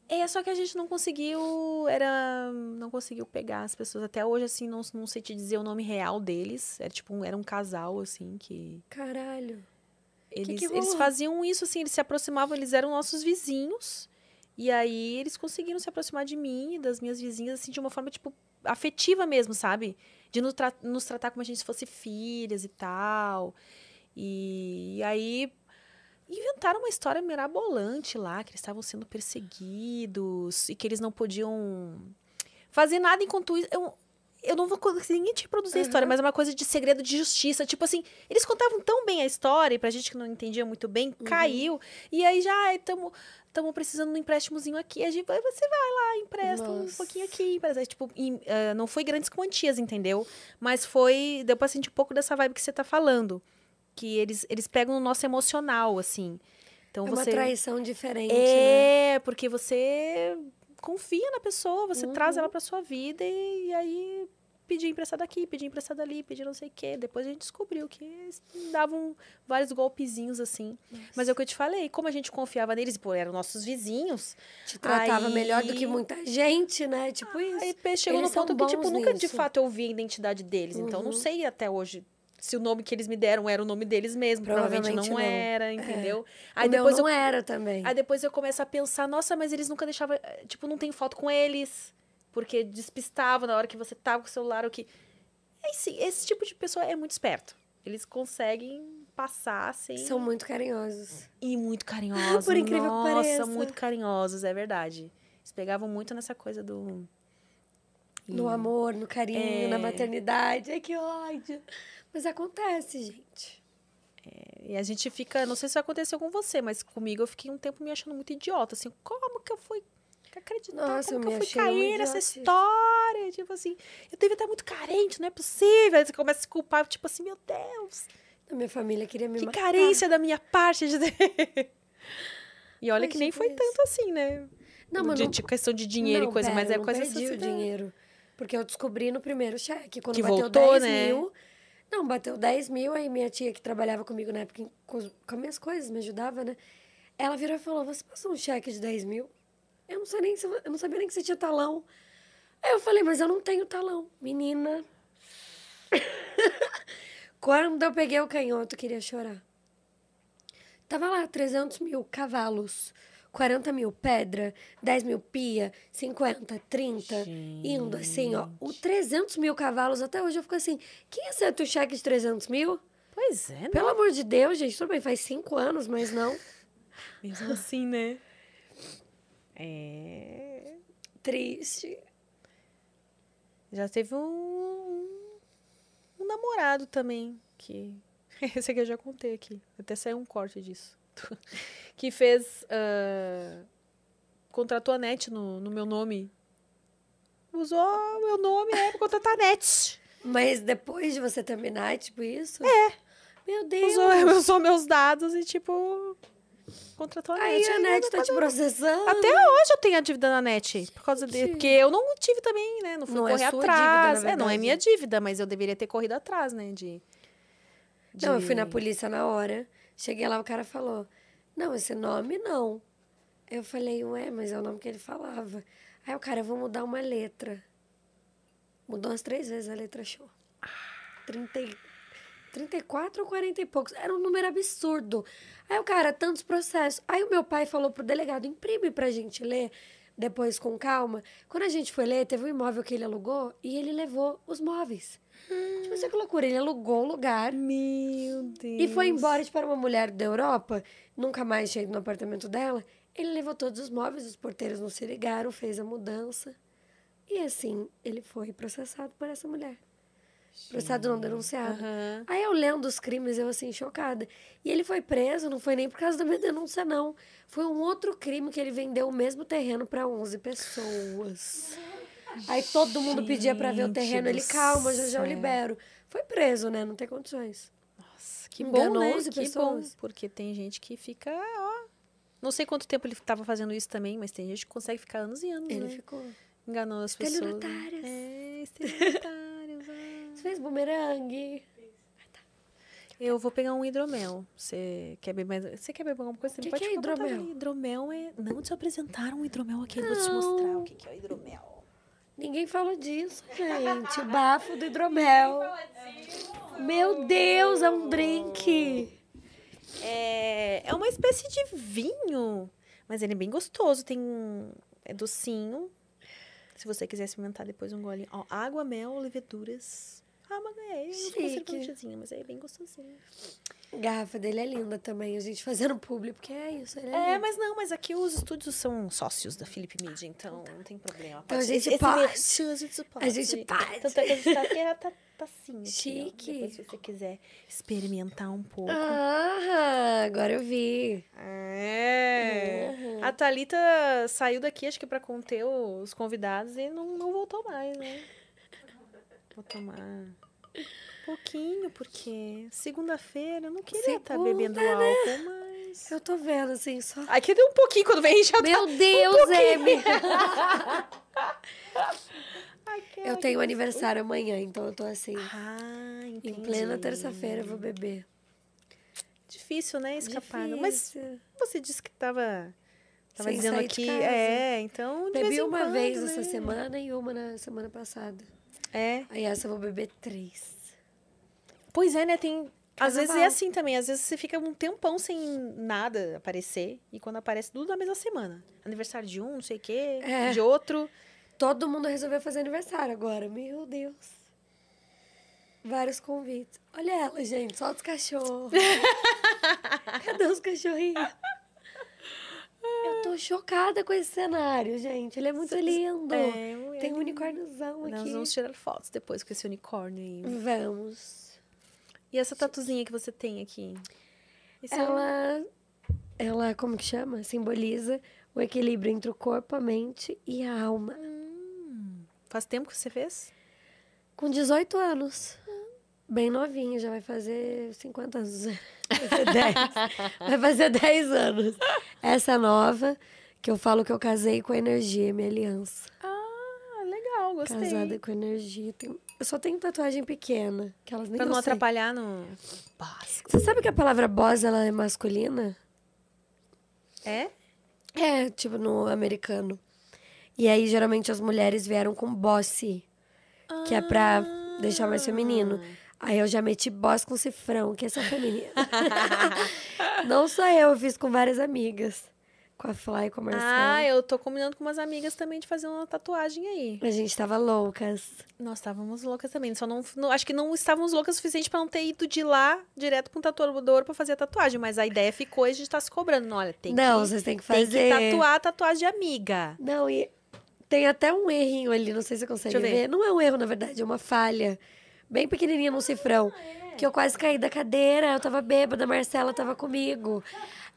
É, só que a gente não conseguiu, era, não conseguiu pegar as pessoas. Até hoje, assim, não, não sei te dizer o nome real deles. Era tipo, um, era um casal, assim, que... Caralho! Eles, que que eles faziam isso, assim, eles se aproximavam, eles eram nossos vizinhos. E aí, eles conseguiram se aproximar de mim e das minhas vizinhas, assim, de uma forma, tipo... afetiva mesmo, sabe? De nos, tra nos tratar como a gente fosse filhas e tal. E, e aí inventaram uma história mirabolante lá, que eles estavam sendo perseguidos e que eles não podiam fazer nada enquanto isso. Eu, eu não vou conseguir te produzir uhum. a história, mas é uma coisa de segredo de justiça. Tipo assim, eles contavam tão bem a história, e pra gente que não entendia muito bem, uhum. caiu. E aí já estamos... Estamos precisando de um empréstimozinho aqui. A gente, você vai lá, empresta Nossa. Um pouquinho aqui. Empresta. Tipo, em, uh, não foi grandes quantias, entendeu? Mas foi... Deu pra sentir um pouco dessa vibe que você tá falando. Que eles, eles pegam no nosso emocional, assim. Então, é você, uma traição diferente, é, né? Porque você confia na pessoa. Você uhum. traz ela pra sua vida. E, e aí, pedir emprestado aqui, pedir emprestado ali, pedir não sei o quê. Depois a gente descobriu que davam vários golpezinhos, assim. Nossa. Mas é o que eu te falei, como a gente confiava neles, pô, eram nossos vizinhos. Te tratava aí... melhor do que muita gente, né? Tipo ah, isso. Aí chegou eles no ponto que, tipo, nisso. Nunca de fato eu vi a identidade deles. Uhum. Então, não sei até hoje se o nome que eles me deram era o nome deles mesmo. Provavelmente, Provavelmente não, não era, entendeu? É. Aí o depois meu não eu... era também. Aí depois eu começo a pensar, nossa, mas eles nunca deixavam... Tipo, não tem foto com eles... Porque despistava na hora que você tava com o celular ou que... Esse, esse tipo de pessoa é muito esperto. Eles conseguem passar, assim... São muito carinhosos. E muito carinhosos. Por incrível Nossa, que pareça. Nossa, muito carinhosos, é verdade. Eles pegavam muito nessa coisa do... No hum. amor, no carinho, é... na maternidade. Ai, que ódio. Mas acontece, gente. E a gente fica... Não sei se aconteceu com você, mas comigo eu fiquei um tempo me achando muito idiota. Assim, como que eu fui... acreditar, Nossa, como eu que eu fui cair nessa história? Tipo assim, eu devia estar muito carente, não é possível. Aí você começa a se culpar, tipo assim, meu Deus. A minha família queria me que matar. Que carência da minha parte. De... e olha mas que nem foi isso. tanto assim, né? Não, mano. De não... questão de dinheiro não, e coisa, pera, mas é coisa assim. Eu perdi o dinheiro. Porque eu descobri no primeiro cheque, quando que bateu voltou, dez né? mil. Não, bateu dez mil, aí minha tia que trabalhava comigo na época, com, com as minhas coisas, me ajudava, né? Ela virou e falou: você passou um cheque de dez mil? Eu não, sei nem, eu não sabia nem que você tinha talão. Aí eu falei, mas eu não tenho talão. Menina. Quando eu peguei o canhoto, eu queria chorar. Tava lá, trezentos mil cavalos, quarenta mil pedra, dez mil pia, cinquenta, trinta. Gente. Indo assim, ó. O trezentos mil cavalos, até hoje eu fico assim, quem acerta o cheque de trezentos mil? Pois é, né? Pelo amor de Deus, gente. Tudo bem, faz cinco anos, mas não. Mesmo assim, né? É... triste. Já teve um... Um namorado também, que... Esse aqui eu já contei aqui. Até saiu um corte disso. Que fez... Uh... Contratou a net no, no meu nome. Usou meu nome, é, pra contratar a net. Mas depois de você terminar, tipo isso? É. Meu Deus. Usou, usou meus dados e, tipo... Contratou a Aí net. Aí a net tá te processando. Até hoje eu tenho a dívida na net. Por causa dele. Porque eu não tive também, né? Não fui não correr é sua atrás. Dívida, é, não é minha dívida, mas eu deveria ter corrido atrás, né? De, de... Não, eu fui na polícia na hora. Cheguei lá, o cara falou: não, esse nome não. Eu falei: ué, mas é o nome que ele falava. Aí o cara: eu vou mudar uma letra. Mudou umas três vezes a letra, show. trinta e quatro ou quarenta e poucos. Era um número absurdo. Aí o cara, tantos processos. Aí o meu pai falou pro delegado, imprime pra gente ler depois com calma. Quando a gente foi ler, teve um imóvel que ele alugou e ele levou os móveis. Hum. Tipo, você que loucura. Ele alugou um lugar. Meu Deus. E foi embora, tipo, para uma mulher da Europa, nunca mais tinha ido no apartamento dela. Ele levou todos os móveis, os porteiros não se ligaram, fez a mudança. E assim, ele foi processado por essa mulher. Processado não, denunciado. Uhum. Aí eu lendo os crimes, eu assim, chocada. E ele foi preso, não foi nem por causa da minha denúncia, não. Foi um outro crime que ele vendeu o mesmo terreno para onze pessoas. Aí todo Gente mundo pedia para ver o terreno. Ele, calma, já já eu libero. Foi preso, né? Não tem condições. Nossa, que Enganou bom, né? onze que pessoas. Bom, porque tem gente que fica, ó... Não sei quanto tempo ele tava fazendo isso também, mas tem gente que consegue ficar anos e anos, Ele né? ficou... Enganou as pessoas. Estelionatárias. É, estelionatárias, Você fez bumerangue? Ah, tá. Eu vou pegar um hidromel. Você quer beber? Você quer beber alguma coisa? Você que pode que é hidromel? Hidromel é... Não te apresentaram um hidromel aqui. Não. Vou te mostrar o que é o hidromel. Ninguém fala disso, gente. O bafo do hidromel. Meu Deus, é um drink. É... é uma espécie de vinho. Mas ele é bem gostoso. Tem um... É docinho. Se você quiser experimentar depois um gole. Ó, água, mel, leveduras. Ah, mas é, eu Chique. não consigo bonitinho, mas é bem gostosinho. A garrafa dele é linda também, a gente fazendo público, porque é isso. Ele é, é mas não, mas aqui os estúdios são sócios da Felipe Media, então tá. não tem problema. Então a gente, pode. Esse, a gente pode. A gente pode. Tanto é que a gente tá aqui, ela tá, tá assim. Chique. Aqui, depois, se você quiser experimentar um pouco. Ah, agora eu vi. É. Uhum. A Thalita saiu daqui, acho que pra conter os convidados, e não, não voltou mais, né? Vou tomar um pouquinho, porque segunda-feira eu não queria estar tá bebendo álcool, né? Mas... Eu tô vendo, assim, só... Aqui deu um pouquinho, quando vem já Meu tá... Deus, um Emily! Eu tenho aniversário amanhã, então eu tô assim. Ah, entendi. Em plena terça-feira eu vou beber. Difícil, né? Escapar. Difícil. Mas você disse que tava... Tava Sem dizendo aqui... É, então... De Bebi vez uma quando, vez né? essa semana e uma na semana passada. É. Aí essa eu vou beber três. Pois é, né? Tem... Às vezes é assim também. Às vezes você fica um tempão sem nada aparecer. E quando aparece, tudo na mesma semana. Aniversário de um, não sei o quê. É. De outro. Todo mundo resolveu fazer aniversário agora. Meu Deus. Vários convites. Olha ela, gente. Solta os cachorros. Cadê os cachorrinhos? Eu tô chocada com esse cenário, gente. Ele é muito Cês... lindo. É, mulher, tem um unicórniozão aqui. Nós vamos tirar fotos depois com esse unicórnio aí. Vamos. E essa tatuzinha que você tem aqui? Isso ela, é... ela, como que chama? Simboliza o equilíbrio entre o corpo, a mente e a alma. Hum. Faz tempo que você fez? Com dezoito anos. Bem novinho, já vai fazer cinquenta anos. Vai fazer dez. Vai fazer dez anos. Essa nova, que eu falo que eu casei com a energia, minha aliança. Ah, legal, gostei. Casada com energia. Tem... Eu só tenho tatuagem pequena, que elas nem pra não sei. Atrapalhar no... Bosco. Você sabe que a palavra boss, ela é masculina? É? É, tipo no americano. E aí, geralmente, as mulheres vieram com bossy, ah. que é pra deixar mais feminino. Aí eu já meti boss com cifrão, que é só feminina. Não só eu, eu fiz com várias amigas. Com a Fly, com a Marcela. Ah, eu tô combinando com umas amigas também de fazer uma tatuagem aí. A gente tava loucas. Nós estávamos loucas também. Só não, não, acho que não estávamos loucas o suficiente pra não ter ido de lá direto com o tatuador pra fazer a tatuagem. Mas a ideia ficou e a gente tá se cobrando. Não, olha, tem não, que... Não, vocês têm que fazer. Tem que tatuar a tatuagem de amiga. Não, e tem até um errinho ali, não sei se você consegue ver. ver. Não é um erro, na verdade, é uma falha. Bem pequenininha no cifrão. Ah, é. Que eu quase caí da cadeira, eu tava bêbada, a Marcela tava comigo.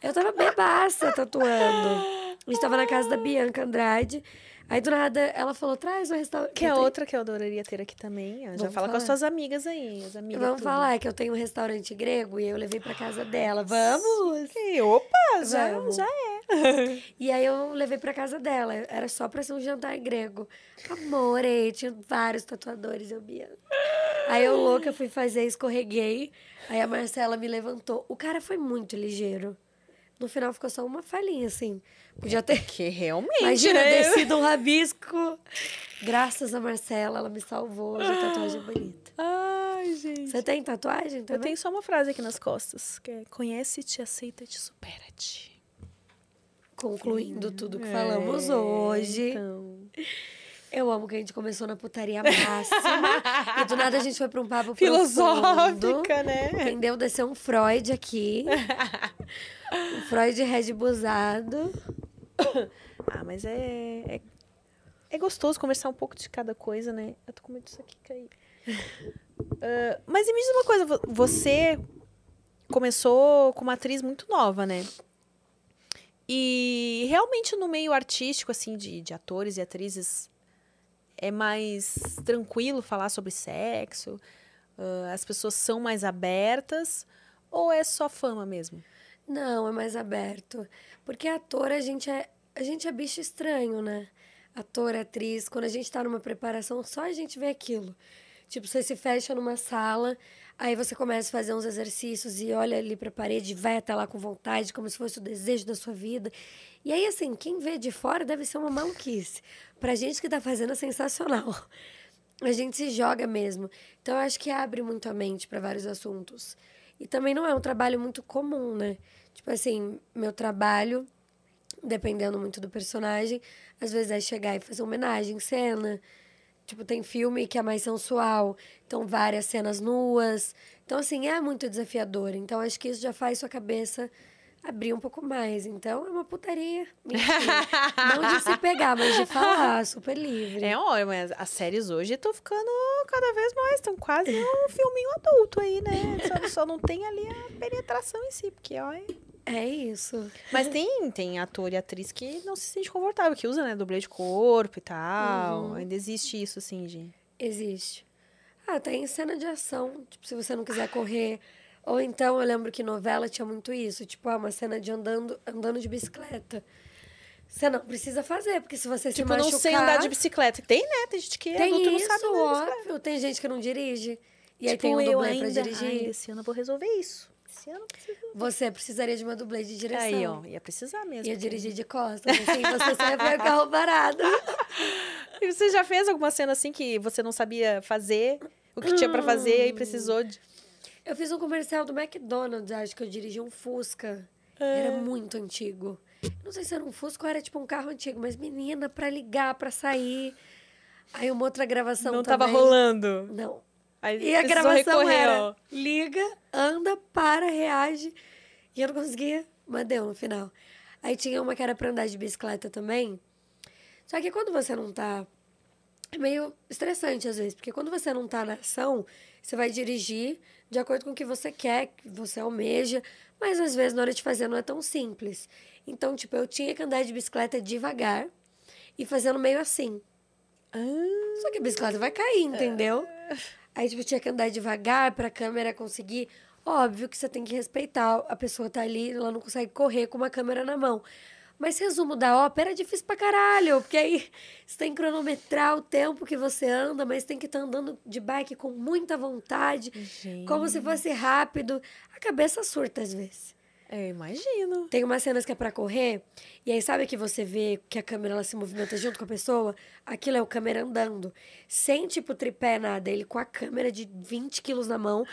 Eu tava bebaça tatuando. A gente tava na casa da Bianca Andrade. Aí do nada ela falou, traz um restaurante. Que é outra que eu adoraria ter aqui também. Já fala com as suas amigas aí. As amigas Vamos tudo. falar que eu tenho um restaurante grego e eu levei pra casa dela. Vamos! E, opa, já, Vamos. já é. E aí eu levei pra casa dela. Era só pra ser um jantar grego. Amor, aí tinha vários tatuadores, eu Bianca. Aí eu louca fui fazer, escorreguei. Aí a Marcela me levantou. O cara foi muito ligeiro. No final ficou só uma falhinha, assim. Podia ter... Que realmente, Imagina, né? Imagina, descido um rabisco. Graças a Marcela, ela me salvou. De tatuagem bonita. Ai, gente. Você tem tatuagem também? Eu tenho só uma frase aqui nas costas. Que é, conhece-te, aceita-te, supera-te. Concluindo Sim. tudo que é, falamos hoje. Então... Eu amo que a gente começou na putaria máxima. E do nada a gente foi pra um papo filosófica, profundo, né? Entendeu? Desceu um Freud aqui. Um Freud redbuzado. Ah, mas é, é... É gostoso conversar um pouco de cada coisa, né? Eu tô com medo disso aqui cair. Uh, mas me diz uma coisa. Você começou como atriz muito nova, né? E realmente no meio artístico, assim, de, de atores e atrizes... É mais tranquilo falar sobre sexo? Uh, as pessoas são mais abertas? Ou é só fama mesmo? Não, é mais aberto. Porque ator, a gente é, a gente é bicho estranho, né? Ator, atriz, quando a gente tá numa preparação, só a gente vê aquilo. Tipo, você se fecha numa sala, aí você começa a fazer uns exercícios e olha ali pra parede, vai até lá com vontade, como se fosse o desejo da sua vida. E aí, assim, quem vê de fora deve ser uma maluquice. Pra gente que tá fazendo é sensacional. A gente se joga mesmo. Então, eu acho que abre muito a mente pra vários assuntos. E também não é um trabalho muito comum, né? Tipo assim, meu trabalho, dependendo muito do personagem, às vezes é chegar e fazer homenagem, cena... Tipo, tem filme que é mais sensual, então várias cenas nuas. Então, assim, é muito desafiador. Então, acho que isso já faz sua cabeça abrir um pouco mais. Então, é uma putaria. Não de se pegar, mas de falar, super livre. É, olha, mas as séries hoje estão ficando cada vez mais. Estão quase um filminho adulto aí, né? Só, só não tem ali a penetração em si, porque, olha... É isso. Mas tem, tem ator e atriz que não se sente confortável, que usa, né, dublê de corpo e tal. Uhum. Ainda existe isso, assim, gente? Existe. Ah, tem cena de ação, tipo, se você não quiser correr. Ou então, eu lembro que novela tinha muito isso. Tipo, ah, uma cena de andando, andando de bicicleta. Você não precisa fazer, porque se você tipo, se machucar... Tipo, não sei andar de bicicleta. Tem, né? Tem gente que é adulto e não sabe andar de bicicleta. Tem gente que não dirige. E tipo, aí tem um dublê pra dirigir. Ai, esse ano eu vou resolver isso. Você precisaria de uma dublê de direção. Aí, ó, ia precisar mesmo. Ia dirigir de costas, assim, você saia pra o carro parado. E você já fez alguma cena assim que você não sabia fazer, o que hum. tinha pra fazer e precisou de... Eu fiz um comercial do McDonald's, acho que eu dirigi um Fusca. É. Era muito antigo. Não sei se era um Fusca ou era tipo um carro antigo, mas menina, pra ligar, pra sair. Aí uma outra gravação não também. Não tava rolando. Não. Aí e a gravação recorreu. Era liga, anda, para, reage. E eu não conseguia, mas deu no final. Aí tinha uma que era pra andar de bicicleta também. Só que quando você não tá é meio estressante às vezes, porque quando você não tá na ação, você vai dirigir de acordo com o que você quer, que você almeja, mas às vezes na hora de fazer não é tão simples. Então, tipo, eu tinha que andar de bicicleta devagar e fazendo meio assim. Ah. Só que a bicicleta vai cair, entendeu? Ah. Aí, tipo, eu tinha que andar devagar pra câmera conseguir... Óbvio que você tem que respeitar, a pessoa tá ali, ela não consegue correr com uma câmera na mão. Mas resumo da ópera é difícil pra caralho, porque aí você tem que cronometrar o tempo que você anda, mas tem que estar tá andando de bike com muita vontade, gente, como se fosse rápido. A cabeça surta às vezes. Eu imagino. Tem umas cenas que é pra correr, e aí sabe que você vê que a câmera ela se movimenta junto com a pessoa? Aquilo é o câmera andando. Sem, tipo, tripé, nada. Ele com a câmera de vinte quilos na mão,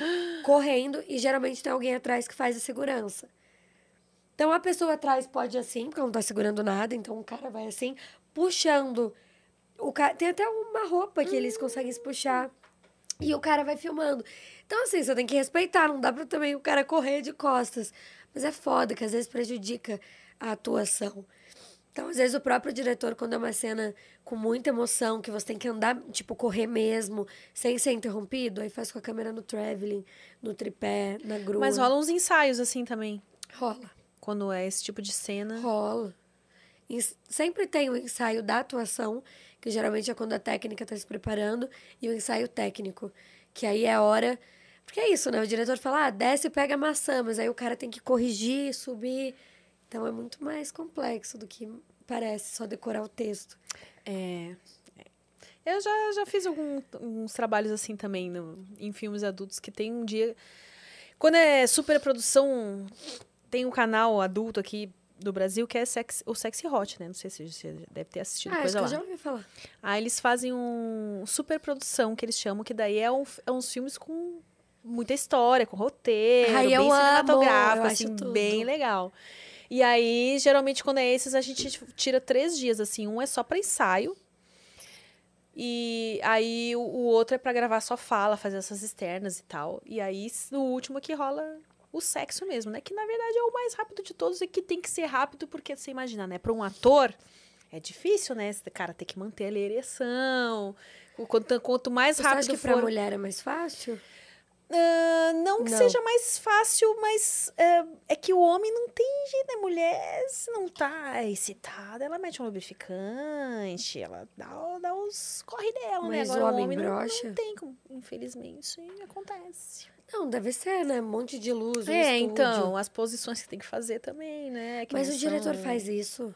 correndo, e geralmente tem alguém atrás que faz a segurança. Então, a pessoa atrás pode ir assim, porque ela não tá segurando nada, então o cara vai assim, puxando. O cara... Tem até uma roupa que eles conseguem se puxar. E o cara vai filmando. Então, assim, você tem que respeitar. Não dá pra também o cara correr de costas. Mas é foda, que às vezes prejudica a atuação. Então, às vezes, o próprio diretor, quando é uma cena com muita emoção, que você tem que andar, tipo, correr mesmo, sem ser interrompido, aí faz com a câmera no traveling, no tripé, na grua. Mas rolam uns ensaios, assim, também? Rola. Quando é esse tipo de cena? Rola. E sempre tem o ensaio da atuação, que geralmente é quando a técnica tá se preparando, e o ensaio técnico, que aí é a hora... Porque é isso, né? O diretor fala, ah, desce e pega a maçã, mas aí o cara tem que corrigir, subir. Então é muito mais complexo do que parece só decorar o texto. É. Eu já, já fiz algum, alguns trabalhos assim também no, em filmes adultos, que tem um dia... Quando é super produção, tem um canal adulto aqui do Brasil que é sex, o Sexy Hot, né? Não sei se você deve ter assistido ah, coisa acho lá. Ah, eu já ouvi falar. Aí eles fazem um super produção, que eles chamam, que daí é, um, é uns filmes com... muita história, com roteiro, ai, bem cinematográfico, assim, bem legal. E aí, geralmente, quando é esses, a gente tira três dias, assim. Um é só pra ensaio. E aí, o, o outro é pra gravar só fala, fazer essas externas e tal. E aí, no último que rola o sexo mesmo, né? Que, na verdade, é o mais rápido de todos e que tem que ser rápido, porque, você imagina, né? Pra um ator, é difícil, né? Esse cara tem que manter a ereção. Quanto, quanto mais você rápido acha que for... pra mulher é mais fácil? Uh, não que não. seja mais fácil, mas uh, é que o homem não tem jeito, né? Mulher, se não tá excitada, ela mete um lubrificante, ela dá, dá os corre dela, mas né? Agora o homem, o homem não, não tem como, infelizmente, acontece. Não, deve ser, né? Um monte de luz, um É, estúdio. Então, as posições que tem que fazer também, né? Que mas o diretor são... faz isso,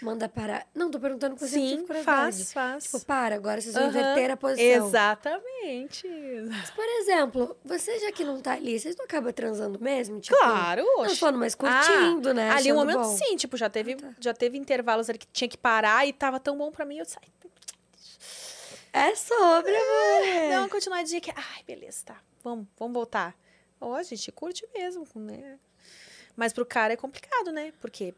manda parar. Não, tô perguntando pra você. Sim, faz, faz. Tipo, para, agora vocês vão uh-huh. inverter a posição. Exatamente. Mas, por exemplo, você já que não tá ali, vocês não acabam transando mesmo? Tipo, claro. Não falando, mas curtindo, ah, né? Ali um momento, bom. Sim. Tipo, já teve, ah, tá. já teve intervalos ali que tinha que parar e tava tão bom pra mim, eu disse, ai, é sobre, amor. Dá uma continuadinha que... Ai, beleza, tá. Vamos, vamos voltar. Ó, oh, gente, curte mesmo, né? Mas pro cara é complicado, né? Porque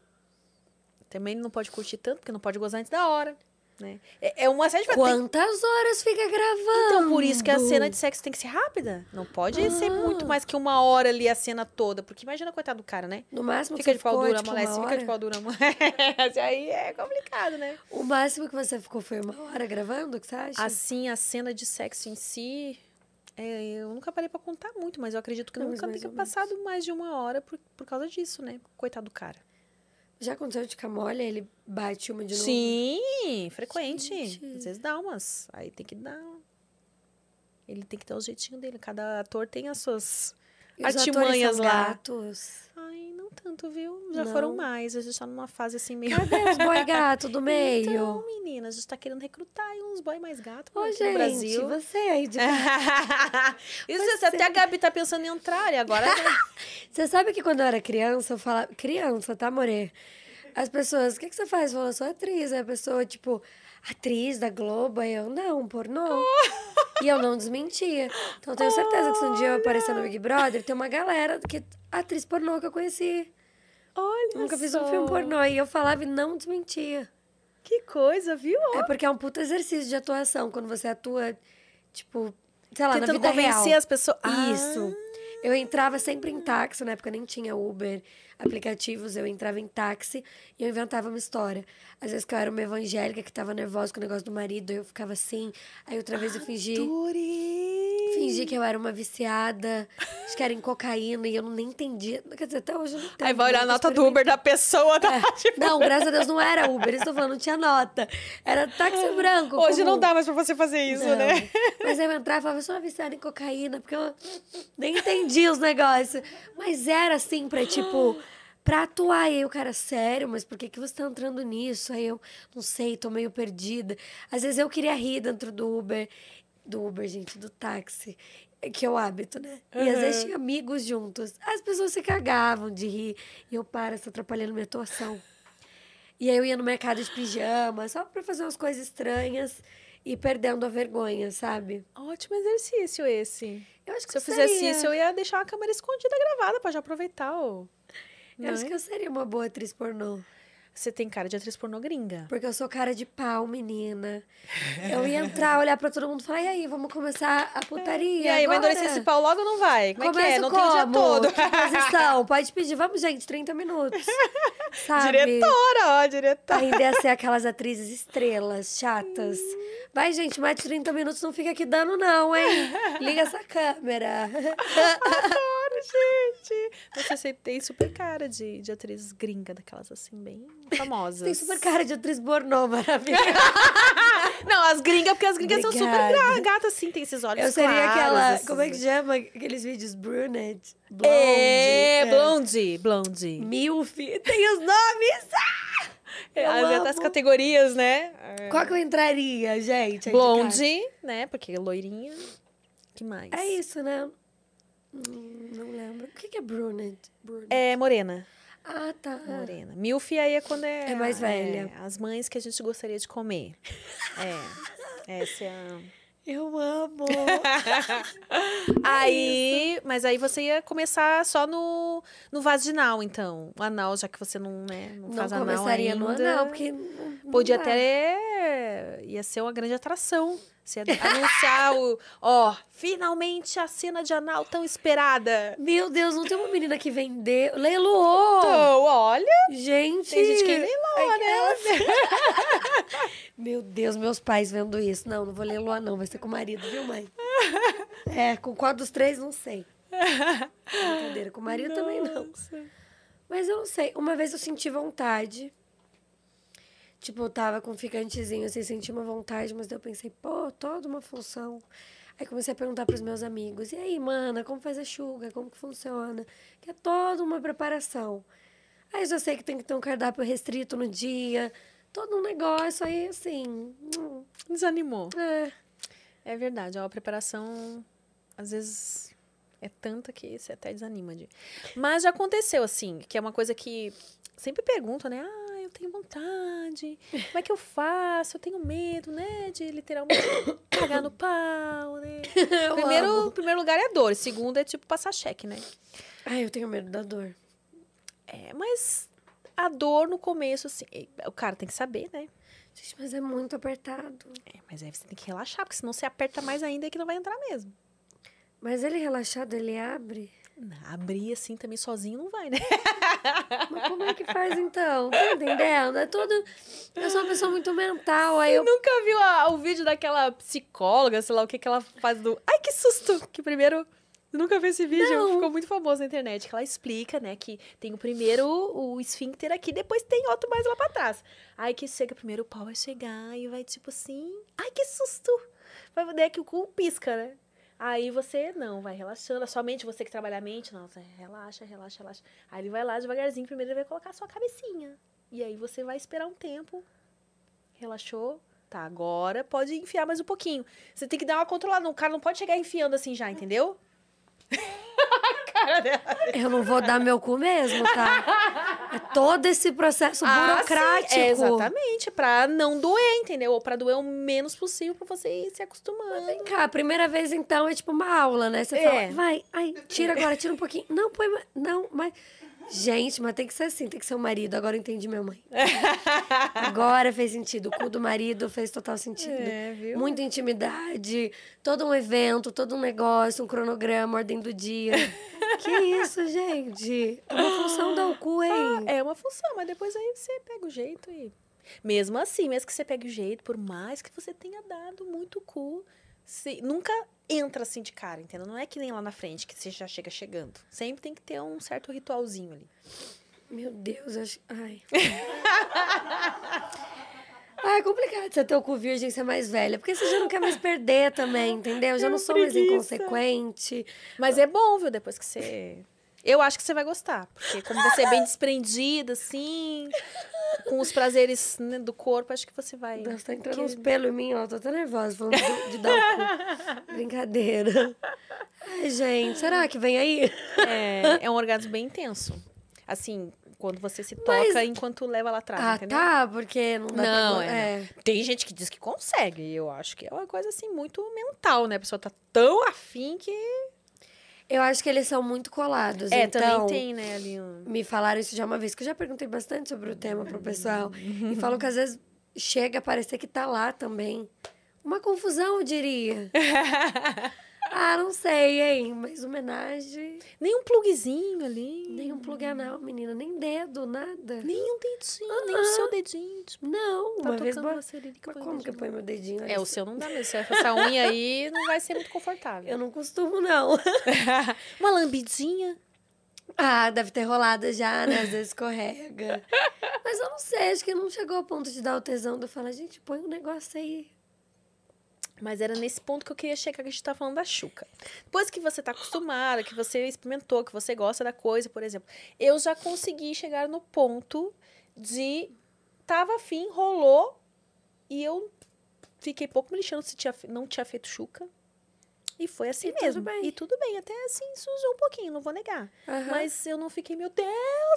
também não pode curtir tanto, porque não pode gozar antes da hora, né? É, é uma série de... Quantas tem... horas fica gravando? Então, por isso que a cena de sexo tem que ser rápida. Não pode ah. ser muito mais que uma hora ali a cena toda. Porque imagina, coitado do cara, né? No máximo fica de pau dura, moleque. Fica de pau dura, moleque. Aí é complicado, né? O máximo que você ficou foi uma hora gravando, o que você acha? Assim, a cena de sexo em si... É, eu nunca parei pra contar muito, mas eu acredito que não, nunca tenha passado menos. mais de uma hora por, por causa disso, né? Coitado do cara. Já aconteceu de camolha, ele bate uma de novo? Sim, frequente. Gente. Às vezes dá umas. Aí tem que dar... Ele tem que dar o jeitinho dele. Cada ator tem as suas e artimanhas os lá. Gatos? Ai, não tanto, viu? Já não. foram mais. A gente tá numa fase assim meio... Cadê os boy gato do meio? Então, meninas, a gente tá querendo recrutar uns boy mais gato Ô, gente, no Brasil. Você aí de... Isso, você... até a Gabi tá pensando em entrar e agora... Você sabe que quando eu era criança, eu falava... Criança, tá, amore? As pessoas, o que, que você faz? Fala, sou atriz. Aí a pessoa, tipo, atriz da Globo. Aí eu, não, pornô. E eu não desmentia. Então, eu tenho certeza que se um dia eu aparecer no Big Brother, tem uma galera que... Atriz pornô que eu conheci. Olha Nunca só. fiz um filme pornô. E eu falava e não desmentia. Que coisa, viu? É porque é um puto exercício de atuação. Quando você atua, tipo, sei lá, Tentando na vida real. Tentando convencer as pessoas. Isso. Ah. Eu entrava sempre em táxi, na época nem tinha Uber, aplicativos, eu entrava em táxi e eu inventava uma história. Às vezes que eu era uma evangélica que tava nervosa com o negócio do marido, eu ficava assim, aí outra vez eu fingi... Adorei! Fingi que eu era uma viciada, acho que era em cocaína e eu não nem entendia, quer dizer, até hoje eu não entendo. Aí vai olhar a nota do Uber da pessoa, tá? É. Tipo... Não, graças a Deus não era Uber, estou falando, não tinha nota, era táxi branco. Hoje comum. Não dá mais pra você fazer isso, não. Né? Mas aí eu entrava e falava, eu sou uma viciada em cocaína, porque eu nem entendi os negócios, mas era assim pra tipo... Pra atuar, e aí o cara, sério, mas por que que você tá entrando nisso? Aí eu, não sei, tô meio perdida. Às vezes eu queria rir dentro do Uber, do Uber, gente, do táxi, que é o hábito, né? Uhum. E às vezes tinha amigos juntos. As pessoas se cagavam de rir, e eu, para, você tá atrapalhando minha atuação. E aí eu ia no mercado de pijama, só pra fazer umas coisas estranhas e perdendo a vergonha, sabe? Ótimo exercício esse. Eu acho que Se eu seria... fizesse isso, eu ia deixar a câmera escondida gravada pra já aproveitar o... Não, eu acho que eu seria uma boa atriz pornô. Você tem cara de atriz pornô gringa. Porque eu sou cara de pau, menina. Eu ia entrar, olhar pra todo mundo e falar, e aí, vamos começar a putaria. E aí, vai endurecer esse pau logo ou não vai? Como Começo é que é? Não como? Tem o dia todo. Que posição? Pode pedir, vamos, gente, trinta minutos. Sabe? Diretora, ó, diretora. Ainda ia ser aquelas atrizes estrelas, chatas. Vai, gente, mais de trinta minutos não fica aqui dando não, hein? Liga essa câmera. Gente, você tem super cara de, de atriz gringa, daquelas assim, bem famosas. Tem super cara de atriz pornô, maravilhosa. Não, as gringas, porque as gringas Obrigada. São super gatas, assim, tem esses olhos Eu seria claros, aquela, esses... como é que chama aqueles vídeos? Brunette? Blonde. É, blonde, blonde. Milf, tem os nomes! Ah! As, as categorias, né? Qual que eu entraria, gente? Blonde, né, porque loirinha. Que mais? É isso, né? Hum, não lembro. O que é brunette? brunette? É morena. Ah, tá. Morena. Milf aí é quando é... É mais velha. É, as mães que a gente gostaria de comer. É. Essa é a... Eu amo! Aí... Isso. Mas aí você ia começar só no, no vaginal, então. O anal, já que você não, né, não, não faz anal ainda. Não começaria no anal, porque... Não, não podia dá. até... Ia ser uma grande atração. Você anunciar o... Ó, finalmente a cena de anal tão esperada. Meu Deus, não tem uma menina que vendeu... Leiloou! Então, olha! Gente! Tem gente que leiloa, né? Elas... Meu Deus, meus pais vendo isso. Não, não vou leiloar não, vai ser com o marido, viu, mãe? É, com qual dos três, não sei. Brincadeira, com o marido Nossa. Também não. Mas eu não sei. Uma vez eu senti vontade... Tipo, eu tava com um ficantezinho, assim, senti uma vontade, mas daí eu pensei, pô, toda uma função. Aí comecei a perguntar pros meus amigos, e aí, mana, como faz a chuga, como que funciona? Que é toda uma preparação. Aí eu já sei que tem que ter um cardápio restrito no dia, todo um negócio, aí assim... Desanimou. É. É verdade, ó, a preparação, às vezes, é tanta que você até desanima de... Mas já aconteceu, assim, que é uma coisa que sempre pergunto, né, ah, eu tenho vontade, como é que eu faço? Eu tenho medo, né, de literalmente cagar no pau, né? Primeiro, primeiro lugar é a dor, segundo é tipo passar cheque, né? Ai, eu tenho medo da dor. É, mas a dor no começo, assim, o cara tem que saber, né? Gente, mas é muito apertado. É, mas aí você tem que relaxar, porque senão você aperta mais ainda e que não vai entrar mesmo. Mas ele relaxado, ele abre... Abrir assim também sozinho não vai, né? Mas como é que faz então? Tá entendendo? É tudo... Eu sou uma pessoa muito mental, você aí eu... nunca viu a, o vídeo daquela psicóloga, sei lá o que que ela faz do... Ai, que susto! Que primeiro... Nunca vi esse vídeo, não. Ficou muito famoso na internet, que ela explica, né, que tem o primeiro o esfíncter aqui, depois tem outro mais lá pra trás. Ai, que chega, primeiro o pau vai chegar e vai tipo assim... Ai, que susto! Vai poder que o cu pisca, né? Aí você não, vai relaxando. Somente você que trabalha a mente, nossa, relaxa, relaxa, relaxa. Aí ele vai lá devagarzinho, primeiro ele vai colocar a sua cabecinha. E aí você vai esperar um tempo. Relaxou? Tá, agora pode enfiar mais um pouquinho. Você tem que dar uma controlada, o cara não pode chegar enfiando assim já, entendeu? Cara dela. Eu não vou dar meu cu mesmo, tá? É todo esse processo ah, burocrático. Sim, é exatamente, pra não doer, entendeu? Ou pra doer o menos possível pra você ir se acostumando. Mas vem cá, a primeira vez então é tipo uma aula, né? Você é. fala, vai, ai, tira agora, tira um pouquinho. Não, põe mais, não, mas... Gente, mas tem que ser assim, tem que ser o marido. Agora eu entendi minha mãe. Agora fez sentido. O cu do marido fez total sentido. É, viu? Muita intimidade, todo um evento, todo um negócio, um cronograma, ordem do dia. Que isso, gente? É uma função dar o cu, hein? Ah, é uma função, mas depois aí você pega o jeito e... Mesmo assim, mesmo que você pegue o jeito, por mais que você tenha dado muito cu, se... nunca... entra assim de cara, entendeu? Não é que nem lá na frente, que você já chega chegando. Sempre tem que ter um certo ritualzinho ali. Meu Deus, acho... Ai. Ai, é complicado você ter o cu virgem e ser mais velha. Porque você já não quer mais perder também, entendeu? Eu já não sou preguiça. Mais inconsequente. Mas é bom, viu? Depois que você... Eu acho que você vai gostar. Porque como você é bem desprendida, assim... Com os prazeres, né, do corpo, acho que você vai... Nossa, tá entrando que... uns pelos em mim, ó. Tô até nervosa falando de, de dar o cu. Brincadeira. Ai, gente, será que vem aí? É, é um orgasmo bem intenso. Assim, quando você se toca, mas... enquanto leva lá atrás, ah, entendeu? Ah, tá, porque não dá não, pra... É, é. Não. Tem gente que diz que consegue. Eu acho que é uma coisa, assim, muito mental, né? A pessoa tá tão afim que... Eu acho que eles são muito colados, é, então... também tem, né, ali um... Me falaram isso já uma vez, que eu já perguntei bastante sobre o tema pro pessoal. E falam que às vezes chega a parecer que tá lá também. Uma confusão, eu diria. Ah, não sei, hein? Mas homenagem... Nem um pluguezinho ali. Nem um plug anal, menina. Nem dedo, nada. Nem um dedinho, uh-huh. Nem o seu dedinho. Tipo, não, tá uma vez... Bo... Uma que como dedinho. Que eu ponho meu dedinho? É, o seu não dá mesmo. Essa unha aí não vai ser muito confortável. Eu não costumo, não. Uma lambidinha? Ah, deve ter rolado já, né? Às vezes escorrega. Mas eu não sei, acho que não chegou ao ponto de dar o tesão de eu falar, gente, põe um negócio aí. Mas era nesse ponto que eu queria chegar, que a gente tá falando da Xuca. Depois que você tá acostumada, que você experimentou, que você gosta da coisa, por exemplo. Eu já consegui chegar no ponto de... Tava afim, rolou, e eu fiquei pouco me lixando se tinha, não tinha feito Xuca. E foi assim e mesmo. Tudo bem. E tudo bem, até assim, sujou um pouquinho, não vou negar. Uhum. Mas eu não fiquei, meu Deus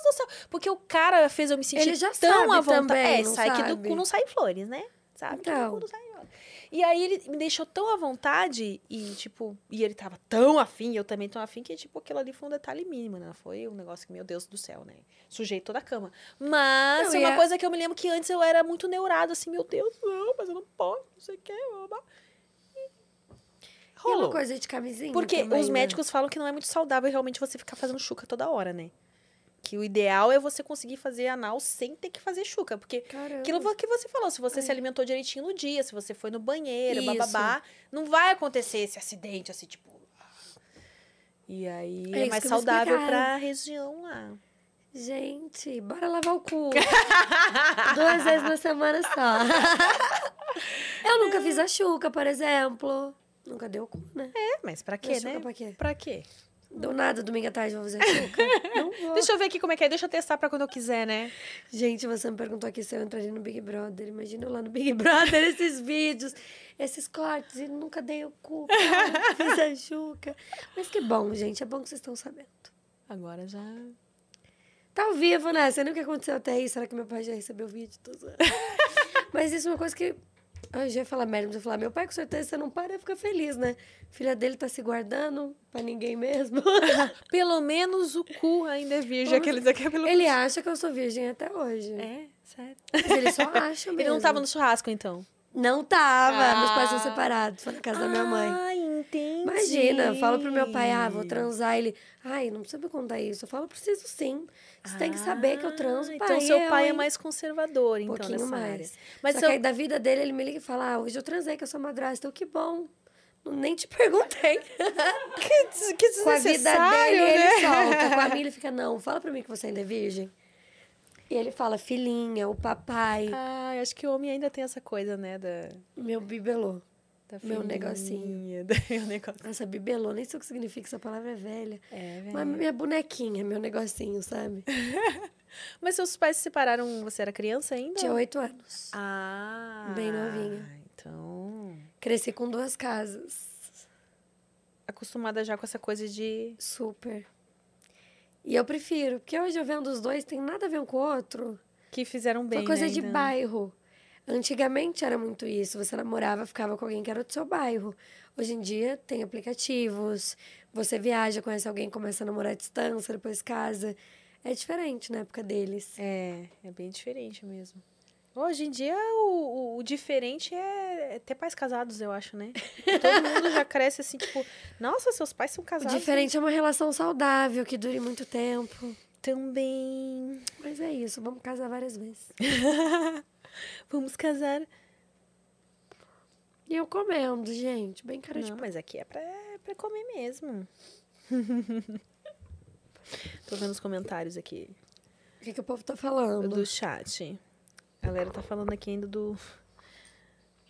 do céu. Porque o cara fez eu me sentir ele já tão à vontade. É, sai sabe. Que do cu não sai flores, né? Sabe? Então. Que do cu não sai. E aí ele me deixou tão à vontade e, tipo, e ele tava tão afim, eu também tão afim, que, tipo, aquilo ali foi um detalhe mínimo, né? Foi um negócio que, meu Deus do céu, né? Sujei toda a cama. Mas não, é uma é... coisa que eu me lembro que antes eu era muito neurada, assim, meu Deus, não, mas eu não posso, não sei o que, rolou. E uma coisa de camisinha. Porque também, os né? médicos falam que não é muito saudável realmente você ficar fazendo chuca toda hora, né? Que o ideal é você conseguir fazer anal sem ter que fazer chuca. Porque caramba. Aquilo que você falou, se você ai. Se alimentou direitinho no dia, se você foi no banheiro, isso. Bababá, não vai acontecer esse acidente, assim, tipo... E aí é, é mais saudável pra região lá. Gente, bora lavar o cu. Duas vezes na semana só. Eu nunca fiz a chuca, por exemplo. Nunca deu o cu, né? É, mas pra quê, né? Pra quê? Pra quê? Do nada, domingo à tarde, vou fazer chuca. Não vou. Deixa eu ver aqui como é que é. Deixa eu testar pra quando eu quiser, né? Gente, você me perguntou aqui se eu entraria no Big Brother. Imagina eu lá no Big Brother, esses vídeos, esses cortes. E nunca dei o cu, cara, fiz a chuca. Mas que bom, gente. É bom que vocês estão sabendo. Agora já... Tá ao vivo, né? Você nem o que aconteceu até aí. Será que meu pai já recebeu o vídeo? Tô zoando. Mas isso é uma coisa que... Ai, já ia falar merda, mas eu ia falar, meu pai, com certeza, você não para e fica feliz, né? A filha dele tá se guardando pra ninguém mesmo. Pelo menos o cu ainda é virgem, aquele daqui é pelo... Ele acha que eu sou virgem até hoje. É, sério. Mas ele só acha mesmo. Ele não tava no churrasco, então? Não tava, ah. Meus pais são separados, foi na casa ah, da minha mãe. Ah, entendi. Imagina, eu falo pro meu pai, ah, vou transar, ele... Ai, não precisa me contar isso, eu falo, preciso sim. Você ah, tem que saber que eu transo, pai. Então, seu pai eu, é mais conservador, então, pouquinho nessa mais. Área. Mas só seu... que aí, da vida dele, ele me liga e fala, ah, hoje eu transei, que eu sou madrasta. Eu, que bom. Nem te perguntei. que, que desnecessário, com a vida dele, né? Ele solta. Com a minha, ele fica, não, fala pra mim que você ainda é virgem. E ele fala, filhinha, o papai. Ah, acho que o homem ainda tem essa coisa, né? Da... Meu bibelô. Da meu negocinho. Da meu negocinho. Nossa, bibelô, nem sei o que significa, essa palavra é velha. É, velho. Mas minha bonequinha, meu negocinho, sabe? Mas seus pais se separaram, você era criança ainda? Tinha oito anos. Ah. Bem novinha. Então... Cresci com duas casas. Acostumada já com essa coisa de... Super. E eu prefiro, porque hoje eu vendo os dois, tem nada a ver um com o outro. Que fizeram bem, né? Uma coisa de bairro. Antigamente era muito isso, você namorava, ficava com alguém que era do seu bairro. Hoje em dia tem aplicativos, você viaja, conhece alguém, começa a namorar à distância, depois casa. é diferente na época deles. É, é bem diferente mesmo. Hoje em dia, o, o diferente é ter pais casados, eu acho, né? Todo mundo já cresce assim, tipo... Nossa, seus pais são casados. O diferente é uma relação saudável, que dure muito tempo. Também. Mas é isso, vamos casar várias vezes. Vamos casar... E eu comendo, gente, bem cara de... Não, mas aqui é pra, pra comer mesmo. Tô vendo os comentários aqui. O que, que o povo tá falando? Do chat. A galera tá falando aqui ainda do...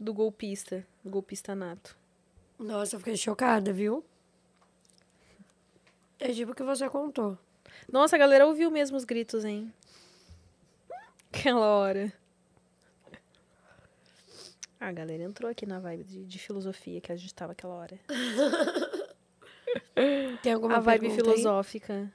Do golpista. Do golpista nato. Nossa, eu fiquei chocada, viu? É tipo o que você contou. Nossa, a galera ouviu mesmo os gritos, hein? Aquela hora. Ah, a galera entrou aqui na vibe de, de filosofia que a gente tava aquela hora. Tem alguma a vibe filosófica. Aí?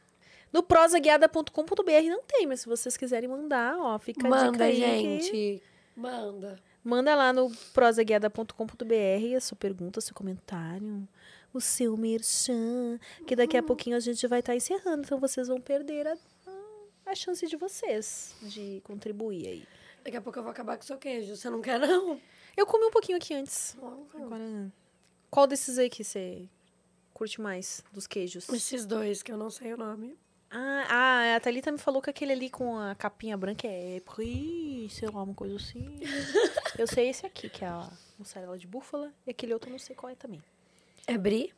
No prosa guiada ponto com ponto b r não tem, mas se vocês quiserem mandar, ó, fica Manda, a dica aí gente. Que... Manda. Manda lá no prosa guiada ponto com ponto b r a sua pergunta, seu comentário, o seu merchan, que daqui hum. a pouquinho a gente vai estar tá encerrando, então vocês vão perder a, a chance de vocês de contribuir aí. Daqui a pouco eu vou acabar com o seu queijo. Você não quer, não? Eu comi um pouquinho aqui antes. Oh, agora, qual desses aí que você curte mais, dos queijos? Esses dois, que eu não sei o nome. Ah, ah, a Thalita me falou que aquele ali com a capinha branca é... Sei lá, uma coisa assim. Eu sei esse aqui, que é a mussarela de búfala. E aquele outro eu não sei qual é também. É brie?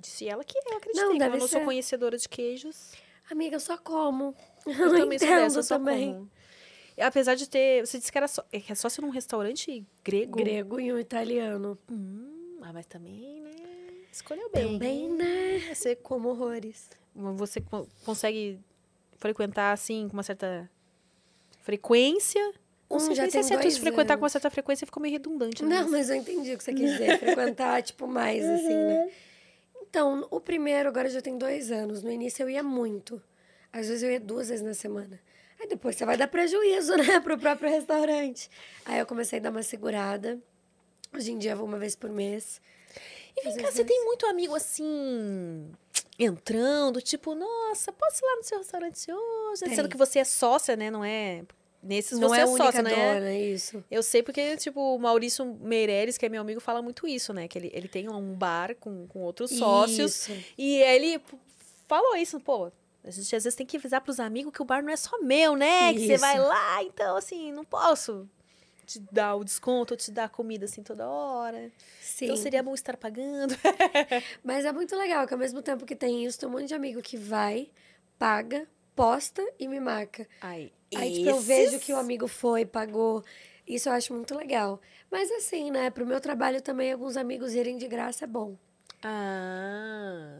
Disse ela que eu acreditei. Não, deve eu não ser. Sou conhecedora de queijos. Amiga, eu só como. Eu, eu também sou dessa, eu só também. Como. Apesar de ter... Você disse que era só... É só ser num restaurante grego? Grego e um italiano. Hum, ah, mas também, né? Escolheu bem. Também, né? Você come horrores. Você consegue frequentar, assim, com uma certa frequência? Ou hum, já tem se dois anos. Frequentar com uma certa frequência ficou meio redundante. Não, mas eu entendi o que você quis dizer. Frequentar, tipo, mais, uhum. assim, né? Então, o primeiro agora já tem dois anos. No início eu ia muito. Às vezes eu ia duas vezes na semana. Aí depois você vai dar prejuízo, né, pro próprio restaurante. Aí eu comecei a dar uma segurada. Hoje em dia eu vou uma vez por mês. E vem cá, vezes. Você tem muito amigo assim, entrando, tipo, nossa, posso ir lá no seu restaurante hoje? Tem. Sendo que você é sócia, né, não é... Nesses não você é, é sócia, única né? Dona, isso. Eu sei porque, tipo, o Maurício Meireles, que é meu amigo, fala muito isso, né? Que ele, ele tem um bar com, com outros sócios. Isso. E ele falou isso, pô... A gente, às vezes, tem que avisar pros amigos que o bar não é só meu, né? Isso. Que você vai lá, então, assim, não posso te dar o desconto, ou te dar comida, assim, toda hora. Sim. Então, seria bom estar pagando. Mas é muito legal, que ao mesmo tempo que tem isso, tem um monte de amigo que vai, paga, posta e me marca. Ai, Aí, esses... tipo, eu vejo que o amigo foi, pagou. Isso eu acho muito legal. Mas, assim, né? Pro meu trabalho também, alguns amigos irem de graça é bom. Ah...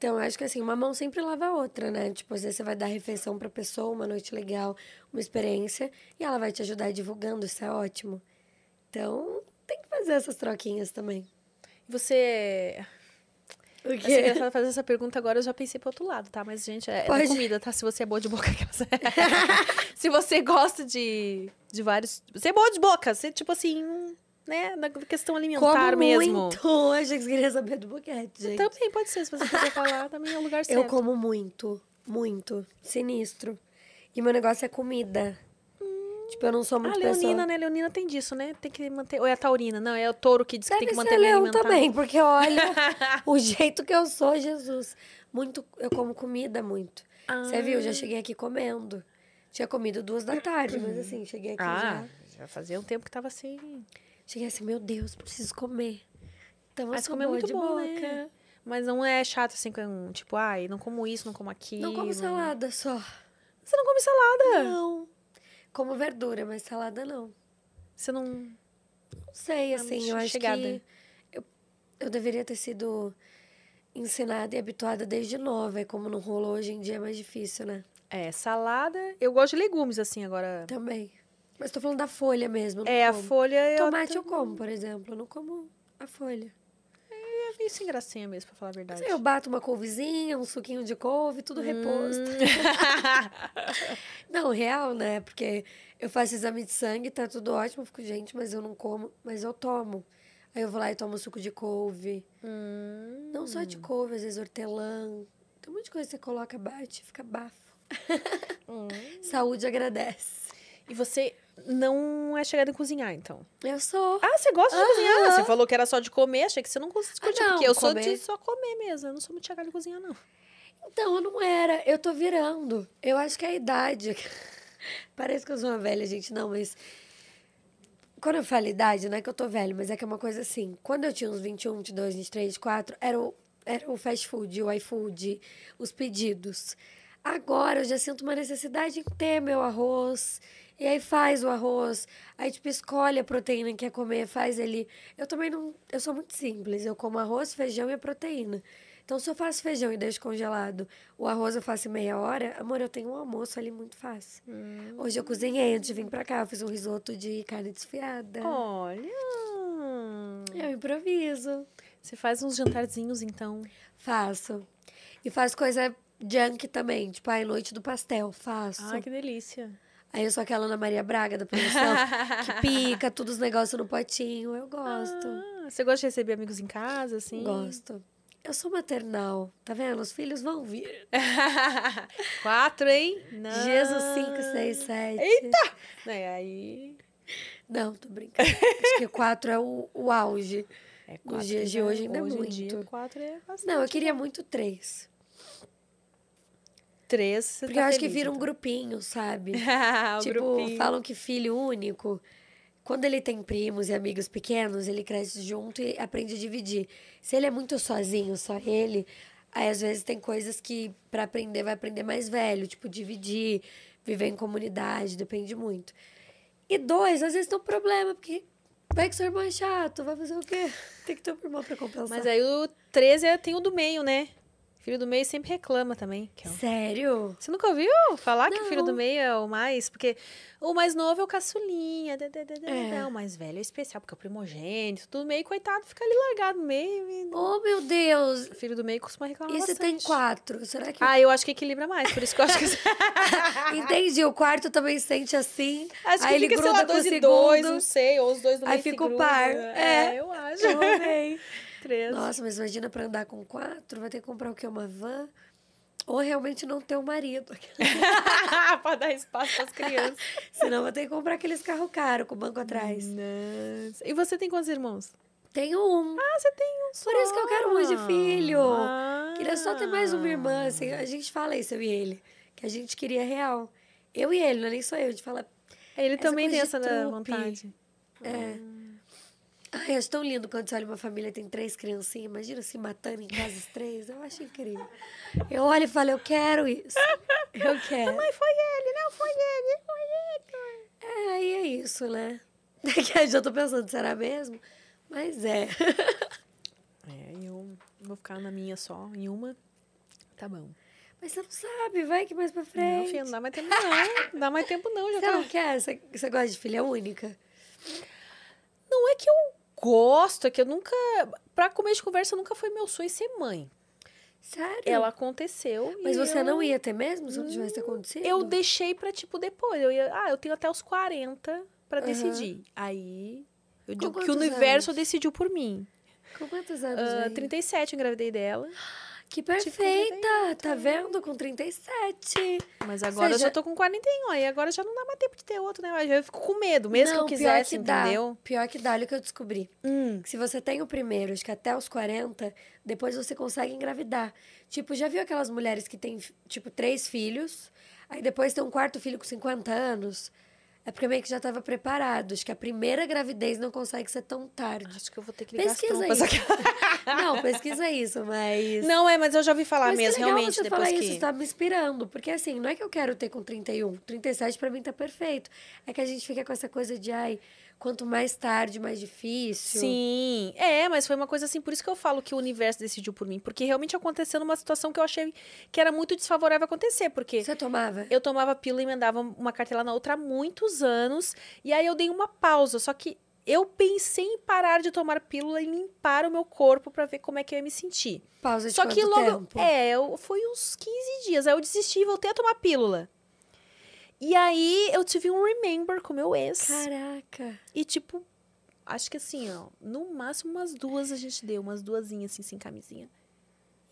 Então, acho que assim, uma mão sempre lava a outra, né? Tipo, às vezes você vai dar refeição pra pessoa, uma noite legal, uma experiência, e ela vai te ajudar divulgando, isso é ótimo. Então, tem que fazer essas troquinhas também. Você... O quê? É engraçado fazer essa pergunta agora, eu já pensei pro outro lado, tá? Mas, gente, é da comida, tá? Se você é boa de boca... Se você gosta de, de vários... Você é boa de boca, você, tipo assim... Né? Na questão alimentar como mesmo. Muito. Eu achei que você queria saber do boquete, gente. Também pode ser, se você quiser falar, também é o lugar certo. Eu como muito, muito. Sinistro. E meu negócio é comida. Hum. Tipo, eu não sou muito pessoa. A leonina, pessoa. né? Leonina tem disso, né? Tem que manter... Ou é a taurina? Não, é o touro que diz Deve que tem que manter bem alimentado. também, porque olha o jeito que eu sou, Jesus. Muito... Eu como comida muito. Ah. Você viu? Eu já cheguei aqui comendo. Tinha comido duas da tarde, mas assim, cheguei aqui ah, já... já fazia um tempo que tava sem... Assim... Cheguei assim, meu Deus, preciso comer. Então, mas comer é muito bom, né? Mas não é chato, assim, tipo, ai, não como isso, não como aquilo. Não como salada, só. Você não come salada? Não. Como verdura, mas salada não. Você não... Não sei, assim, eu acho que... Eu, eu deveria ter sido ensinada e habituada desde nova. E como não rolou, hoje em dia é mais difícil, né? É, salada... Eu gosto de legumes, assim, agora... Também. Mas tô falando da folha mesmo. É, como. a folha... Tomate eu, tô... eu como, por exemplo. Eu não como a folha. É, isso é engraçainha mesmo, pra falar a verdade. Mas eu bato uma couvezinha, um suquinho de couve, tudo hum. reposto. Não, real, né? Porque eu faço exame de sangue, tá tudo ótimo. Eu fico, gente, mas eu não como. Mas eu tomo. Aí eu vou lá e tomo suco de couve. Hum. Não só de couve, às vezes hortelã. Tem um monte de coisa que você coloca, bate, fica bafo. Hum. Saúde agradece. E você não é chegada em cozinhar, então? Eu sou. Ah, você gosta de uhum. cozinhar? Você falou que era só de comer, achei que você não gostava de cozinhar. Ah, não, porque eu comer. sou de só comer mesmo, eu não sou muito chegada em cozinhar, não. Então, eu não era. Eu tô virando. Eu acho que é a idade. Parece que eu sou uma velha, gente. Não, mas... Quando eu falo idade, não é que eu tô velha, mas é que é uma coisa assim. Quando eu tinha uns vinte e um, vinte e dois, vinte e três, vinte e quatro, era o, era o fast food, o iFood, os pedidos. Agora eu já sinto uma necessidade em ter meu arroz. E aí faz o arroz. Aí, tipo, escolhe a proteína que quer comer, faz ali. Eu também não... Eu sou muito simples. Eu como arroz, feijão e a proteína. Então, se eu faço feijão e deixo congelado, o arroz eu faço em meia hora, amor, eu tenho um almoço ali muito fácil. Hum. Hoje eu cozinhei antes de vir pra cá, eu fiz um risoto de carne desfiada. Olha! Eu improviso. Você faz uns jantarzinhos, então? Faço. E faço coisa junk também, tipo, a noite do pastel, faço. Ah, que delícia. Aí eu sou aquela Ana Maria Braga da produção, que pica todos os negócios no potinho, eu gosto. Ah, você gosta de receber amigos em casa, assim? Gosto. Eu sou maternal, tá vendo? Os filhos vão vir. Quatro, hein? Não. Jesus, cinco, seis, sete. Eita! Não, e aí... Não, tô brincando. Acho que quatro é o, o auge. É quatro. Nos dias de hoje ainda hoje é muito. Dia, quatro é bastante. Não, eu queria muito três. Três, você Porque tá eu acho feliz, que vira então. um grupinho, sabe? o tipo, grupinho. Falam que filho único... Quando ele tem primos e amigos pequenos, ele cresce junto e aprende a dividir. Se ele é muito sozinho, só ele, aí às vezes tem coisas que para aprender vai aprender mais velho, tipo dividir, viver em comunidade, depende muito. E dois, às vezes tem um problema, porque vai que seu irmão é chato, vai fazer o quê? Tem que ter um irmão para compensar. Mas aí o treze é, tem o do meio, né? Filho do meio sempre reclama também. Que é um... Sério? Você nunca ouviu falar não. que o filho do meio é o mais... Porque o mais novo é o caçulinha. Da, da, da, é. da, o mais velho é especial, porque é o primogênito. Do meio, coitado, fica ali largado no meio. Oh, meu Deus! O filho do meio costuma reclamar e bastante. E você tem quatro? Será que... Ah, eu acho que equilibra mais, por isso que eu acho que... Entendi, o quarto também sente assim. Acho que aí fica, ele gruda sei lá, dois e dois, não sei. Ou os dois do meio. Aí fica o par. É, é, eu acho. Eu amei. treze. Nossa, mas imagina pra andar com quatro, vai ter que comprar o quê? Uma van? Ou realmente não ter um marido. Pra dar espaço pras crianças. Senão vai ter que comprar aqueles carros caros com o banco atrás. Nossa. E você tem quantos irmãos? Tenho um. Ah, você tem um só. Por isso que eu quero um de filho. Ah. Queria só ter mais uma irmã, assim. A gente fala isso, eu e ele. Que a gente queria real. Eu e ele, não é nem só eu. A gente fala... Ele também tem essa vontade. É. Ah. Ai, acho tão lindo quando você olha uma família tem três criancinhas. Imagina se matando em casa os três. Eu acho incrível. Eu olho e falo, eu quero isso. Eu quero. Mãe, foi ele, não foi ele, foi ele. É, aí é isso, né? Já tô pensando, será mesmo? Mas é. É, eu vou ficar na minha só, em uma. Tá bom. Mas você não sabe, vai que mais pra frente. Não, filho, não dá mais tempo não. Não dá mais tempo não. Já você tá... não quer? Você, você gosta de filha única? Não é que eu gosto, é que eu nunca... Pra comer de conversa, nunca foi meu sonho ser mãe. Sério? Ela aconteceu. Mas você eu... não ia ter mesmo, se não tivesse ter acontecido? Eu deixei pra, tipo, depois. Eu ia... Ah, eu tenho até os quarenta pra uhum. decidir. Aí, eu digo que o universo anos? decidiu por mim. Com quantos anos? Uh, trinta e sete, eu engravidei dela. Que perfeita! Tá vendo? Com trinta e sete. Mas agora seja... eu já tô com quarenta e um, aí agora já não dá mais tempo de ter outro, né? Eu fico com medo, mesmo não, que eu quisesse, pior que entendeu? Dá. Pior que dá, olha o que eu descobri. Hum. Se você tem o primeiro, acho que até os quarenta, depois você consegue engravidar. Tipo, já viu aquelas mulheres que têm, tipo, três filhos, aí depois tem um quarto filho com cinquenta anos... É porque meio que já tava preparado. Acho que a primeira gravidez não consegue ser tão tarde. Acho que eu vou ter que ligar as trompas aqui. Não, pesquisa isso, mas... Não, é, mas eu já ouvi falar mas mesmo, que realmente, você depois falar que... Isso tá me inspirando. Porque, assim, não é que eu quero ter com trinta e um. trinta e sete, pra mim, tá perfeito. É que a gente fica com essa coisa de, ai, quanto mais tarde, mais difícil. Sim, é, mas foi uma coisa assim, por isso que eu falo que o universo decidiu por mim. Porque realmente aconteceu numa situação que eu achei que era muito desfavorável acontecer, porque... Você tomava? Eu tomava pílula e emendava uma cartela na outra há muitos anos. E aí eu dei uma pausa, só que eu pensei em parar de tomar pílula e limpar o meu corpo pra ver como é que eu ia me sentir. Pausa de quanto tempo? Só que logo... É, eu, foi uns quinze dias, aí eu desisti e voltei a tomar pílula. E aí, eu tive um remember com meu ex. Caraca. E, tipo, acho que assim, ó, no máximo umas duas a gente deu, umas duazinhas, assim, sem camisinha.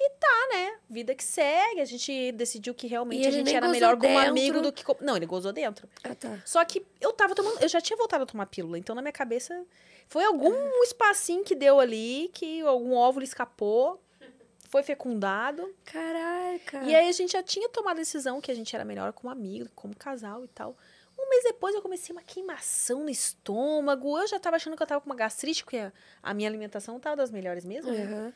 E E tá, né? Vida que segue. A gente decidiu que realmente a gente era melhor como amigo do que... Não, ele gozou dentro. Ah, tá. Só que eu tava tomando... Eu já tinha voltado a tomar pílula. Então, na minha cabeça, foi algum ah. espacinho que deu ali, que algum óvulo escapou, foi fecundado. Caraca! E aí, a gente já tinha tomado a decisão que a gente era melhor como amigo, como casal e tal. Um mês depois, eu comecei uma queimação no estômago. Eu já tava achando que eu tava com uma gastrite, porque a minha alimentação tava das melhores mesmo. Uhum. Né?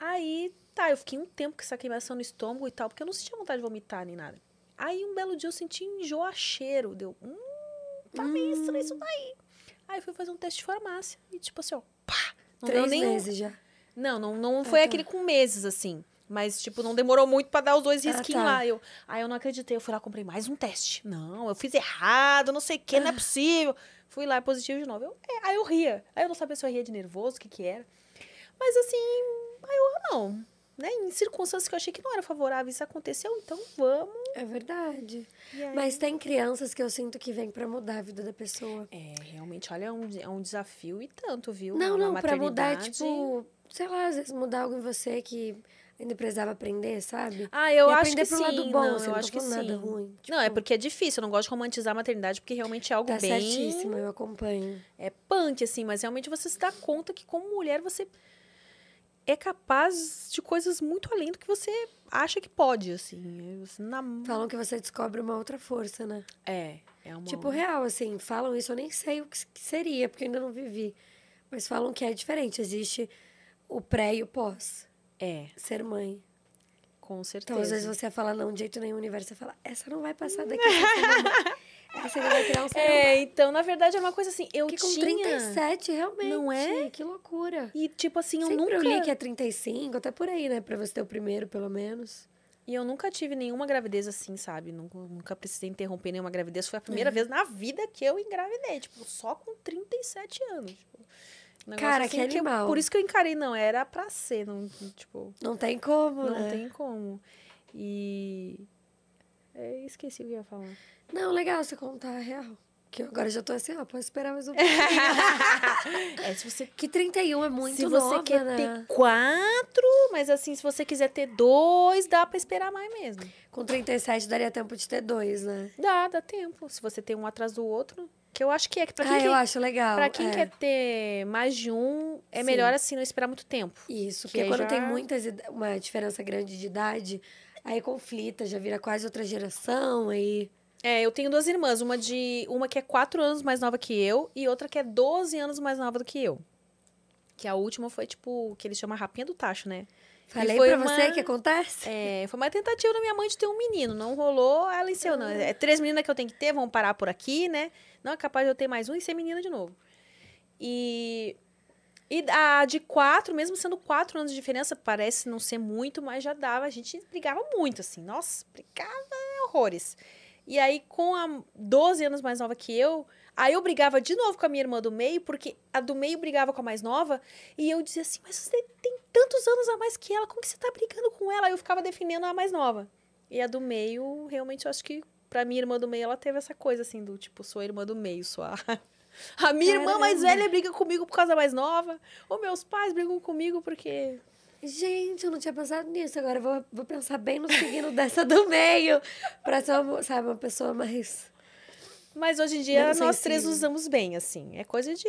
Aí, tá, eu fiquei um tempo com essa queimação no estômago e tal, porque eu não sentia vontade de vomitar nem nada. Aí, um belo dia, eu senti enjoacheiro. Deu, hum, tá meio estranho isso daí. Aí, eu fui fazer um teste de farmácia. E, tipo assim, ó, pá! Não Três deu nem... meses já. Não, não, não ah, foi tá. aquele com meses, assim. Mas, tipo, não demorou muito pra dar os dois risquinhos ah, tá. lá. Eu, aí, eu não acreditei. Eu fui lá, comprei mais um teste. Não, eu fiz errado, não sei o que, ah. não é possível. Fui lá, positivo de novo. Eu, é, aí, eu ria. Aí, eu não sabia se eu ria de nervoso, o que que era. Mas, assim... Aí eu, não, né? Em circunstâncias que eu achei que não era favorável, isso aconteceu, então vamos. É verdade. Mas tem crianças que eu sinto que vêm pra mudar a vida da pessoa. É, realmente, olha, é um, é um desafio e tanto, viu? Não, não, pra mudar, tipo, sei lá, às vezes mudar algo em você que ainda precisava aprender, sabe? Ah, eu acho que sim. Aprender pro lado bom, eu acho que sim. Nada ruim. Tipo... Não, é porque é difícil, eu não gosto de romantizar a maternidade, porque realmente é algo bem... Tá certíssima, eu acompanho. É punk, assim, mas realmente você se dá conta que como mulher você... é capaz de coisas muito além do que você acha que pode, assim. Na... Falam que você descobre uma outra força, né? É. é uma... Tipo, real, assim, falam isso, eu nem sei o que seria, porque eu ainda não vivi. Mas falam que é diferente, existe o pré e o pós. É. Ser mãe. Com certeza. Então, às vezes você fala, não, de jeito nenhum, o universo fala, essa não vai passar daqui. Essa não vai criar um ser humano. É, então, na verdade, é uma coisa assim, eu que tinha... com trinta e sete, realmente. Não é? Que loucura. E, tipo assim, eu Sempre nunca... Sempre eu li que é trinta e cinco, até por aí, né? Pra você ter o primeiro, pelo menos. E eu nunca tive nenhuma gravidez assim, sabe? Nunca, nunca precisei interromper nenhuma gravidez. Foi a primeira uhum. vez na vida que eu engravidei. Tipo, só com trinta e sete anos. Tipo, um Cara, assim, que animal. Que eu, por isso que eu encarei. Não, era pra ser. Não, tipo... Não tem como, não né? Não tem como. E... Eu esqueci o que eu ia falar. Não, legal você contar a real. Que eu agora já tô assim, ó, posso esperar mais um pouco. É, se você... Que trinta e um é muito nova, né? Se você quer ter quatro, mas assim, se você quiser ter dois, dá pra esperar mais mesmo. Com trinta e sete daria tempo de ter dois, né? Dá, dá tempo. Se você tem um atrás do outro, que eu acho que é. Que pra quem ah, quer, eu acho legal. Pra quem é. quer ter mais de um, é Sim. melhor assim, não esperar muito tempo. Isso, porque quando já... tem muitas, uma diferença grande de idade, aí conflita, já vira quase outra geração, aí... É, eu tenho duas irmãs, uma de uma que é quatro anos mais nova que eu e outra que é doze anos mais nova do que eu. Que a última foi, tipo, que eles chamam a rapinha do tacho, né? Falei pra uma, você que acontece? É, foi uma tentativa da minha mãe de ter um menino. Não rolou, ela ensinou, não. É três meninas que eu tenho que ter, vão parar por aqui, né? Não é capaz de eu ter mais um e ser menina de novo. E... E a de quatro, mesmo sendo quatro anos de diferença, parece não ser muito, mas já dava. A gente brigava muito, assim. Nossa, brigava horrores. E aí, com a doze anos mais nova que eu, aí eu brigava de novo com a minha irmã do meio, porque a do meio brigava com a mais nova, e eu dizia assim, mas você tem tantos anos a mais que ela, como que você tá brigando com ela? Aí eu ficava defendendo a mais nova. E a do meio, realmente, eu acho que pra minha irmã do meio, ela teve essa coisa, assim, do tipo, sou a irmã do meio, sou a... A minha Caramba. irmã mais velha briga comigo por causa da mais nova, ou meus pais brigam comigo porque... Gente, eu não tinha pensado nisso. Agora eu vou, vou pensar bem no signo dessa do meio. Pra ser uma, sabe, uma pessoa mais... Mas hoje em dia nós três usamos bem, assim. É coisa de,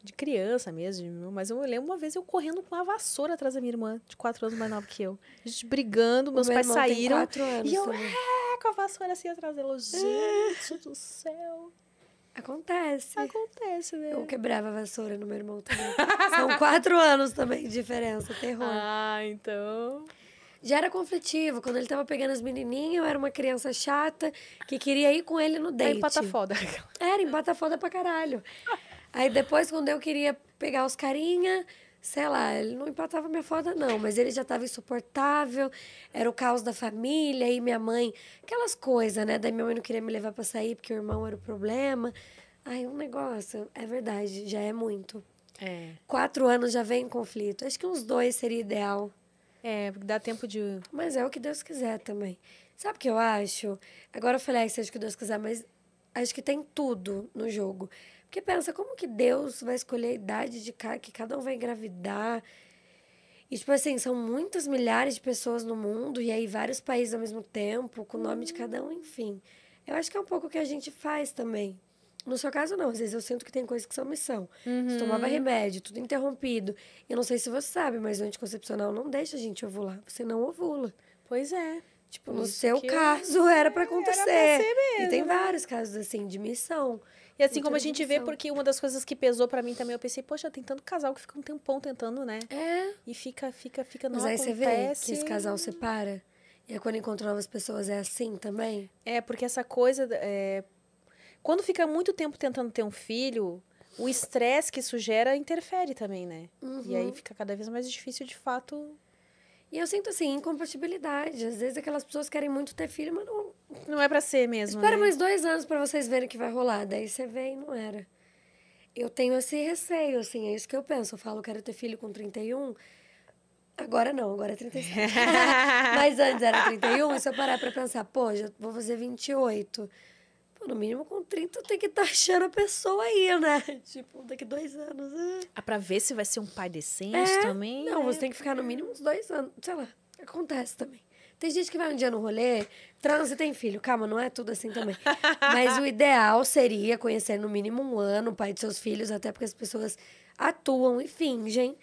de criança mesmo. Mas eu lembro uma vez eu correndo com uma vassoura atrás da minha irmã, de quatro anos mais nova que eu. A gente brigando, meus pais saíram. Quatro anos, e eu é, com a vassoura assim atrás dela. Gente do céu. Acontece. Acontece, né? Eu quebrava a vassoura no meu irmão também. São quatro anos também de diferença, terror. Ah, então... Já era conflitivo. Quando ele tava pegando as menininhas, eu era uma criança chata que queria ir com ele no date. Era empata foda. Era empata foda pra caralho. Aí depois, quando eu queria pegar os carinha, sei lá, ele não empatava minha foda, não. Mas ele já tava insuportável, era o caos da família, e minha mãe... Aquelas coisas, né? Daí minha mãe não queria me levar pra sair, porque o irmão era o problema. Ai, um negócio... É verdade, já é muito. É. Quatro anos já vem em conflito. Acho que uns dois seria ideal. É, porque dá tempo de... Mas é o que Deus quiser também. Sabe o que eu acho? Agora eu falei, ah, seja o que Deus quiser, mas acho que tem tudo no jogo. Porque pensa, como que Deus vai escolher a idade de ca... que cada um vai engravidar? E, tipo assim, são muitas milhares de pessoas no mundo, e aí vários países ao mesmo tempo, com o nome de cada um, enfim. Eu acho que é um pouco o que a gente faz também. No seu caso, não. Às vezes eu sinto que tem coisas que são missão. Uhum. Você tomava remédio, tudo interrompido. Eu não sei se você sabe, mas o anticoncepcional não deixa a gente ovular. Você não ovula. Pois é. Tipo, no Isso seu caso, eu... era pra acontecer. Era pra ser mesmo. E tem vários casos, assim, de missão. E assim, como a gente vê, porque uma das coisas que pesou pra mim também, eu pensei, poxa, tem tanto casal que fica um tempão tentando, né? É. E fica, fica, fica, não acontece. Mas aí acontece. Você vê que esse casal separa. E aí, quando encontra novas pessoas, é assim também? É, porque essa coisa... É... Quando fica muito tempo tentando ter um filho, o estresse que isso gera interfere também, né? Uhum. E aí fica cada vez mais difícil, de fato... E eu sinto, assim, incompatibilidade. Às vezes aquelas pessoas querem muito ter filho, mas não... Não é pra ser mesmo, Espera né? mais dois anos pra vocês verem que vai rolar. Daí você vê e não era. Eu tenho esse receio, assim, é isso que eu penso. Eu falo, quero ter filho com trinta e um. Agora não, agora é trinta e sete. Mas antes era trinta e um, e se eu parar pra pensar, pô, já vou fazer vinte e oito... No mínimo, com trinta, tem que estar tá achando a pessoa aí, né? Tipo, daqui dois anos. É. Ah, pra ver se vai ser um pai decente é, também? Não, é. Você tem que ficar no mínimo uns dois anos. Sei lá, acontece também. Tem gente que vai um dia no rolê, transa e tem filho. Calma, não é tudo assim também. Mas o ideal seria conhecer no mínimo um ano o pai de seus filhos, até porque as pessoas atuam e fingem.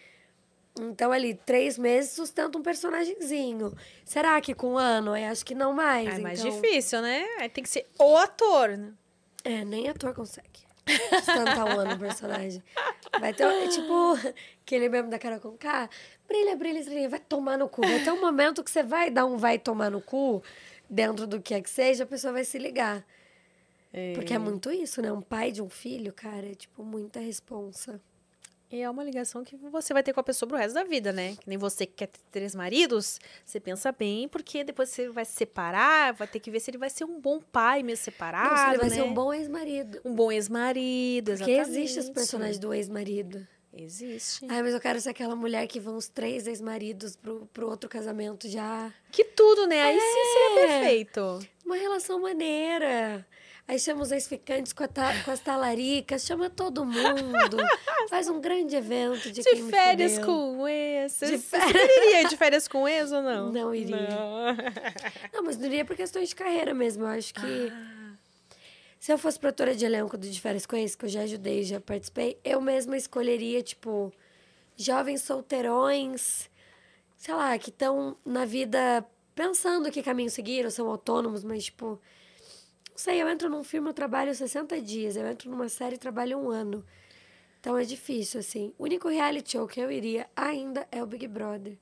Então, ali, três meses sustenta um personagemzinho. Será que com um ano? Eu acho que não mais. É então... mais difícil, né? Aí tem que ser o ator, né? É, nem ator consegue sustentar um ano um personagem. Vai ter, é tipo, aquele mesmo da Carol Conká. Brilha, brilha, brilha, vai tomar no cu. Vai ter um momento que você vai dar um vai tomar no cu, dentro do que é que seja, a pessoa vai se ligar. É. Porque é muito isso, né? Um pai de um filho, cara, é tipo muita responsa. E é uma ligação que você vai ter com a pessoa pro resto da vida, né? Que nem você que quer ter três maridos, você pensa bem, porque depois você vai se separar, vai ter que ver se ele vai ser um bom pai mesmo separado, não, se ele vai né? ser um bom ex-marido. Um bom ex-marido, exatamente. Porque existe os personagens do ex-marido. Existe. Ai, mas eu quero ser aquela mulher que vão os três ex-maridos pro, pro outro casamento já. Que tudo, né? Aí é. Sim seria perfeito. Uma relação maneira. Aí chama os ex-ficantes com, ta... com as talaricas, chama todo mundo, faz um grande evento de, de quem me fudeu. De férias com ex. De fer... Você iria de férias com ex ou não? Não iria. Não, não mas não iria por questões de carreira mesmo. Eu acho que ah. se eu fosse produtora de elenco do De Férias com Ex, que eu já ajudei, já participei, eu mesma escolheria, tipo, jovens solteirões, sei lá, que estão na vida pensando que caminho seguiram, são autônomos, mas, tipo... Não sei, eu entro num filme, eu trabalho sessenta dias. Eu entro numa série e trabalho um ano. Então é difícil, assim. O único reality show que eu iria ainda é o Big Brother.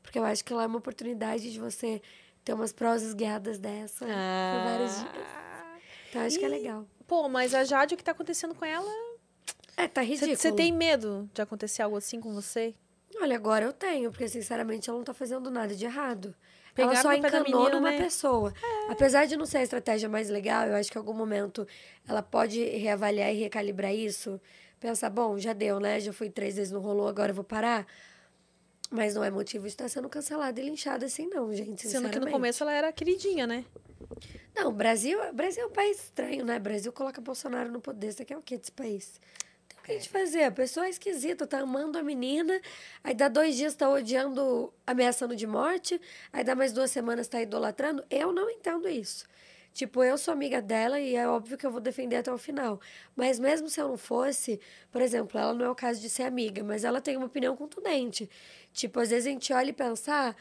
Porque eu acho que lá é uma oportunidade de você ter umas prosas guiadas dessa ah. por vários dias. Então eu acho e... que é legal. Pô, mas a Jade, o que tá acontecendo com ela... É, tá ridículo. Você tem medo de acontecer algo assim com você? Olha, agora eu tenho. Porque, sinceramente, ela não tá fazendo nada de errado. Ela só encanou menina, numa né? pessoa. É. Apesar de não ser a estratégia mais legal, eu acho que em algum momento ela pode reavaliar e recalibrar isso. Pensar, bom, já deu, né? Já fui três vezes, não rolou, agora eu vou parar. Mas não é motivo de estar sendo cancelada e linchada assim, não, gente. Sendo que no começo ela era queridinha, né? Não, o Brasil, Brasil é um país estranho, né? O Brasil coloca Bolsonaro no poder. Você quer o quê desse país? Tem o que a gente fazer? A pessoa é esquisita, tá amando a menina, aí dá dois dias, tá odiando, ameaçando de morte, aí dá mais duas semanas, tá idolatrando. Eu não entendo isso. Tipo, eu sou amiga dela e é óbvio que eu vou defender até o final. Mas mesmo se eu não fosse, por exemplo, ela não é o caso de ser amiga, mas ela tem uma opinião contundente. Tipo, às vezes a gente olha e pensa, ah,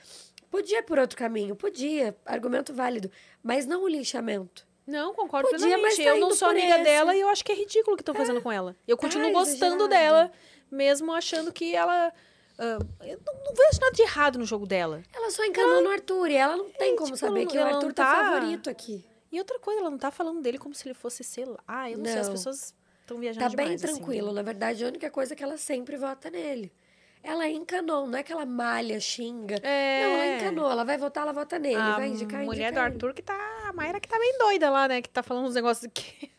podia ir por outro caminho, podia, argumento válido, mas não o linchamento. Não, concordo Podia, plenamente. Mas tá eu não sou amiga esse. dela e eu acho que é ridículo o que estão é. fazendo com ela. Eu continuo Ai, gostando exagerado. dela, mesmo achando que ela... Uh, eu não, não vejo nada de errado no jogo dela. Ela só encanou ela... no Arthur e ela não tem é, como tipo, saber que o Arthur tá... tá favorito aqui. E outra coisa, ela não tá falando dele como se ele fosse, sei lá... Ah, eu não, não. sei, as pessoas estão viajando tá demais. Tá bem tranquilo. Assim, na verdade, a única coisa é que ela sempre vota nele. Ela encanou, não é que ela malha, xinga. É. Não, ela encanou, ela vai votar, ela vota nele. A vai indicar, mulher indicar do Arthur ele. que tá... A Mayara que tá bem doida lá, né? Que tá falando uns negócios que...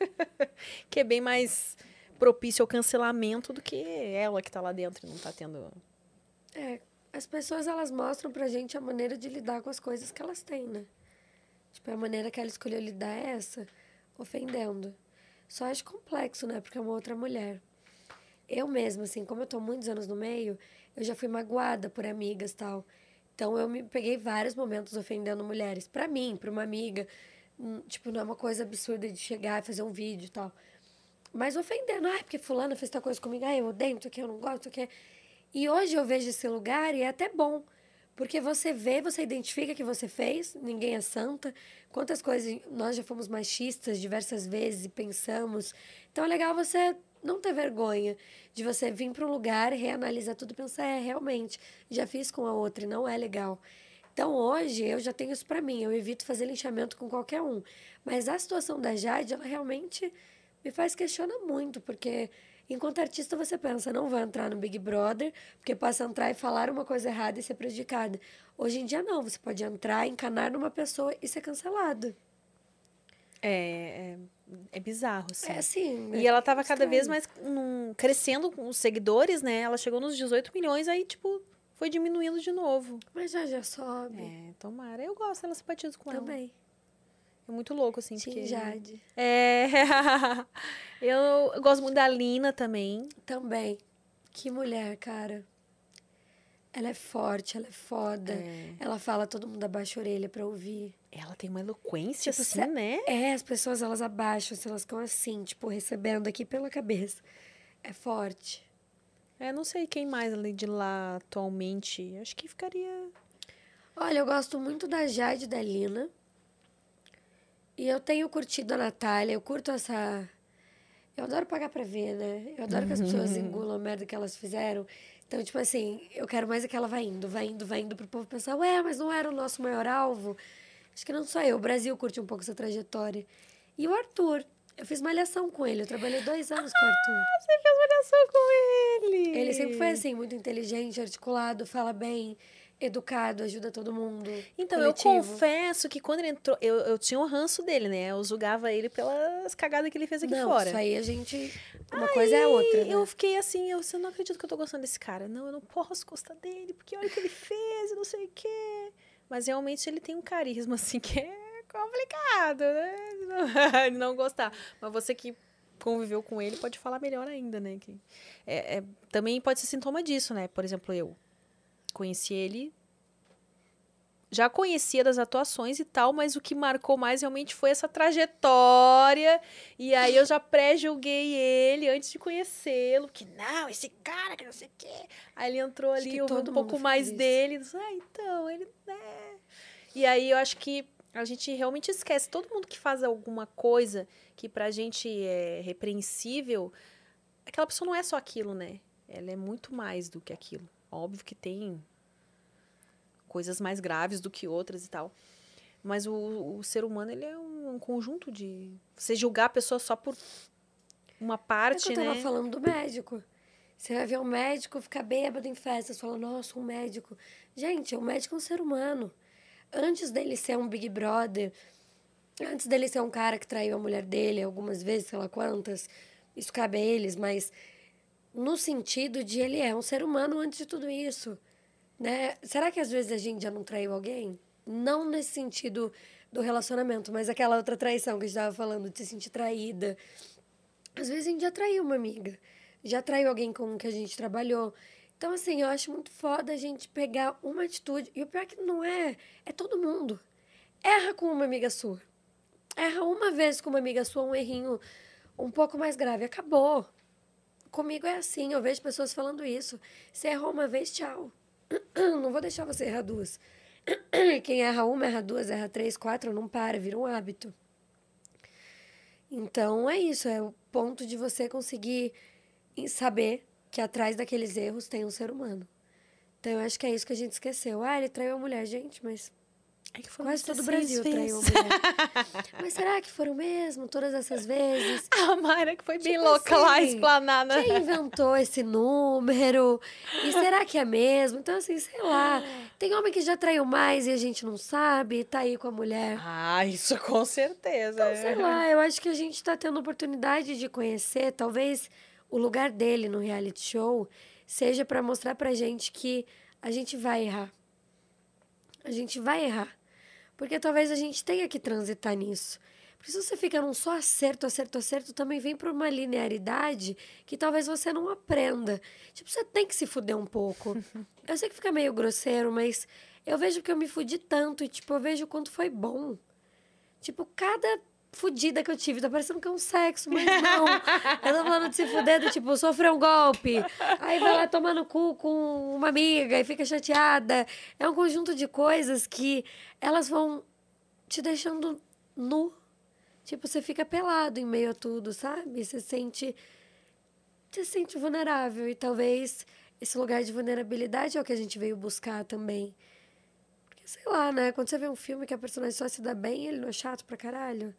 que é bem mais propício ao cancelamento do que ela que tá lá dentro e não tá tendo... É, as pessoas, elas mostram pra gente a maneira de lidar com as coisas que elas têm, né? Tipo, a maneira que ela escolheu lidar é essa, ofendendo. Só acho complexo, né? Porque é uma outra mulher. eu mesma, assim, como eu tô muitos anos no meio, eu já fui magoada por amigas e tal. Então, eu me peguei vários momentos ofendendo mulheres. Pra mim, pra uma amiga, tipo, não é uma coisa absurda de chegar e fazer um vídeo e tal. Mas ofendendo, ah, porque fulana fez tal coisa comigo, ah, eu odeio, tô aqui, eu não gosto, tô aqui. E hoje eu vejo esse lugar e é até bom. Porque você vê, você identifica que você fez, ninguém é santa. Quantas coisas nós já fomos machistas diversas vezes e pensamos. Então, é legal você não ter vergonha de você vir para um lugar, reanalisar tudo e pensar, é, realmente, já fiz com a outra e não é legal. Então, hoje, eu já tenho isso para mim, eu evito fazer linchamento com qualquer um. Mas a situação da Jade, ela realmente me faz questionar muito, porque enquanto artista você pensa, não vai entrar no Big Brother, porque passa a entrar e falar uma coisa errada e ser prejudicada. Hoje em dia, não, você pode entrar, encanar numa pessoa e ser cancelado. É... É bizarro, assim. É, assim. E é ela tava estranho. Cada vez mais num, crescendo com os seguidores, né? Ela chegou nos dezoito milhões, aí, tipo, foi diminuindo de novo. Mas já, já sobe. É, tomara. Eu gosto, ela simpatiza com ela. Também. É muito louco, assim. Sim, porque... Jade. É. eu, eu gosto muito da Lina também. Também. Que mulher, cara. Ela é forte, ela é foda. É. Ela fala, todo mundo abaixa a orelha pra ouvir. Ela tem uma eloquência, tipo, assim, né? É, as pessoas, elas abaixam, assim, elas ficam assim, tipo, recebendo aqui pela cabeça. É forte. É, não sei quem mais além de lá atualmente. Acho que ficaria... Olha, eu gosto muito da Jade e da Lina. E eu tenho curtido a Natália, eu curto essa... Eu adoro pagar pra ver, né? Eu adoro que as pessoas engulam a merda que elas fizeram. Então, tipo assim, eu quero mais é que ela vai indo, vai indo, vai indo, pro povo pensar, ué, mas não era o nosso maior alvo? Acho que não só eu, o Brasil curte um pouco essa trajetória. E o Arthur, eu fiz malhação com ele, eu trabalhei dois anos ah, com o Arthur. Ah, você fez malhação com ele! Ele sempre foi assim, muito inteligente, articulado, fala bem, educado, ajuda todo mundo. Então, coletivo. Eu confesso que quando ele entrou, eu, eu tinha um ranço dele, né? Eu julgava ele pelas cagadas que ele fez aqui não, fora. Isso aí a gente... Uma aí, coisa é outra, né? Eu fiquei assim, eu, eu não acredito que eu tô gostando desse cara. Não, eu não posso gostar dele, porque olha o que ele fez, eu não sei o quê... Mas, realmente, ele tem um carisma, assim, que é complicado, né? De não gostar. Mas você que conviveu com ele pode falar melhor ainda, né? Que é, é, também pode ser sintoma disso, né? Por exemplo, eu conheci ele... Já conhecia das atuações e tal, mas o que marcou mais realmente foi essa trajetória. E aí eu já pré-julguei ele antes de conhecê-lo. Que não, esse cara que não sei o quê. Aí ele entrou ali, eu vi um pouco mais dele. Disse, ah, então, ele... né? E aí eu acho que a gente realmente esquece. Todo mundo que faz alguma coisa que pra gente é repreensível, aquela pessoa não é só aquilo, né? Ela é muito mais do que aquilo. Óbvio que tem... coisas mais graves do que outras e tal. Mas o, o ser humano, ele é um, um conjunto de... Você julgar a pessoa só por uma parte, né? É que eu tava né? falando do médico. Você vai ver um médico ficar bêbado em festas, fala, nossa, um médico. Gente, o médico é um ser humano. Antes dele ser um Big Brother, antes dele ser um cara que traiu a mulher dele algumas vezes, sei lá quantas, isso cabe a eles, mas no sentido de ele é um ser humano antes de tudo isso. Né? Será que às vezes a gente já não traiu alguém? Não nesse sentido do relacionamento, mas aquela outra traição que a gente estava falando, de se sentir traída. Às vezes a gente já traiu uma amiga, já traiu alguém com que a gente trabalhou. Então, assim, eu acho muito foda a gente pegar uma atitude. E o pior é que não é, é todo mundo. Erra com uma amiga sua. Erra uma vez com uma amiga sua, um errinho um pouco mais grave. Acabou. Comigo é assim, eu vejo pessoas falando isso. Você errou uma vez, tchau. Não vou deixar você errar duas. Quem erra uma, erra duas, erra três, quatro, não para, vira um hábito. Então, é isso. É o ponto de você conseguir saber que atrás daqueles erros tem um ser humano. Então, eu acho que é isso que a gente esqueceu. Ah, ele traiu a mulher. Gente, mas é que quase todo o Brasil traiu a mulher. Mas será que foram mesmo todas essas vezes? A Mayara que foi bem tipo louca assim, lá, esplanada. Quem inventou esse número? E será que é mesmo? Então, assim, sei lá. Tem homem que já traiu mais e a gente não sabe, tá aí com a mulher. Ah, isso com certeza. Então, sei lá, eu acho que a gente tá tendo oportunidade de conhecer, talvez, o lugar dele no reality show seja pra mostrar pra gente que a gente vai errar. A gente vai errar. Porque talvez a gente tenha que transitar nisso. Porque se você fica num só acerto, acerto, acerto, também vem para uma linearidade que talvez você não aprenda. Tipo, você tem que se fuder um pouco. Eu sei que fica meio grosseiro, mas eu vejo que eu me fudi tanto e, tipo, eu vejo o quanto foi bom. Tipo, cada fudida que eu tive, tá parecendo que é um sexo, mas não. Eu tô falando de se fuder, do tipo, sofrer um golpe, aí vai lá tomar no cu com uma amiga e fica chateada. É um conjunto de coisas que elas vão te deixando nu. Tipo, você fica pelado em meio a tudo, sabe? Você sente, você sente vulnerável. E talvez esse lugar de vulnerabilidade é o que a gente veio buscar também. Porque, sei lá, né? Quando você vê um filme que a personagem só se dá bem, ele não é chato pra caralho?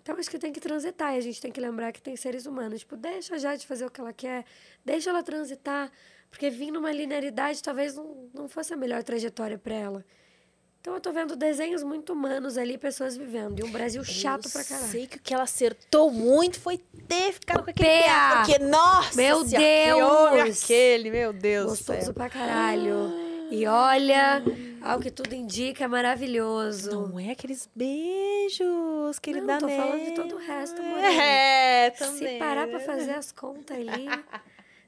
Então, acho que tem que transitar. E a gente tem que lembrar que tem seres humanos. Tipo, deixa a Jade fazer o que ela quer. Deixa ela transitar. Porque vir numa linearidade talvez não, não fosse a melhor trajetória pra ela. Então, eu tô vendo desenhos muito humanos ali, pessoas vivendo. E um Brasil chato eu pra caralho. Eu sei que o que ela acertou muito foi ter ficado com aquele P A. Porque, nossa, meu Deus! Aquele, aquele, meu Deus. Gostoso céu. Pra caralho. Ah. E olha, ah. ao que tudo indica, é maravilhoso. Não é aqueles beijos que ele não, dá tô mesmo. Falando de todo o resto, mano. É, também. Se parar pra fazer as contas ali,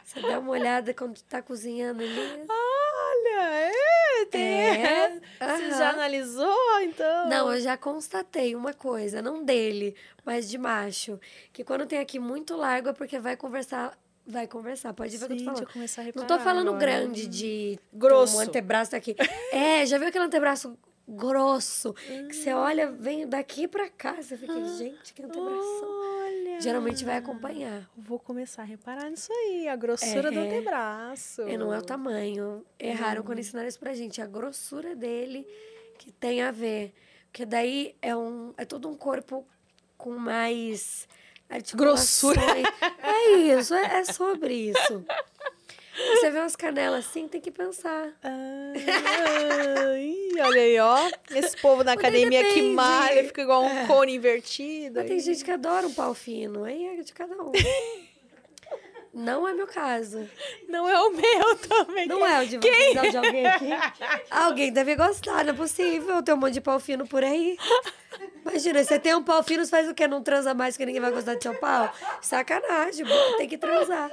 você dá uma olhada quando tá cozinhando ali. Olha, é, tem... é. Você uhum. já analisou, então? Não, eu já constatei uma coisa, não dele, mas de macho. Que quando tem aqui muito largo é porque vai conversar, vai conversar. Pode ver o que eu tô falando. Eu a não tô falando agora. Grande de... Grosso. Um antebraço daqui. É, já viu aquele antebraço grosso? Hum. Que você olha, vem daqui pra cá, você fica, ah, gente, que antebração. Olha. Geralmente vai acompanhar. Vou começar a reparar nisso aí, a grossura é, do antebraço. É, não é o tamanho. Erraram hum. quando ensinaram isso pra gente. A grossura dele que tem a ver. Porque daí é, um, é todo um corpo com mais articulações. Grossura. É isso, é, é sobre isso. Você vê umas canelas assim, tem que pensar. Ai, olha aí, ó. Esse povo na academia que malha, fica igual um cone invertido. Mas tem gente que adora um pau fino, aí é de cada um. Não é meu caso. Não é o meu também. Não é o de vocês, é o de alguém aqui. Alguém deve gostar, não é possível ter um monte de pau fino por aí. Imagina, você tem um pau fino, você faz o quê? Não transa mais que ninguém vai gostar de seu pau? Sacanagem, tem que transar.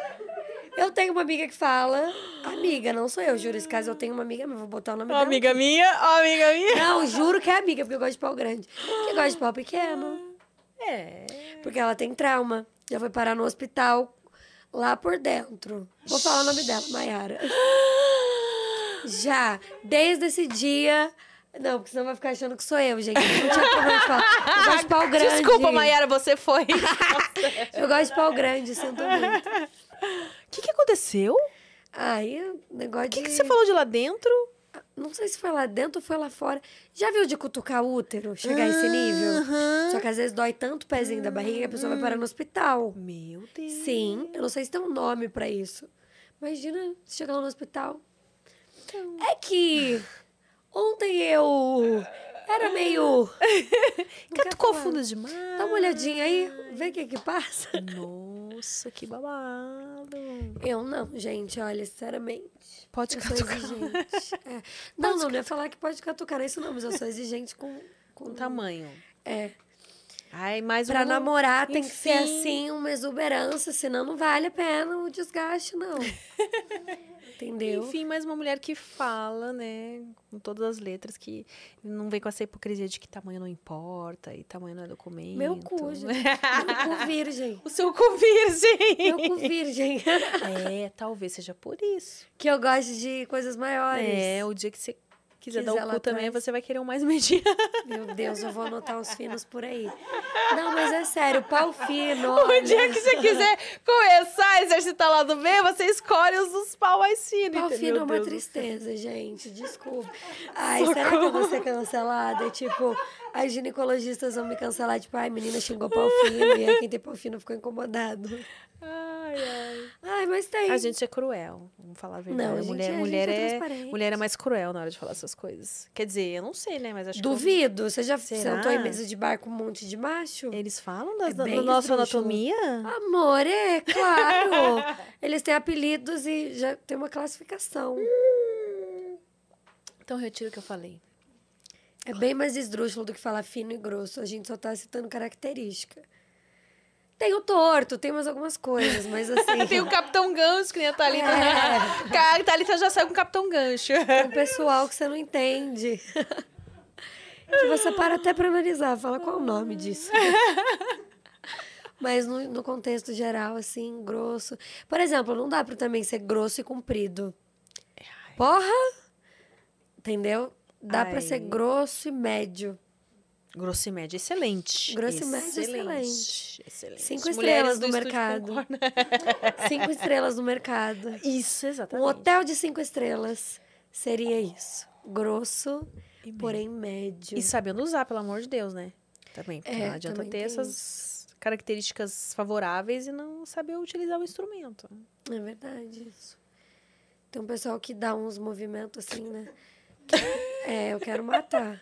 Eu tenho uma amiga que fala... Amiga, não sou eu, juro. Esse caso eu tenho uma amiga, mas vou botar o nome dela. Amiga minha? Amiga minha? Não, juro que é amiga, porque eu gosto de pau grande. Que gosta de pau pequeno. É. Porque ela tem trauma. Já foi parar no hospital, lá por dentro. Vou falar o nome dela, Mayara. Já, desde esse dia... Não, porque senão vai ficar achando que sou eu, gente. Eu não tinha problema de falar. Eu gosto de pau grande. Desculpa, Mayara, você foi. Eu gosto de pau grande, sinto muito. O que, que aconteceu? Aí, o negócio o que de... O que você falou de lá dentro? Não sei se foi lá dentro ou foi lá fora. Já viu de cutucar o útero? Chegar ah, a esse nível? Uh-huh. Só que às vezes dói tanto o pezinho uh-huh. da barriga que a pessoa vai parar no hospital. Meu Deus. Sim, eu não sei se tem um nome pra isso. Imagina se chegar lá no hospital. Então... É que ontem eu era meio... Catucou fundo demais. Dá uma olhadinha aí, vê o que que passa. Nossa. Nossa, que babado. Eu não, gente, olha, sinceramente. Pode catucar. É. Não, pode não, não ia falar que pode catucar, é isso não, mas eu sou exigente com... Com tamanho. É. Ai, mais pra um... namorar tem Enfim. que ser assim, uma exuberância, senão não vale a pena o desgaste, não. Entendeu? Enfim, mais uma mulher que fala, né, com todas as letras, que não vem com essa hipocrisia de que tamanho não importa e tamanho não é documento. Meu cu, gente. Meu cu virgem. O seu cu virgem. Meu cu virgem. É, talvez seja por isso. Que eu gosto de coisas maiores. É, o dia que você... quiser dar o cu também, atrás. Você vai querer um mais mediano. Meu Deus, eu vou anotar os finos por aí. Não, mas é sério, pau fino. O dia que você quiser começar a exercitar lá do bem, você escolhe os dos pau mais finos. Pau fino é uma tristeza, gente, desculpa. Ai, socorro. Será que eu vou ser cancelada? É tipo, as ginecologistas vão me cancelar, tipo, ai, menina xingou pau fino, e aí quem tem pau fino ficou incomodado. Ai, ai. Ai, mas tem. A gente é cruel, vamos falar a verdade. Não, a mulher, gente, mulher, a gente é transparente. É, mulher é mais cruel na hora de falar essas coisas. Quer dizer, eu não sei, né? Mas acho Duvido. Que... Você já sentou em mesa de bar com um monte de macho? Eles falam da é nossa anatomia? Amor, é, claro. Eles têm apelidos e já tem uma classificação. Então, retiro o que eu falei. É bem mais esdrúxulo do que falar fino e grosso. A gente só tá citando característica. Tem o torto, tem mais algumas coisas, mas assim... Tem o Capitão Gancho, que nem a Thalita. É. A Thalita já saiu com o Capitão Gancho. Tem um pessoal que você não entende. Que você para até pra analisar. Fala qual é o nome disso. Mas no, no contexto geral, assim, grosso... Por exemplo, não dá pra também ser grosso e comprido. Porra! Entendeu? Dá Ai. pra ser grosso e médio. Grosso e médio, excelente. Grosso e médio, excelente. excelente. Cinco Mulheres estrelas do, do mercado. Cinco estrelas no mercado. Isso, exatamente. Um hotel de cinco estrelas seria isso. Grosso, e porém médio. E sabendo usar, pelo amor de Deus, né? Também, porque é, não adianta ter essas isso. características favoráveis e não saber utilizar o instrumento. É verdade, isso. Tem um pessoal que dá uns movimentos assim, né? É, eu quero matar.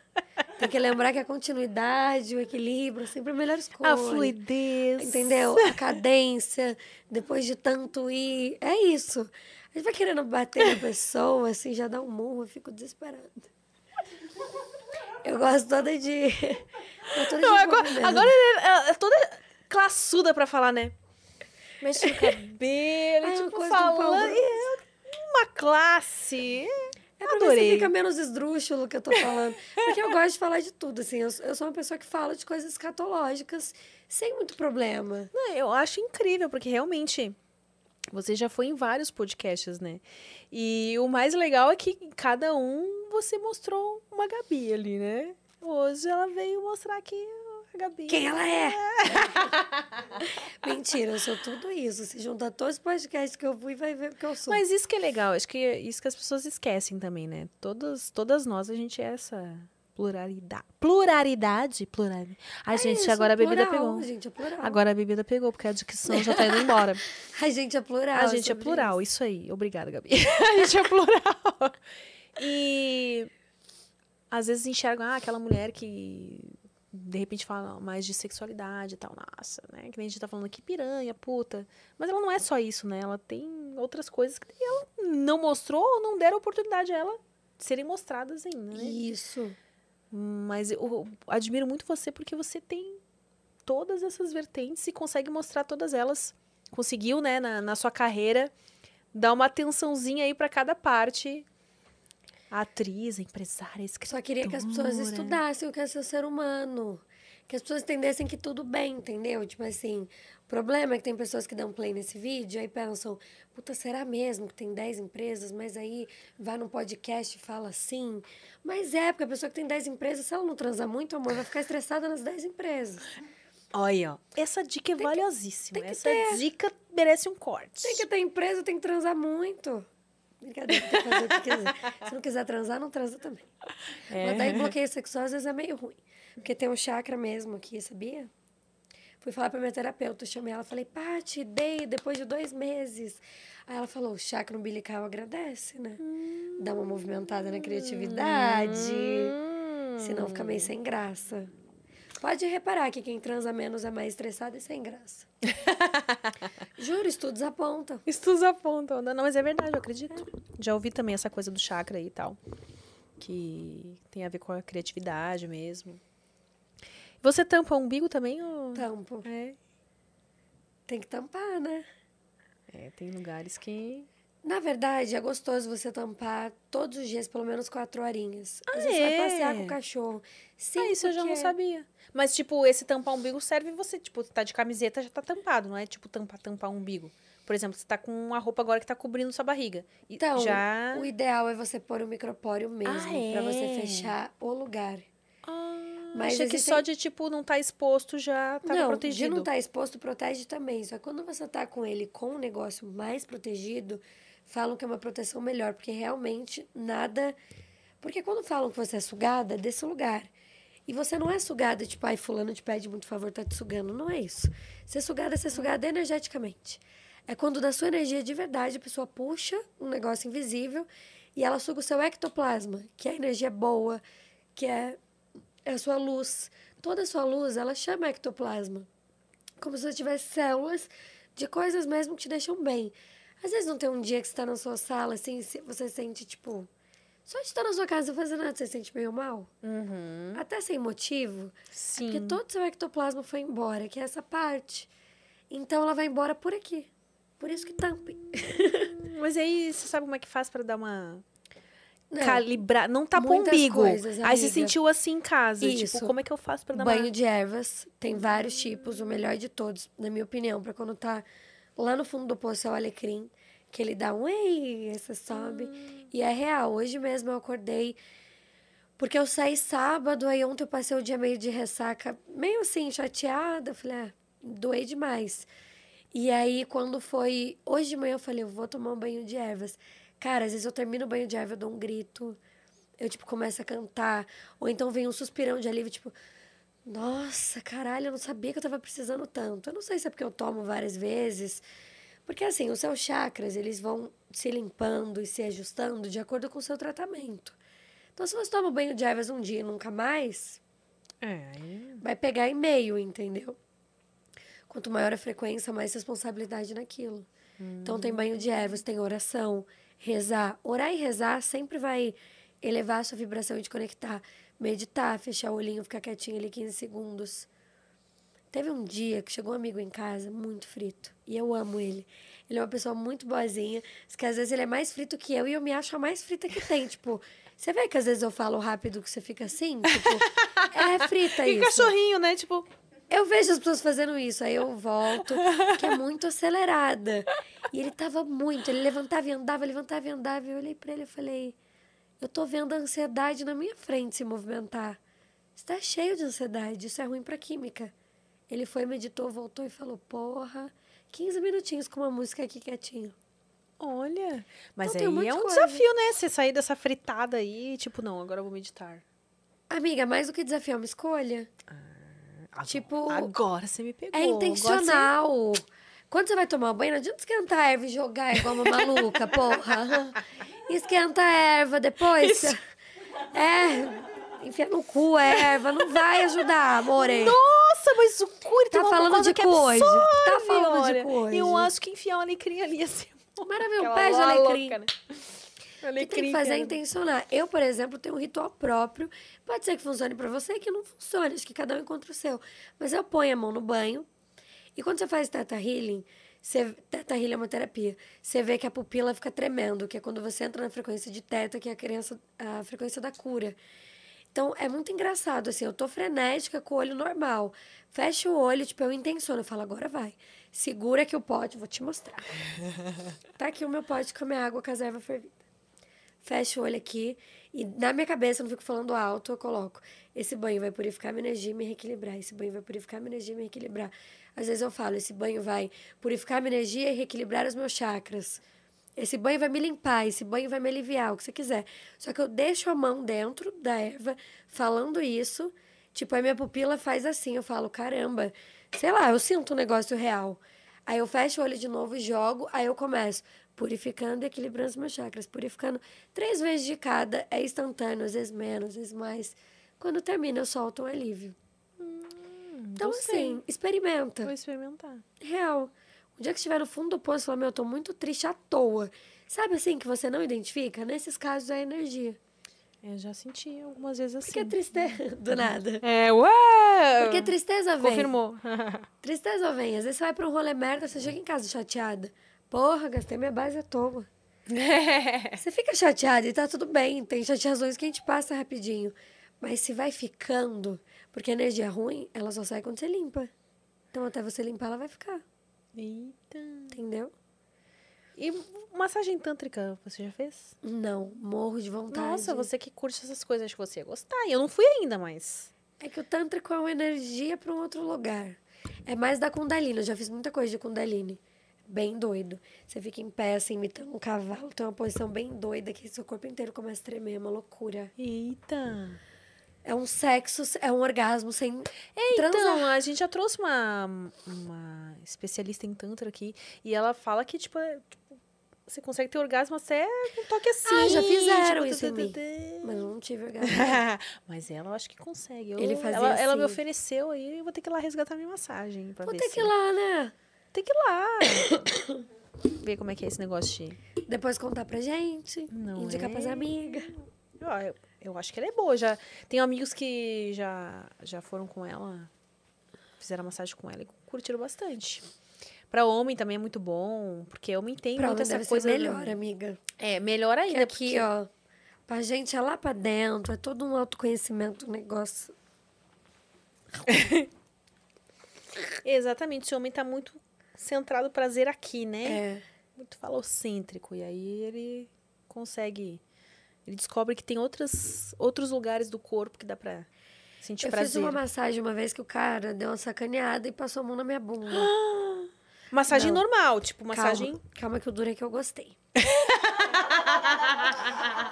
Tem que lembrar que a continuidade, o equilíbrio, sempre a melhor escolha. A fluidez. Entendeu? A cadência, depois de tanto ir. É isso. A gente vai querendo bater na pessoa, assim, já dá um murro, eu fico desesperada. Eu gosto toda de... Toda de Não, agora agora é toda classuda pra falar, né? Mexe no cabelo, Ai, tipo, falando... Uma classe... É pra ver se fica menos esdrúxulo que eu tô falando. Porque eu gosto de falar de tudo, assim. Eu, eu sou uma pessoa que fala de coisas escatológicas sem muito problema. Não, eu acho incrível, porque realmente... Você já foi em vários podcasts, né? E o mais legal é que em cada um você mostrou uma Gabi ali, né? Hoje ela veio mostrar que a Gabi... Quem ela é? Mentira, eu sou tudo isso. Se juntar todos os podcasts que eu fui, vai ver o que eu sou. Mas isso que é legal, acho que é isso que as pessoas esquecem também, né? Todas, todas nós, a gente é essa pluralidade. Pluralidade? Pluralidade. A é gente, isso, agora a bebida plural, pegou. A gente é plural. Agora a bebida pegou, porque a dicção já tá indo embora. A gente é plural. A gente é plural, isso, isso aí. Obrigada, Gabi. A gente é plural. E... Às vezes enxergam, ah, aquela mulher que... De repente fala mais de sexualidade e tal. Nossa, né? Que nem a gente tá falando aqui, piranha, puta. Mas ela não é só isso, né? Ela tem outras coisas que ela não mostrou ou não deram oportunidade a ela de serem mostradas ainda, né? Isso. Mas eu admiro muito você porque você tem todas essas vertentes e consegue mostrar todas elas. Conseguiu, né, na, na sua carreira, dar uma atençãozinha aí pra cada parte. Atriz, empresária, escritora. Só queria que as pessoas estudassem o que é ser, ser humano. Que as pessoas entendessem que tudo bem, entendeu? Tipo assim, o problema é que tem pessoas que dão play nesse vídeo aí pensam, puta, será mesmo que tem dez empresas? Mas aí vai num podcast e fala assim. Mas é, porque a pessoa que tem dez empresas, se ela não transar muito, amor, vai ficar estressada nas dez empresas. Olha, ó, essa dica é tem valiosíssima. Que, essa ter. dica merece um corte. Tem que ter empresa, tem que transar muito. Brincadeira, tem que fazer o que quiser. Se não quiser transar, não transa também. É. Mas daí bloqueio sexual às vezes é meio ruim. Porque tem um chakra mesmo aqui, sabia? Fui falar pra minha terapeuta, eu chamei ela, falei, Paty, dei depois de dois meses. Aí ela falou, o chakra umbilical agradece, né? Hum. Dá uma movimentada na criatividade. Hum. Senão fica meio sem graça. Pode reparar que quem transa menos é mais estressado e sem graça. Juro, estudos apontam. Estudos apontam. Não, mas é verdade, eu acredito. É. Já ouvi também essa coisa do chakra aí e tal. Que tem a ver com a criatividade mesmo. Você tampa o umbigo também? Ou... Tampo. É. Tem que tampar, né? É, tem lugares que... Na verdade, é gostoso você tampar todos os dias, pelo menos quatro horinhas. Ah, Às é? vezes vai passear com o cachorro. Sim, ah, isso porque... eu já não sabia. Mas, tipo, esse tampar o umbigo serve você, tipo, tá de camiseta, já tá tampado, não é? Tipo, tampar, tampar o umbigo. Por exemplo, você tá com uma roupa agora que tá cobrindo sua barriga. Então, já... o ideal é você pôr o micropóreo mesmo, ah, é? pra você fechar o lugar. Ah, mas achei existem... que só de, tipo, não tá exposto já tá não, protegido. Não, de não tá exposto protege também. Só que quando você tá com ele com um negócio mais protegido... Falam que é uma proteção melhor, porque realmente nada... Porque quando falam que você é sugada, é desse lugar. E você não é sugada, tipo, ai, fulano te pede muito favor, tá te sugando. Não é isso. Ser sugada é ser sugada energeticamente. É quando da sua energia de verdade, a pessoa puxa um negócio invisível e ela suga o seu ectoplasma, que é a energia boa, que é a sua luz. Toda a sua luz, ela chama ectoplasma. Como se você tivesse células de coisas mesmo que te deixam bem. Às vezes não tem um dia que você tá na sua sala, assim, você sente, tipo, Só de estar na sua casa fazendo nada, você se sente meio mal? Uhum. Até sem motivo? Sim. É porque todo o seu ectoplasma foi embora, que é essa parte. Então, ela vai embora por aqui. Por isso que tampem. Mas aí, você sabe como é que faz pra dar uma... Não. Calibrar. Não tá com o umbigo. Coisas, aí você sentiu assim em casa. Isso. Tipo, como é que eu faço pra dar banho uma... de ervas. Tem vários tipos. O melhor de todos, na minha opinião, pra quando tá lá no fundo do poço, é o alecrim. Que ele dá um ei, você sobe. Hum. E é real. Hoje mesmo eu acordei. Porque eu saí sábado, aí ontem eu passei o dia meio de ressaca. Meio assim, chateada. Eu falei, ah, doei demais. E aí, quando foi... Hoje de manhã eu falei, eu vou tomar um banho de ervas. Cara, às vezes eu termino o banho de erva, eu dou um grito. Eu, tipo, começo a cantar. Ou então vem um suspirão de alívio, tipo... Nossa, caralho, eu não sabia que eu tava precisando tanto. Eu não sei se é porque eu tomo várias vezes... Porque, assim, os seus chakras, eles vão se limpando e se ajustando de acordo com o seu tratamento. Então, se você toma banho de ervas um dia e nunca mais, é. vai pegar em meio, entendeu? Quanto maior a frequência, mais responsabilidade naquilo. Hum. Então, tem banho de ervas, tem oração, rezar. Orar e rezar sempre vai elevar a sua vibração e te conectar. Meditar, fechar o olhinho, ficar quietinho ali quinze segundos. Teve um dia que chegou um amigo em casa, muito frito. E eu amo ele. Ele é uma pessoa muito boazinha. Que às vezes ele é mais frito que eu e eu me acho a mais frita que tem. Tipo, você vê que às vezes eu falo rápido que você fica assim? Tipo, é frita isso. E cachorrinho, né? Tipo... Eu vejo as pessoas fazendo isso. Aí eu volto, que é muito acelerada. E ele tava muito. Ele levantava e andava, levantava e andava. E eu olhei pra ele e falei... Eu tô vendo a ansiedade na minha frente se movimentar. Você tá cheio de ansiedade. Isso é ruim pra química. Ele foi, meditou, voltou e falou, porra, quinze minutinhos com uma música aqui quietinho. Olha, mas então, aí é um coisa. desafio, né? Você sair dessa fritada aí, tipo, não, agora eu vou meditar. Amiga, mais do que desafio, é uma escolha. Ah, agora, tipo, agora você me pegou. É intencional. Você... Quando você vai tomar banho, não adianta esquentar a erva e jogar igual uma maluca, porra. Esquenta a erva depois. Isso. É, enfia no cu a erva, não vai ajudar, amore. Nossa! Mas o cura tá falando de coisa. Tá falando de coisa. Eu acho que enfiar um alecrim ali assim. Maravilhoso, pé de alecrim. Louca, né? alecrim que tem que fazer é intencionar. Eu, por exemplo, tenho um ritual próprio. Pode ser que funcione pra você, que não funcione. Acho que cada um encontra o seu. Mas eu ponho a mão no banho. E quando você faz Theta Healing, você... Theta Healing é uma terapia. Você vê que a pupila fica tremendo, que é quando você entra na frequência de Theta, que é a, criança, a frequência da cura. Então, é muito engraçado, assim, eu tô frenética com o olho normal. Fecho o olho, tipo, eu intenciono, eu falo, agora vai. Segura aqui o pote, vou te mostrar. Tá aqui o meu pote com a minha água com as ervas fervidas. Fecho o olho aqui e na minha cabeça, eu não fico falando alto, eu coloco. Esse banho vai purificar minha energia e me reequilibrar. Esse banho vai purificar minha energia e me reequilibrar. Às vezes eu falo, esse banho vai purificar minha energia e reequilibrar os meus chakras. Esse banho vai me limpar, esse banho vai me aliviar, o que você quiser. Só que eu deixo a mão dentro da erva, falando isso. Tipo, a minha pupila faz assim, eu falo, caramba. Sei lá, eu sinto um negócio real. Aí eu fecho o olho de novo e jogo, aí eu começo purificando e equilibrando os meus chakras. Purificando três vezes de cada, é instantâneo, às vezes menos, às vezes mais. Quando termina, eu solto um alívio. Hum, então, assim, experimenta. Vou experimentar. Real. O dia que estiver no fundo do poço, falar, meu, eu tô muito triste à toa. Sabe assim, que você não identifica? Nesses casos, é energia. Eu já senti algumas vezes assim. Porque tristeza... Do nada. É, ué! Porque tristeza vem. Confirmou. Tristeza vem. Às vezes você vai pra um rolê merda, você chega em casa chateada. Porra, gastei minha base à toa. Você fica chateada e tá tudo bem. Tem chateações que a gente passa rapidinho. Mas se vai ficando, porque a energia ruim, ela só sai quando você limpa. Então, até você limpar, ela vai ficar. Eita. Entendeu? E massagem tântrica, você já fez? Não, morro de vontade. Nossa, você que curte essas coisas, acho que você ia gostar. Eu não fui ainda, mas... É que o tântrico é uma energia para um outro lugar. É mais da Kundalini, eu já fiz muita coisa de Kundalini. Bem doido. Você fica em pé, assim, imitando um cavalo, tem uma posição bem doida que seu corpo inteiro começa a tremer, é uma loucura. Eita... É um sexo, é um orgasmo sem é, transar. Então, a gente já trouxe uma, uma especialista em tantra aqui. E ela fala que, tipo, é, tipo você consegue ter orgasmo até com um toque assim. Ah, já fizeram tipo, isso em mim. Mas eu não tive orgasmo. Mas ela, eu acho que consegue. Eu, Ele fazia ela, assim. Ela me ofereceu aí, eu vou ter que ir lá resgatar minha massagem. Pra vou ver ter se... que ir lá, né? Tem que ir lá. Ver como é que é esse negócio de... Depois contar pra gente. Não indicar é? pras amigas. Eu, eu acho que ela é boa. Já, tenho amigos que já, já foram com ela, fizeram massagem com ela e curtiram bastante. Pra homem também é muito bom, porque homem tem pra muita homem essa deve coisa... Ser melhor, do... amiga. É, melhor ainda. Porque aqui, porque... ó, pra gente é lá pra dentro, é todo um autoconhecimento, um negócio. Exatamente, esse homem tá muito centrado no prazer aqui, né? É. Muito falocêntrico, e aí ele consegue... Ele descobre que tem outras, outros lugares do corpo que dá pra sentir eu prazer. Eu fiz uma massagem uma vez que o cara deu uma sacaneada e passou a mão na minha bunda. Massagem não. normal, tipo, massagem... Calma, calma que o duro é que eu gostei.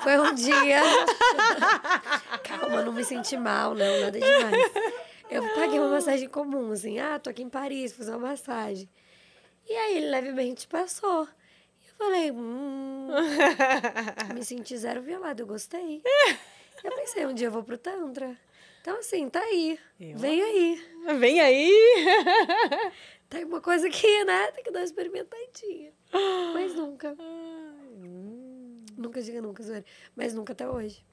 Foi um dia... Calma, não me senti mal, não, nada demais. Eu paguei uma massagem comum, assim, ah, tô aqui em Paris, fazer uma massagem. E aí, ele levemente passou. E eu falei, hum... me senti zero violado, eu gostei. Eu pensei, um dia eu vou pro Tantra. Então, assim, tá aí. Eu... Vem aí. Vem aí! Tem uma coisa que, né? Tem que dar uma experimentadinha. Mas nunca. Hum. Nunca diga nunca, Zoeira. Mas nunca até hoje.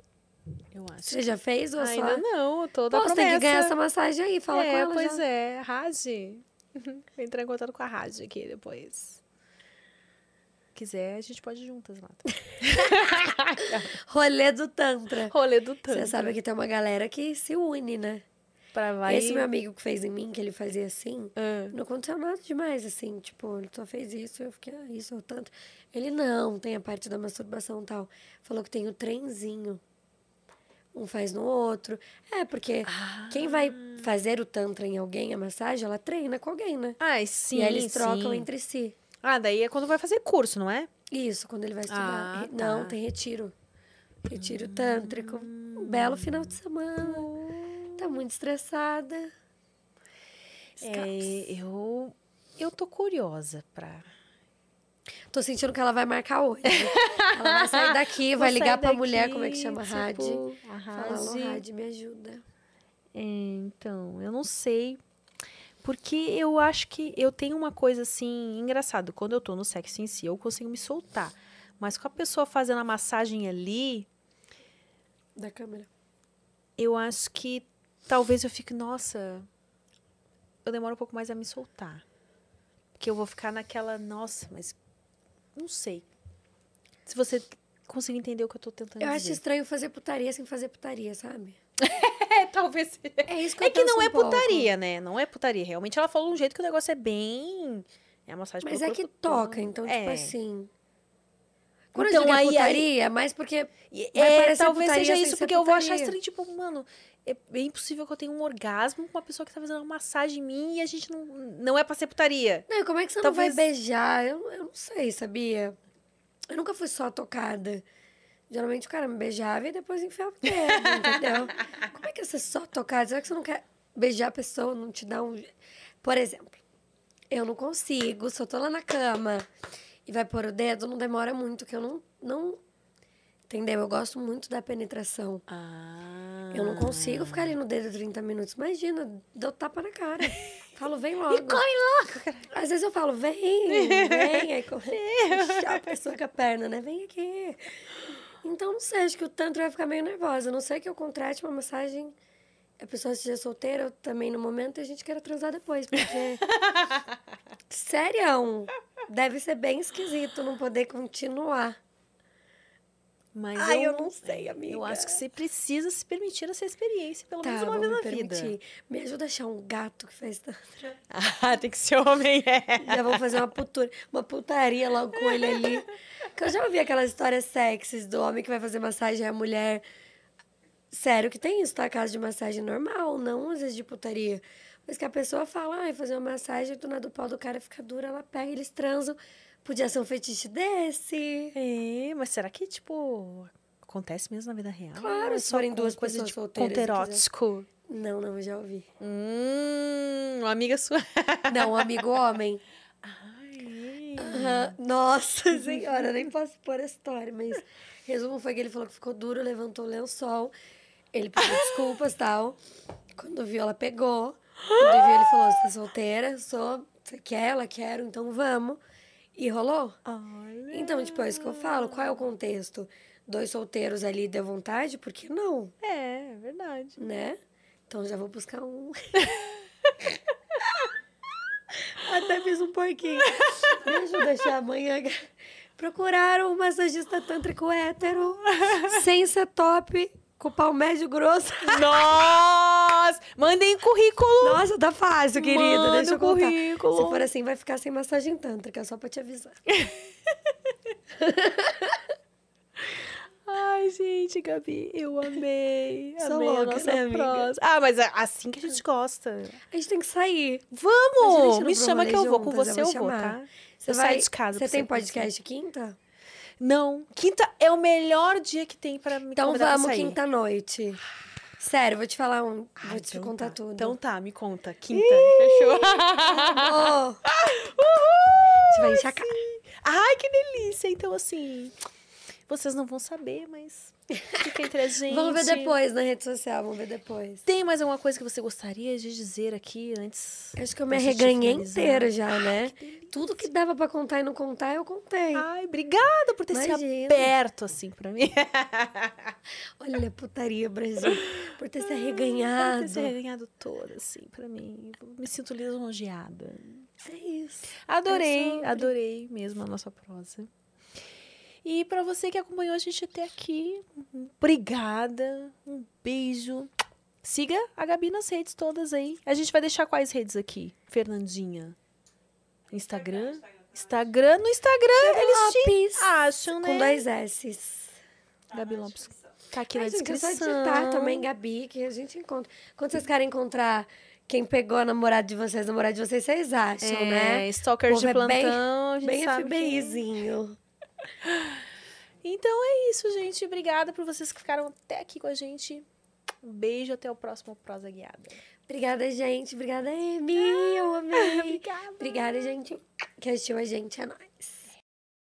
Eu acho. Você já fez ou ainda só? Ainda não, toda a promessa. Você tem que ganhar essa massagem aí, fala é, com ela pois já. É, Raj. Vou entrar em contato com a Raj aqui depois. Se quiser, a gente pode ir juntas lá. Rolê do Tantra. Rolê do Tantra. Você sabe que tem uma galera que se une, né? Pra vai... Esse meu amigo que fez em mim, que ele fazia assim, ah. não aconteceu nada demais, assim, tipo, ele só fez isso, eu fiquei, ah, isso é o Tantra. Ele, não, tem a parte da masturbação e tal. Falou que tem o trenzinho. Um faz no outro. É, porque ah. quem vai fazer o Tantra em alguém, a massagem, ela treina com alguém, né? Ah, sim, E aí eles sim. trocam entre si. Ah, daí é quando vai fazer curso, não é? Isso, quando ele vai estudar. Ah, tá. Não, tem retiro. Retiro hum. tântrico. Um belo final de semana. Tá muito estressada. É, eu, eu tô curiosa pra... Tô sentindo que ela vai marcar hoje. Ela vai sair daqui, vai ligar pra daqui, mulher, como é que chama? Tipo, Radi. Fala, alô, Radi, me ajuda. É, então, eu não sei... Porque eu acho que eu tenho uma coisa, assim, engraçado. Quando eu tô no sexo em si, eu consigo me soltar. Mas com a pessoa fazendo a massagem ali... Da câmera. Eu acho que talvez eu fique, nossa... Eu demoro um pouco mais a me soltar. Porque eu vou ficar naquela, nossa, mas... Não sei. Se você conseguir entender o que eu tô tentando eu dizer. Eu acho estranho fazer putaria sem fazer putaria, sabe? Talvez. É, isso que, é que não é um putaria, pouco. Né? Não é putaria. Realmente ela falou de um jeito que o negócio é bem. É a massagem mas é que toca, então, é. Tipo assim. Quando então, eu digo aí, putaria, aí... mas porque. É, talvez seja isso, porque eu vou achar estranho, tipo, mano, é bem possível que eu tenha um orgasmo com uma pessoa que tá fazendo uma massagem em mim e a gente não, não é pra ser putaria. Não, como é que você talvez... não vai beijar? Eu, eu não sei, sabia? Eu nunca fui só tocada. Geralmente o cara me beijava e depois enfiava o dedo, entendeu? Como é que você só tocar? Será que você não quer beijar a pessoa, não te dá um... Por exemplo, eu não consigo, se eu tô lá na cama e vai pôr o dedo, não demora muito, que eu não... não... Entendeu? Eu gosto muito da penetração. Ah. Eu não consigo ficar ali no dedo trinta minutos. Imagina, dou tapa na cara. Falo, vem logo. E come logo. Às vezes eu falo, vem, vem. Aí corre. A pessoa com a perna, né? Vem aqui. Então, não sei, acho que o Tantra vai ficar meio nervosa. A não sei que eu contrate uma massagem. A pessoa esteja solteira eu também no momento e a gente queira transar depois. Porque, sério, deve ser bem esquisito não poder continuar. Mas ah, eu, eu não sei, amiga. Eu acho que você precisa se permitir essa experiência, pelo tá, menos uma vez me na permitir. Vida. Me ajuda a achar um gato que faz Tantra. Ah, tem que ser homem, é. Já vou fazer uma, putura, uma putaria logo com ele ali. Porque eu já ouvi aquelas histórias sexys do homem que vai fazer massagem à mulher. Sério que tem isso, tá? Caso de massagem normal, não às vezes de putaria. Mas que a pessoa fala, ai, ah, fazer uma massagem, do nada o pau do cara fica dura, ela pega, eles transam. Podia ser um fetiche desse. É, mas será que, tipo, acontece mesmo na vida real? Claro, se forem duas pessoas de solteiras. Conto erótico. Não, não, eu já ouvi. Hum, uma amiga sua. Não, um amigo homem. Ai. Uhum. Nossa senhora, eu nem posso pôr a história, mas... Resumo foi que ele falou que ficou duro, levantou o lençol. Ele pediu desculpas e tal. Quando viu, ela pegou. Quando viu, ele falou, você tá solteira? Sou, você quer? Ela quero, então vamos. E rolou? Olha. Então, tipo, é isso que eu falo. Qual é o contexto? dois solteiros ali deu vontade, por que não? É, é verdade. Né? Então já vou buscar um. Até fiz um porquinho. Me ajuda a achar amanhã. Procuraram um massagista tântrico hétero, sem ser top, com pau médio grosso. Nossa! Mandem currículo! Nossa, tá fácil, querida. Manda Deixa eu currículo. Contar. Se for assim, vai ficar sem massagem tântrica, só pra te avisar. Ai, gente, Gabi, eu amei. Sou amei louca, a nossa né, prosa. Ah, mas é assim que a gente gosta. A gente tem que sair. Vamos! Me chama que eu vou. Com você eu, eu vou, tá? Você vai... sai de casa. Você tem podcast quinta? Não. Quinta é o melhor dia que tem pra me então vamos pra quinta-noite. Sério, vou te falar um... Ai, vou te então contar tá. tudo. Então tá, me conta. Quinta, fechou. Oh. Uhul! Você vai encher a cara. Ai, que delícia. Então, assim... Vocês não vão saber, mas fica entre a gente. Vamos ver depois na rede social, vamos ver depois. Tem mais alguma coisa que você gostaria de dizer aqui antes? Acho que eu me arreganhei inteira já, né? Que Tudo que dava pra contar e não contar, eu contei. Ai, obrigada por ter Imagina. se aberto assim pra mim. Olha, putaria, Brasil. Por ter se arreganhado. Por ter se arreganhado toda, assim, pra mim. Eu me sinto lisonjeada. É isso. Adorei, é sobre... adorei mesmo a nossa prosa. E para você que acompanhou a gente até aqui, obrigada, um beijo. Siga a Gabi nas redes todas aí. A gente vai deixar quais redes aqui? Fernandinha? Instagram? Instagram? No Instagram eles te acham, né? Com dois S's. Gabi Lopes. Tá aqui na descrição. É só digitar também, Gabi, que a gente encontra. Quando vocês querem encontrar... Quem pegou a namorada de vocês, a namorada de vocês, vocês acham, é, né? É, stalker de plantão, a gente bem sabe. Bem FBIzinho. Então é isso, gente. Obrigada por vocês que ficaram até aqui com a gente. Um beijo, até o próximo Prosa Guiada. Obrigada, gente. Obrigada, Emi. Eu amei. Obrigada. Obrigada, gente, que assistiu a gente. É nóis.